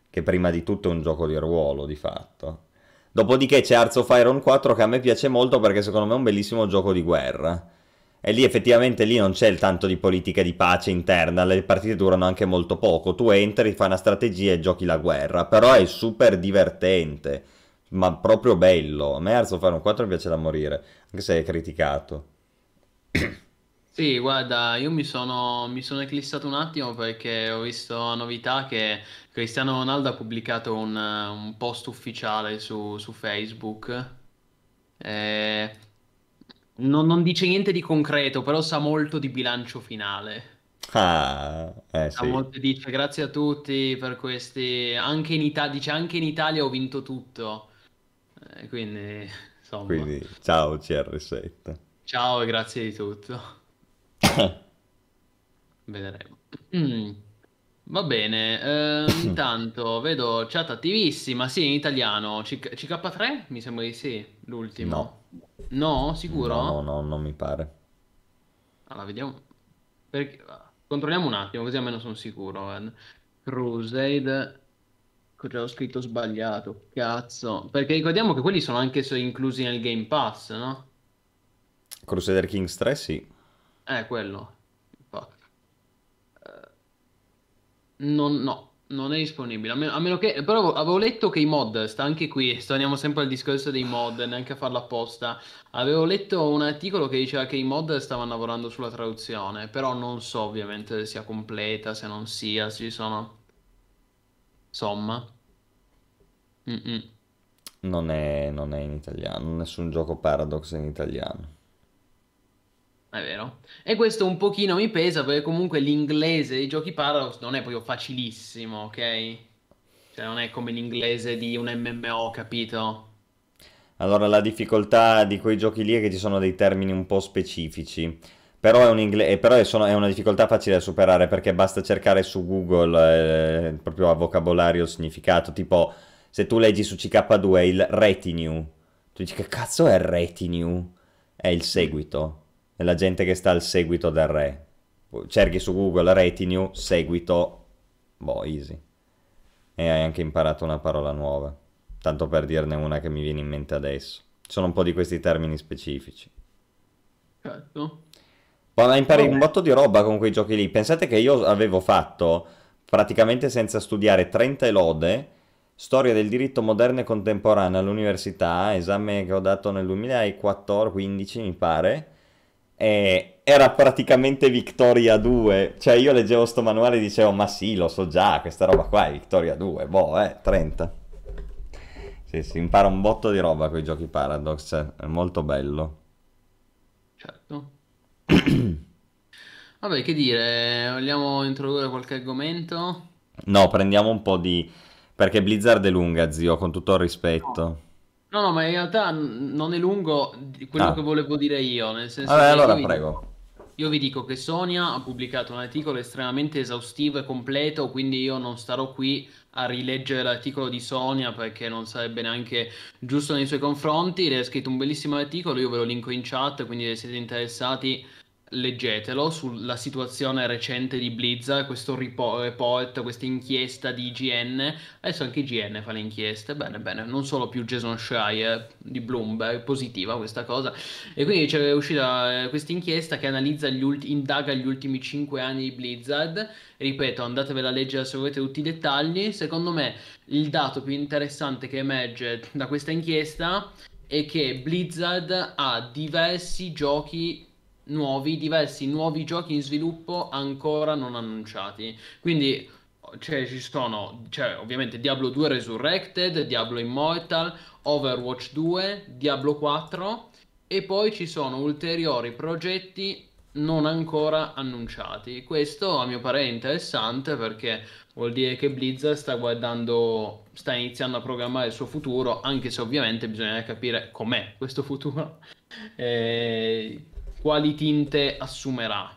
che prima di tutto è un gioco di ruolo di fatto. Dopodiché c'è Hearts of Iron quattro, che a me piace molto perché secondo me è un bellissimo gioco di guerra, e lì effettivamente lì non c'è il tanto di politica di pace interna, le partite durano anche molto poco, tu entri, fai una strategia e giochi la guerra, però è super divertente, ma proprio bello. A me Hearts of Iron quattro piace da morire, anche se è criticato. Sì, guarda, io mi sono, mi sono eclissato un attimo perché ho visto la novità che Cristiano Ronaldo ha pubblicato un, un post ufficiale su, su Facebook. Eh, non, non dice niente di concreto, però sa molto di bilancio finale. Ah, eh, sì. Molto, dice grazie a tutti per questi, anche in Italia, dice anche in Italia ho vinto tutto. Eh, quindi, insomma. Quindi, ciao C R sette. Ciao e grazie di tutto. Vedremo. Mm. Va bene, eh, intanto vedo chat attivissima, sì, in italiano. C K tre? Mi sembra di sì, l'ultimo. No. No? Sicuro? No, no, no, non mi pare. Allora, vediamo. Perché... Controlliamo un attimo, così almeno sono sicuro. Eh. Crusade... Cosa ho scritto sbagliato, cazzo. Perché ricordiamo che quelli sono anche inclusi nel Game Pass, no? Crusader Kings tre, sì. Eh, quello. Infatti. Eh, non, no, non è disponibile. A meno, a meno che... Però avevo letto che i mod, sta anche qui, torniamo sempre al discorso dei mod, neanche a farlo apposta. Avevo letto un articolo che diceva che i mod stavano lavorando sulla traduzione, però non so ovviamente se sia completa, se non sia, se ci sono... Insomma. Mm-mm. Non è, non è in italiano, nessun gioco Paradox è in italiano. È vero. E questo un pochino mi pesa, perché comunque l'inglese dei giochi Paradox non è proprio facilissimo, ok? Cioè non è come l'inglese di un M M O, capito? Allora la difficoltà di quei giochi lì è che ci sono dei termini un po' specifici. Però è, un ingle... Però è, sono... è una difficoltà facile da superare, perché basta cercare su Google eh, proprio a vocabolario significato, tipo... Se tu leggi su C K due il retinue, tu dici che cazzo è retinue? È il seguito, è la gente che sta al seguito del re. Cerchi su Google retinue, seguito, boh, easy. E hai anche imparato una parola nuova, tanto per dirne una che mi viene in mente adesso. Ci sono un po' di questi termini specifici. Certo. Ma impari un botto di roba con quei giochi lì. Pensate che io avevo fatto, praticamente senza studiare, trenta lode... Storia del diritto moderno e contemporanea all'università, esame che ho dato nel duemilaquattordici mi pare, e era praticamente Victoria due, cioè io leggevo sto manuale e dicevo ma sì, lo so già, questa roba qua è Victoria due, boh, eh, trenta. Sì, si impara un botto di roba con i giochi Paradox, è molto bello. Certo. Vabbè, che dire, vogliamo introdurre qualche argomento? No, prendiamo un po' di... Perché Blizzard è lunga, zio, con tutto il rispetto. No, no, ma in realtà non è lungo quello ah. che volevo dire io, nel senso Vabbè, che allora io prego. Vi dico, io vi dico che Sonia ha pubblicato un articolo estremamente esaustivo e completo, quindi io non starò qui a rileggere l'articolo di Sonia perché non sarebbe neanche giusto nei suoi confronti. Lei ha scritto un bellissimo articolo, io ve lo linko in chat, quindi se siete interessati leggetelo, sulla situazione recente di Blizzard, questo report, questa inchiesta di I G N. Adesso anche I G N fa le inchieste, bene bene, non solo più Jason Schreier di Bloomberg, positiva questa cosa. E quindi c'è uscita eh, questa inchiesta che analizza gli ulti- indaga gli ultimi cinque anni di Blizzard. Ripeto, andatevela a leggere se volete tutti i dettagli. Secondo me il dato più interessante che emerge da questa inchiesta è che Blizzard ha diversi giochi nuovi, diversi nuovi giochi in sviluppo ancora non annunciati. Quindi cioè, ci sono cioè, ovviamente Diablo due Resurrected, Diablo Immortal, Overwatch due, Diablo quattro, e poi ci sono ulteriori progetti non ancora annunciati. Questo a mio parere è interessante perché vuol dire che Blizzard sta guardando, sta iniziando a programmare il suo futuro, anche se ovviamente bisogna capire com'è questo futuro e... quali tinte assumerà,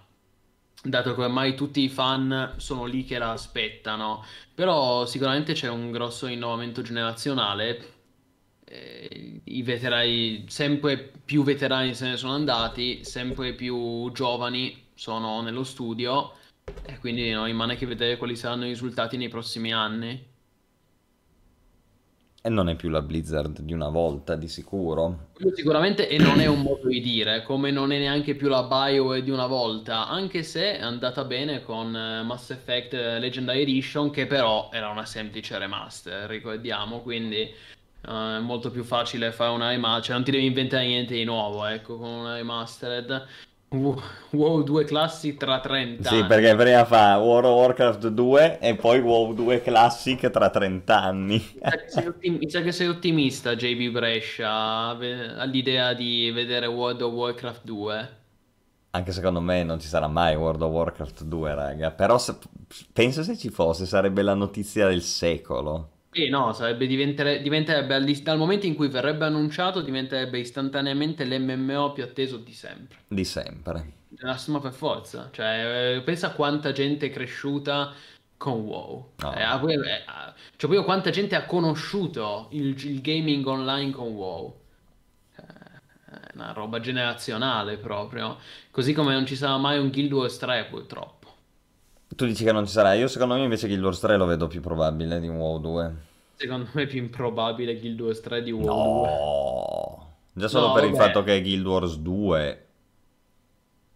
dato che ormai tutti i fan sono lì che la aspettano. Però sicuramente c'è un grosso rinnovamento generazionale, eh, i veterani, sempre più veterani se ne sono andati, sempre più giovani sono nello studio, e quindi no, rimane che vedere quali saranno i risultati nei prossimi anni. E non è più la Blizzard di una volta, di sicuro. Sicuramente, e non è un modo di dire, come non è neanche più la BioWare di una volta, anche se è andata bene con Mass Effect Legendary Edition, che però era una semplice remaster, ricordiamo, quindi è uh, molto più facile fare una remaster, cioè non ti devi inventare niente di nuovo, ecco, con una remastered. WoW due Classic tra trenta anni. Sì, perché prima fa World of Warcraft due e poi WoW due Classic tra trenta anni. Mi sa che sei ottimista, J V Brescia, all'idea di vedere World of Warcraft due. Anche secondo me non ci sarà mai World of Warcraft due, raga. Però se, penso se ci fosse sarebbe la notizia del secolo. Sì, no, sarebbe diventere, diventerebbe, dal momento in cui verrebbe annunciato, diventerebbe istantaneamente l'emme emme o più atteso di sempre. Di sempre. Assuma per forza. Cioè, pensa quanta gente è cresciuta con WoW. Oh. Eh, eh, cioè, proprio quanta gente ha conosciuto il, il gaming online con WoW. Eh, è una roba generazionale proprio. Così come non ci sarà mai un Guild Wars tre, purtroppo. Tu dici che non ci sarà, io secondo me invece Guild Wars tre lo vedo più probabile di WoW due. Secondo me è più improbabile Guild Wars tre di WoW no. due. Già solo no, per vabbè. il fatto che Guild Wars due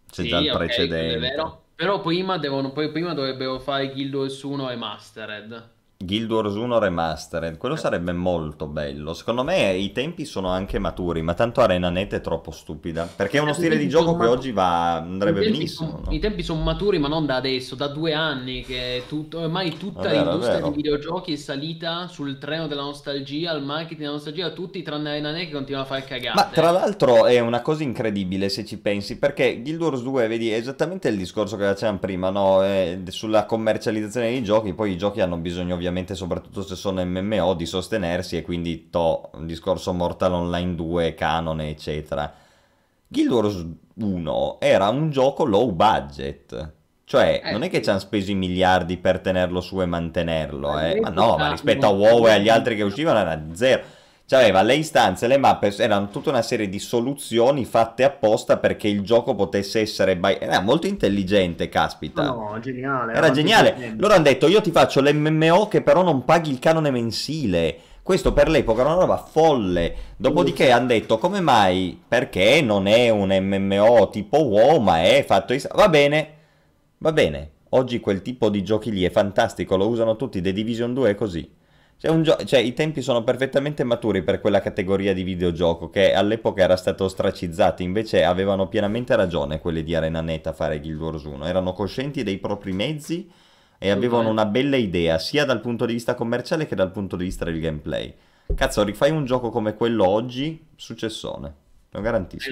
c'è sì, già il okay, precedente. È vero. Però prima, devono, poi prima dovrebbero fare Guild Wars uno Remastered. Guild Wars uno Remastered, quello eh. sarebbe molto bello. Secondo me i tempi sono anche maturi, ma tanto ArenaNet è troppo stupida, perché è uno eh, stile di gioco che oggi va andrebbe I benissimo sono, no? I tempi sono maturi, ma non da adesso, da due anni che tutto, ormai tutta l'industria dei videogiochi è salita sul treno della nostalgia, al marketing della nostalgia, tutti tranne ArenaNet che continua a fare cagate. Ma tra l'altro è una cosa incredibile se ci pensi, perché Guild Wars due, vedi, è esattamente il discorso che facevamo prima, no? È sulla commercializzazione dei giochi. Poi i giochi hanno bisogno ovviamente, soprattutto se sono emme emme o, di sostenersi, e quindi to, un discorso Mortal Online due, canone eccetera. Guild Wars uno era un gioco low budget, cioè eh, non è che ci hanno speso i miliardi per tenerlo su e mantenerlo, eh. ma no, ma rispetto a WoW e agli altri che uscivano era zero, cioè aveva le istanze, le mappe, erano tutta una serie di soluzioni fatte apposta perché il gioco potesse essere by... era molto intelligente, caspita. No, geniale, era geniale. Loro hanno detto io ti faccio l'emme emme o che però non paghi il canone mensile. Questo per l'epoca era una roba folle. Dopodiché hanno detto come mai, perché non è un emme emme o tipo WoW ma è fatto is... va bene, va bene, oggi quel tipo di giochi lì è fantastico, lo usano tutti. The Division due è così. Cioè, un gio- cioè, i tempi sono perfettamente maturi per quella categoria di videogioco che all'epoca era stato ostracizzato. Invece avevano pienamente ragione quelli di ArenaNet a fare Guild Wars uno. Erano coscienti dei propri mezzi e avevano una bella idea, sia dal punto di vista commerciale che dal punto di vista del gameplay. Cazzo, rifai un gioco come quello oggi, successone. Lo garantisco.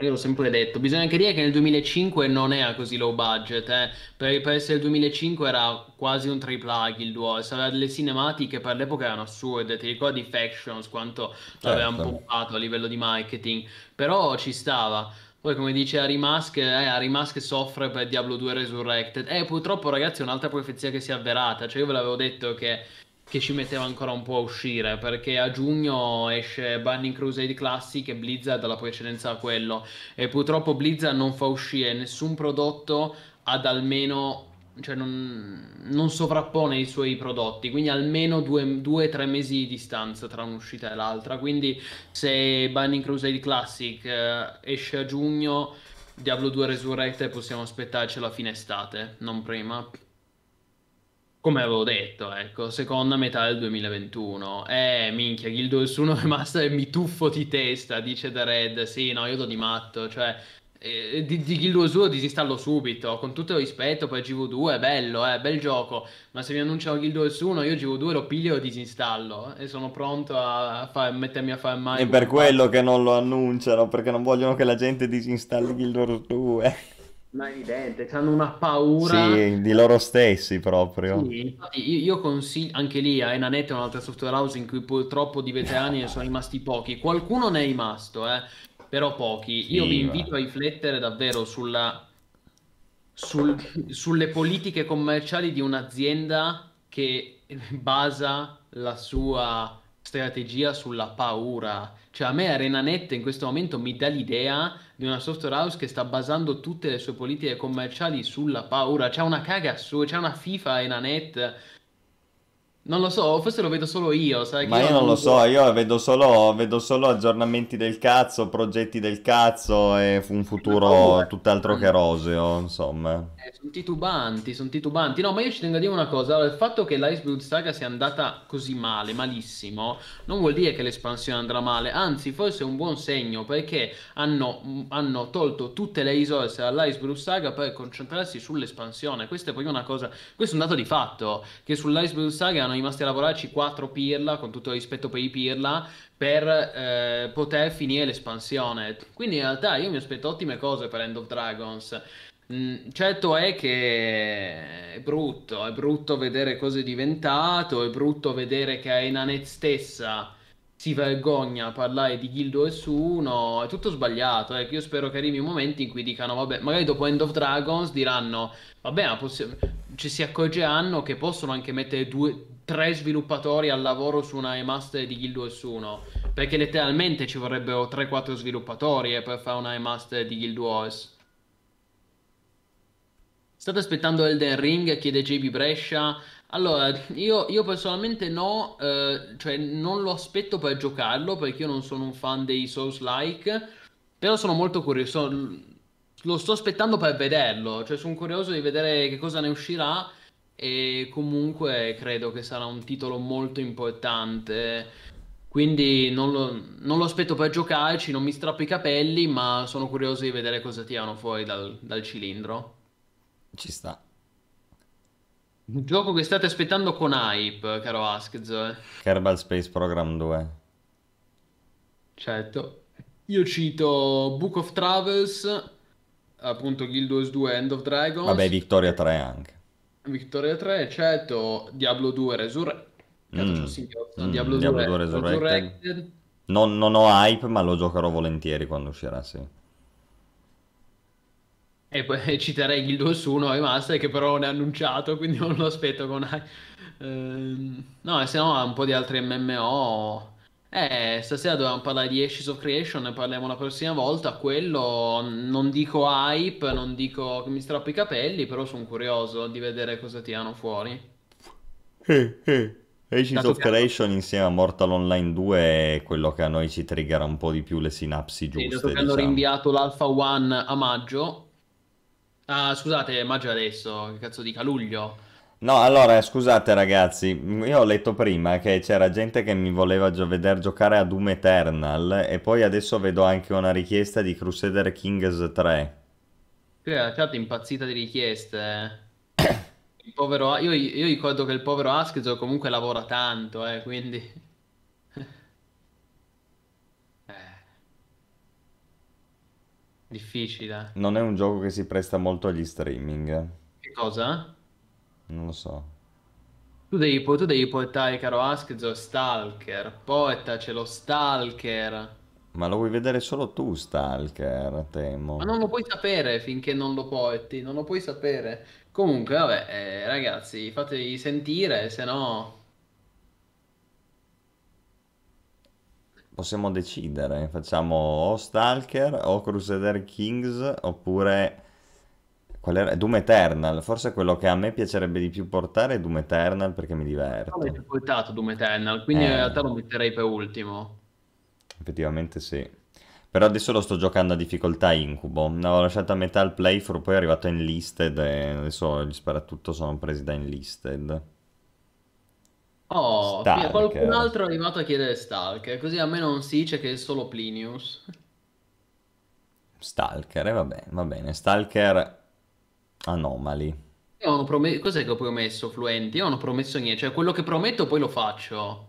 Io l'ho sempre detto. Bisogna anche dire che nel duemilacinque non era così low budget, eh. per, per essere il duemilacinque era quasi un tripla A Guild Wars, aveva delle cinematiche per l'epoca erano assurde. Ti ricordi Factions quanto certo. l'avevano pompato a livello di marketing, però ci stava. Poi come dice Arimask, eh, Arimask soffre per Diablo due Resurrected, e eh, purtroppo ragazzi è un'altra profezia che si è avverata. Cioè io ve l'avevo detto che che ci metteva ancora un po' a uscire, perché a giugno esce Burning Crusade Classic e Blizzard dalla precedenza a quello, e purtroppo Blizzard non fa uscire nessun prodotto ad almeno, cioè non, non sovrappone i suoi prodotti, quindi almeno due, due tre mesi di distanza tra un'uscita e l'altra. Quindi se Burning Crusade Classic eh, esce a giugno, Diablo due Resurrected possiamo aspettarcelo a fine estate, non prima, come avevo detto, ecco, seconda metà del duemilaventuno. Eh, minchia, Guild Wars uno Remastered mi tuffo di testa, dice The Red. Sì, no, io do di matto, cioè, eh, di, di Guild Wars uno disinstallo subito, con tutto il rispetto, poi G V due è bello, eh, bel gioco, ma se mi annunciano Guild Wars uno, io G V due lo piglio e lo disinstallo, eh, e sono pronto a far, mettermi a fare mai... E per quello fatto. Che non lo annunciano, perché non vogliono che la gente disinstalli Guild Wars due. Ma evidente, hanno una paura sì, di loro stessi proprio. Sì, io, io consiglio anche lì a ArenaNet, un'altra software house in cui purtroppo di veterani ne sono rimasti pochi. Qualcuno ne è rimasto, eh, però pochi. Io sì, vi invito va. a riflettere davvero sulla, sul, sulle politiche commerciali di un'azienda che basa la sua strategia sulla paura. Cioè a me ArenaNet in questo momento mi dà l'idea di una software house che sta basando tutte le sue politiche commerciali sulla paura. C'è una caga su, c'è una FIFA ArenaNet. Non lo so, forse lo vedo solo io, sai? Ma io, io non lo so, io vedo solo, vedo solo aggiornamenti del cazzo, progetti del cazzo e un futuro tutt'altro che roseo, insomma. Eh, sono titubanti, sono titubanti. No, ma io ci tengo a dire una cosa. Allora, il fatto che l'Iceberg Saga sia andata così male, malissimo, non vuol dire che l'espansione andrà male. Anzi, forse è un buon segno, perché hanno, hanno tolto tutte le risorse all'Iceberg Saga per concentrarsi sull'espansione. Questa è poi una cosa, questo è un dato di fatto, che sull'Iceberg Saga hanno rimasti a lavorarci quattro pirla, con tutto il rispetto per i pirla, per eh, poter finire l'espansione. Quindi in realtà io mi aspetto ottime cose per End of Dragons. Mm, certo è che è brutto, è brutto vedere cosa è diventato, è brutto vedere che ArenaNet stessa si vergogna a parlare di Guild Wars uno, è tutto sbagliato. eh. Io spero che arrivi un momento in cui dicano, vabbè, magari dopo End of Dragons diranno, vabbè, ma ci si accorgeranno che possono anche mettere due... tre sviluppatori al lavoro su una remaster di Guild Wars uno, perché letteralmente ci vorrebbero tre quattro sviluppatori per fare una remaster di Guild Wars. State aspettando Elden Ring? Chiede J B Brescia. Allora, io, io personalmente no, eh, cioè non lo aspetto per giocarlo, perché io non sono un fan dei Souls-like, però sono molto curioso, lo sto aspettando per vederlo, cioè sono curioso di vedere che cosa ne uscirà. E comunque credo che sarà un titolo molto importante, quindi non lo, non lo aspetto per giocarci, non mi strappo i capelli, ma sono curioso di vedere cosa tirano fuori dal, dal cilindro. Ci sta. Un gioco che state aspettando con hype, caro Askez. Kerbal Space Program due. Certo. Io cito Book of Travels, appunto Guild Wars due, End of Dragons. Vabbè, Victoria tre anche. Victoria tre, certo, Diablo due Resurrected. Mm. Mm. Diablo, Diablo due Resurrected, Resurrected. Non, non ho hype, ma lo giocherò volentieri quando uscirà, sì. E poi citerei Guild Wars uno e Master, che però non è annunciato, quindi non lo aspetto con hype. Ehm, no, e se no un po' di altri M M O. Eh, stasera dovevamo parlare di Ashes of Creation, ne parliamo la prossima volta. Quello non dico hype, non dico che mi strappo i capelli, però sono curioso di vedere cosa tirano fuori. eh, eh. Ashes Dato of Creation hanno... insieme a Mortal Online due è quello che a noi ci triggera un po' di più le sinapsi giuste. Sì, dato che diciamo. Hanno rinviato l'Alpha uno a maggio. Ah, scusate, maggio adesso, che cazzo dica, luglio. No, allora, scusate ragazzi, io ho letto prima che c'era gente che mi voleva gio- vedere giocare a Doom Eternal, e poi adesso vedo anche una richiesta di Crusader Kings tre. Qui la chat è impazzita di richieste. Il povero, io, io ricordo che il povero Askez comunque lavora tanto, eh, quindi... Difficile. Non è un gioco che si presta molto agli streaming. Che cosa? Non lo so. Tu devi, tu devi portare, caro Askez, Stalker. Portaci lo Stalker. Ma lo vuoi vedere solo tu, Stalker, temo. Ma non lo puoi sapere finché non lo porti. Non lo puoi sapere. Comunque, vabbè, eh, ragazzi, fatevi sentire, se no... Possiamo decidere. Facciamo o Stalker, o Crusader Kings, oppure... Doom Eternal, forse quello che a me piacerebbe di più portare è Doom Eternal, perché mi diverto. Non ho portato Doom Eternal, quindi eh. in realtà lo metterei per ultimo. Effettivamente sì. Però adesso lo sto giocando a difficoltà incubo. L'avevo lasciato a metà il playthrough, poi è arrivato in listed e adesso gli sparatutto sono presi da in listed. Oh, Stalker. Qualcun altro è arrivato a chiedere Stalker, così a me non si dice che è solo Plinius. Stalker, e eh, vabbè, va bene. Stalker... Anomali. Io non ho promesso, cos'è che ho promesso, Fluenti? Io non ho promesso niente, cioè quello che prometto poi lo faccio.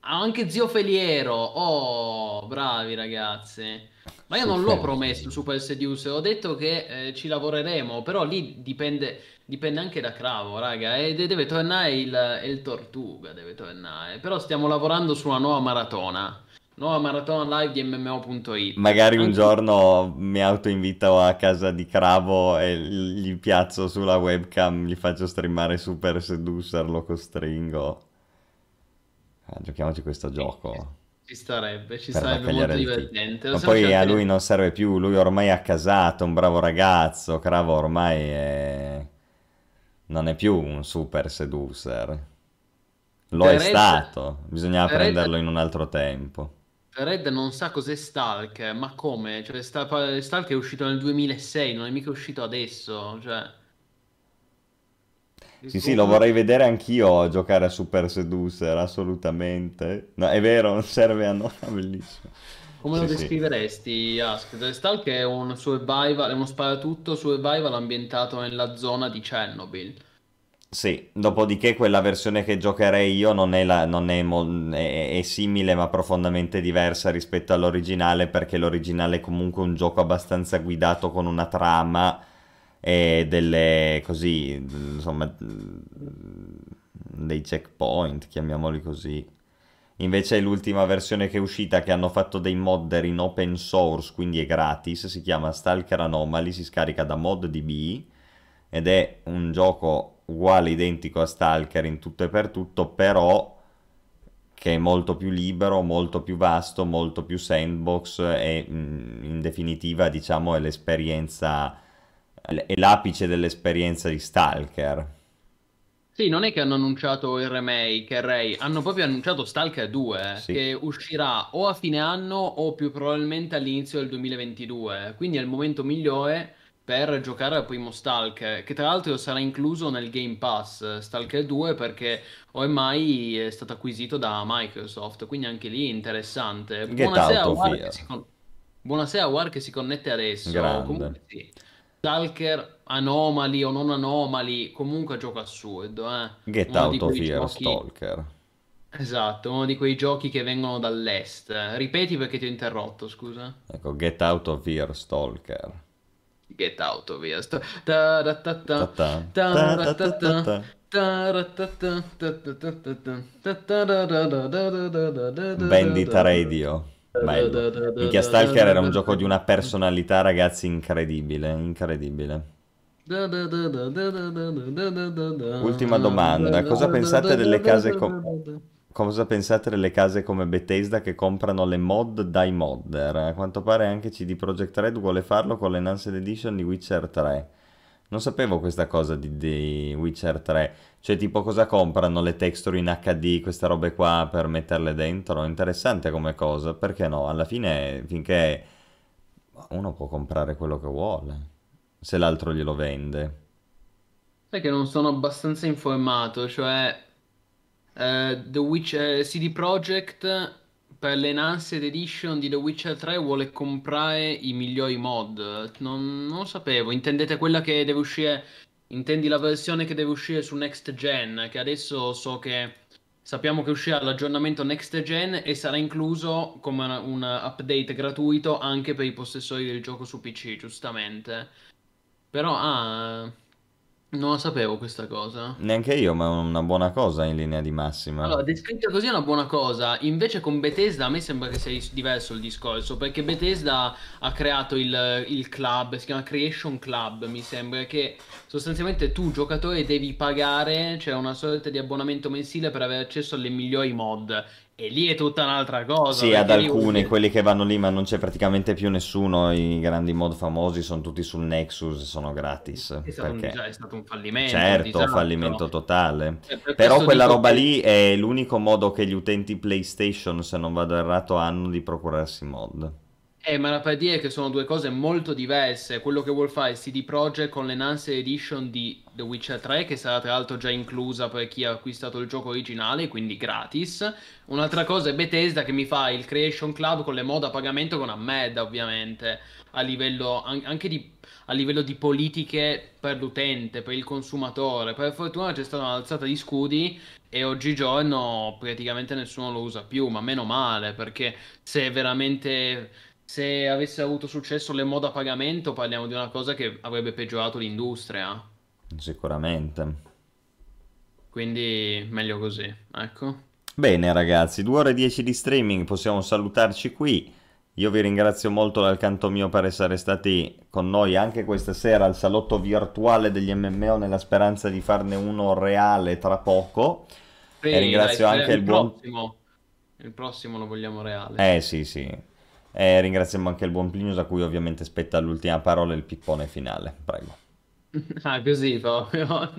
Anche Zio Feliero, oh, bravi ragazzi. Ma io non l'ho promesso Super Seduce, ho detto che eh, ci lavoreremo, però lì dipende, dipende anche da Cravo, raga, e deve tornare il, il Tortuga, deve tornare, però stiamo lavorando su una nuova maratona. No, maratona live di M M O punto it. Magari un Anche... giorno mi autoinvito a casa di Cravo e gli piazzo sulla webcam, gli faccio streamare Super Seducer, lo costringo. eh, giochiamoci questo gioco. Ci starebbe, ci sarebbe molto divertente. Ma poi a lui non serve più, lui ormai è accasato, un bravo ragazzo. Cravo ormai è... non è più un super seducer. Lo è stato, bisognava prenderlo in un altro tempo. Red non sa cos'è Stalk, ma come? Cioè, Stalk è uscito nel duemilasei, non è mica uscito adesso, cioè... Sì, sì, lo vorrei vedere anch'io giocare a Super Seducer, assolutamente. No, è vero, non serve a noi, bellissimo. Come lo sì, descriveresti, sì. Askez? Stalk è un survival, è uno sparatutto survival ambientato nella zona di Chernobyl. Sì, dopodiché quella versione che giocherei io non è, la, non è, è, è simile ma profondamente diversa rispetto all'originale, perché l'originale è comunque un gioco abbastanza guidato con una trama e delle, così, insomma, dei checkpoint, chiamiamoli così. Invece l'ultima versione che è uscita, che hanno fatto dei modder in open source, quindi è gratis, si chiama Stalker Anomaly, si scarica da mod D B ed è un gioco... uguale, identico a Stalker in tutto e per tutto, però che è molto più libero, molto più vasto, molto più sandbox e in definitiva diciamo è l'esperienza, è l'apice dell'esperienza di Stalker. Sì, non è che hanno annunciato il remake, Ray, hanno proprio annunciato Stalker due, sì, che uscirà o a fine anno o più probabilmente all'inizio del duemilaventidue, quindi è il momento migliore per giocare al primo Stalker, che tra l'altro sarà incluso nel Game Pass Stalker due, perché ormai è stato acquisito da Microsoft, quindi anche lì è interessante. Buonasera War, si con... Buonasera War che si connette adesso. Comunque, sì. Stalker, Anomaly o non Anomaly, comunque gioco assurdo, eh? Get uno Out of Fear, giochi... Stalker. Esatto, uno di quei giochi che vengono dall'est. Ripeti perché ti ho interrotto, scusa. Ecco, Get Out of Fear, Stalker. Get out of here. Bandit Radio. Bello. Minchia, Stalker era un gioco di una personalità, ragazzi, incredibile, incredibile. Ultima domanda, cosa pensate delle case com... cosa pensate delle case come Bethesda che comprano le mod dai modder? A quanto pare anche C D Projekt Red vuole farlo con l'Enhanced Edition di Witcher tre. Non sapevo questa cosa di, di Witcher tre. Cioè tipo cosa comprano? Le texture in H D, queste robe qua per metterle dentro? Interessante come cosa, perché no? Alla fine finché uno può comprare quello che vuole, se l'altro glielo vende. Sai che non sono abbastanza informato, cioè... Uh, The Witcher, uh, C D Projekt per l'Enhanced Edition di The Witcher tre vuole comprare i migliori mod. Non, non lo sapevo. Intendete quella che deve uscire? Intendi la versione che deve uscire su Next Gen? Che adesso so che sappiamo che uscirà l'aggiornamento Next Gen e sarà incluso come una, un update gratuito anche per i possessori del gioco su P C, giustamente. Però ah. Non lo sapevo questa cosa. Neanche io, ma è una buona cosa in linea di massima. Allora, descritta così è una buona cosa. Invece con Bethesda a me sembra che sia diverso il discorso, perché Bethesda ha creato il, il club, si chiama Creation Club, mi sembra, che sostanzialmente tu, giocatore, devi pagare, cioè una sorta di abbonamento mensile per avere accesso alle migliori mod. E lì è tutta un'altra cosa. Sì, ad alcuni, io... quelli che vanno lì, ma non c'è praticamente più nessuno. I grandi mod famosi sono tutti sul Nexus, sono gratis. È stato, perché... un, già, è stato un fallimento. Certo, un fallimento totale. Eh, per Però quella roba che... lì è l'unico modo che gli utenti PlayStation, se non vado errato, hanno di procurarsi mod. Eh, ma era per dire che sono due cose molto diverse. Quello che vuol fare C D Projekt con l'Enhanced Edition di The Witcher tre, che sarà tra l'altro già inclusa per chi ha acquistato il gioco originale, quindi gratis. Un'altra cosa è Bethesda che mi fa il Creation Club con le mod a pagamento, con una merda ovviamente, a livello anche di, a livello di politiche per l'utente, per il consumatore. Per fortuna c'è stata un'alzata di scudi e oggigiorno praticamente nessuno lo usa più, ma meno male, perché se veramente... se avesse avuto successo le mod a pagamento, parliamo di una cosa che avrebbe peggiorato l'industria. Sicuramente. Quindi meglio così, ecco. Bene ragazzi, due ore e dieci di streaming, possiamo salutarci qui. Io vi ringrazio molto dal canto mio per essere stati con noi anche questa sera al salotto virtuale degli M M O, nella speranza di farne uno reale tra poco. Sì, e ringrazio dai, anche il, il buon... Prossimo. Il prossimo lo vogliamo reale. Eh sì sì. E ringraziamo anche il buon Plinius, a cui ovviamente spetta l'ultima parola e il pippone finale. Prego. Ah, così proprio.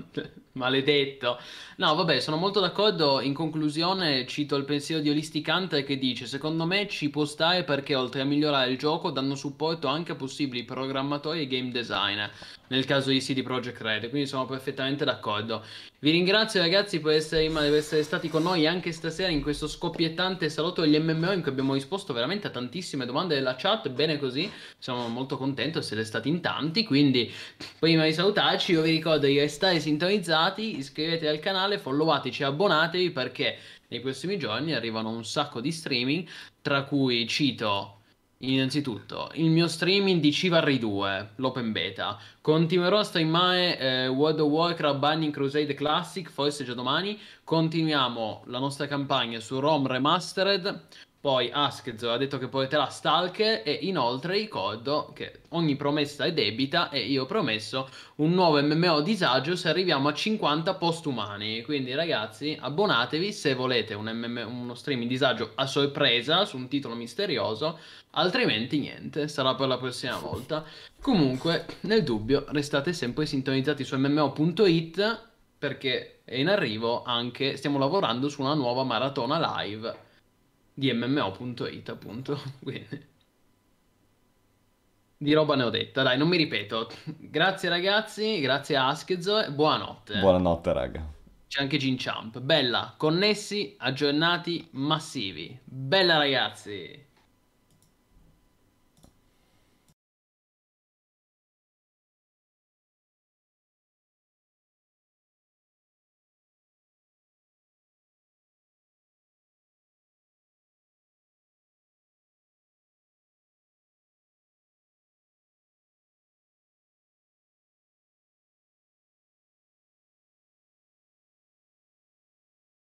Maledetto. No, vabbè, sono molto d'accordo. In conclusione cito il pensiero di Holistic Hunter che dice: secondo me ci può stare perché oltre a migliorare il gioco danno supporto anche a possibili programmatori e game designer, nel caso di C D Projekt Red. Quindi sono perfettamente d'accordo. Vi ringrazio ragazzi per essere, per essere stati con noi anche stasera in questo scoppiettante salotto degli M M O in cui abbiamo risposto veramente a tantissime domande della chat. Bene così, siamo molto contenti di essere stati in tanti. Quindi prima di salutarci io vi ricordo di restare sintonizzati, iscrivetevi al canale, followateci e abbonatevi perché nei prossimi giorni arrivano un sacco di streaming, tra cui cito... innanzitutto il mio streaming di Chivalry due, l'open beta. Continuerò a streamare eh, World of Warcraft Burning Crusade Classic, forse già domani. Continuiamo la nostra campagna su Rome Remastered. Poi Askez ha detto che porterà Stalker. E inoltre ricordo che ogni promessa è debita e io ho promesso un nuovo M M O disagio se arriviamo a cinquanta postumani. Quindi ragazzi, abbonatevi se volete un M M O, uno streaming disagio a sorpresa su un titolo misterioso. Altrimenti niente, sarà per la prossima volta. Comunque, nel dubbio, restate sempre sintonizzati su M M O punto it perché è in arrivo anche, stiamo lavorando su una nuova maratona live di M M O punto it appunto. Quindi di roba ne ho detta, dai, non mi ripeto. Grazie ragazzi, grazie a Askez e buonanotte. Buonanotte raga. C'è anche Ginchamp, bella, connessi, aggiornati, massivi. Bella ragazzi.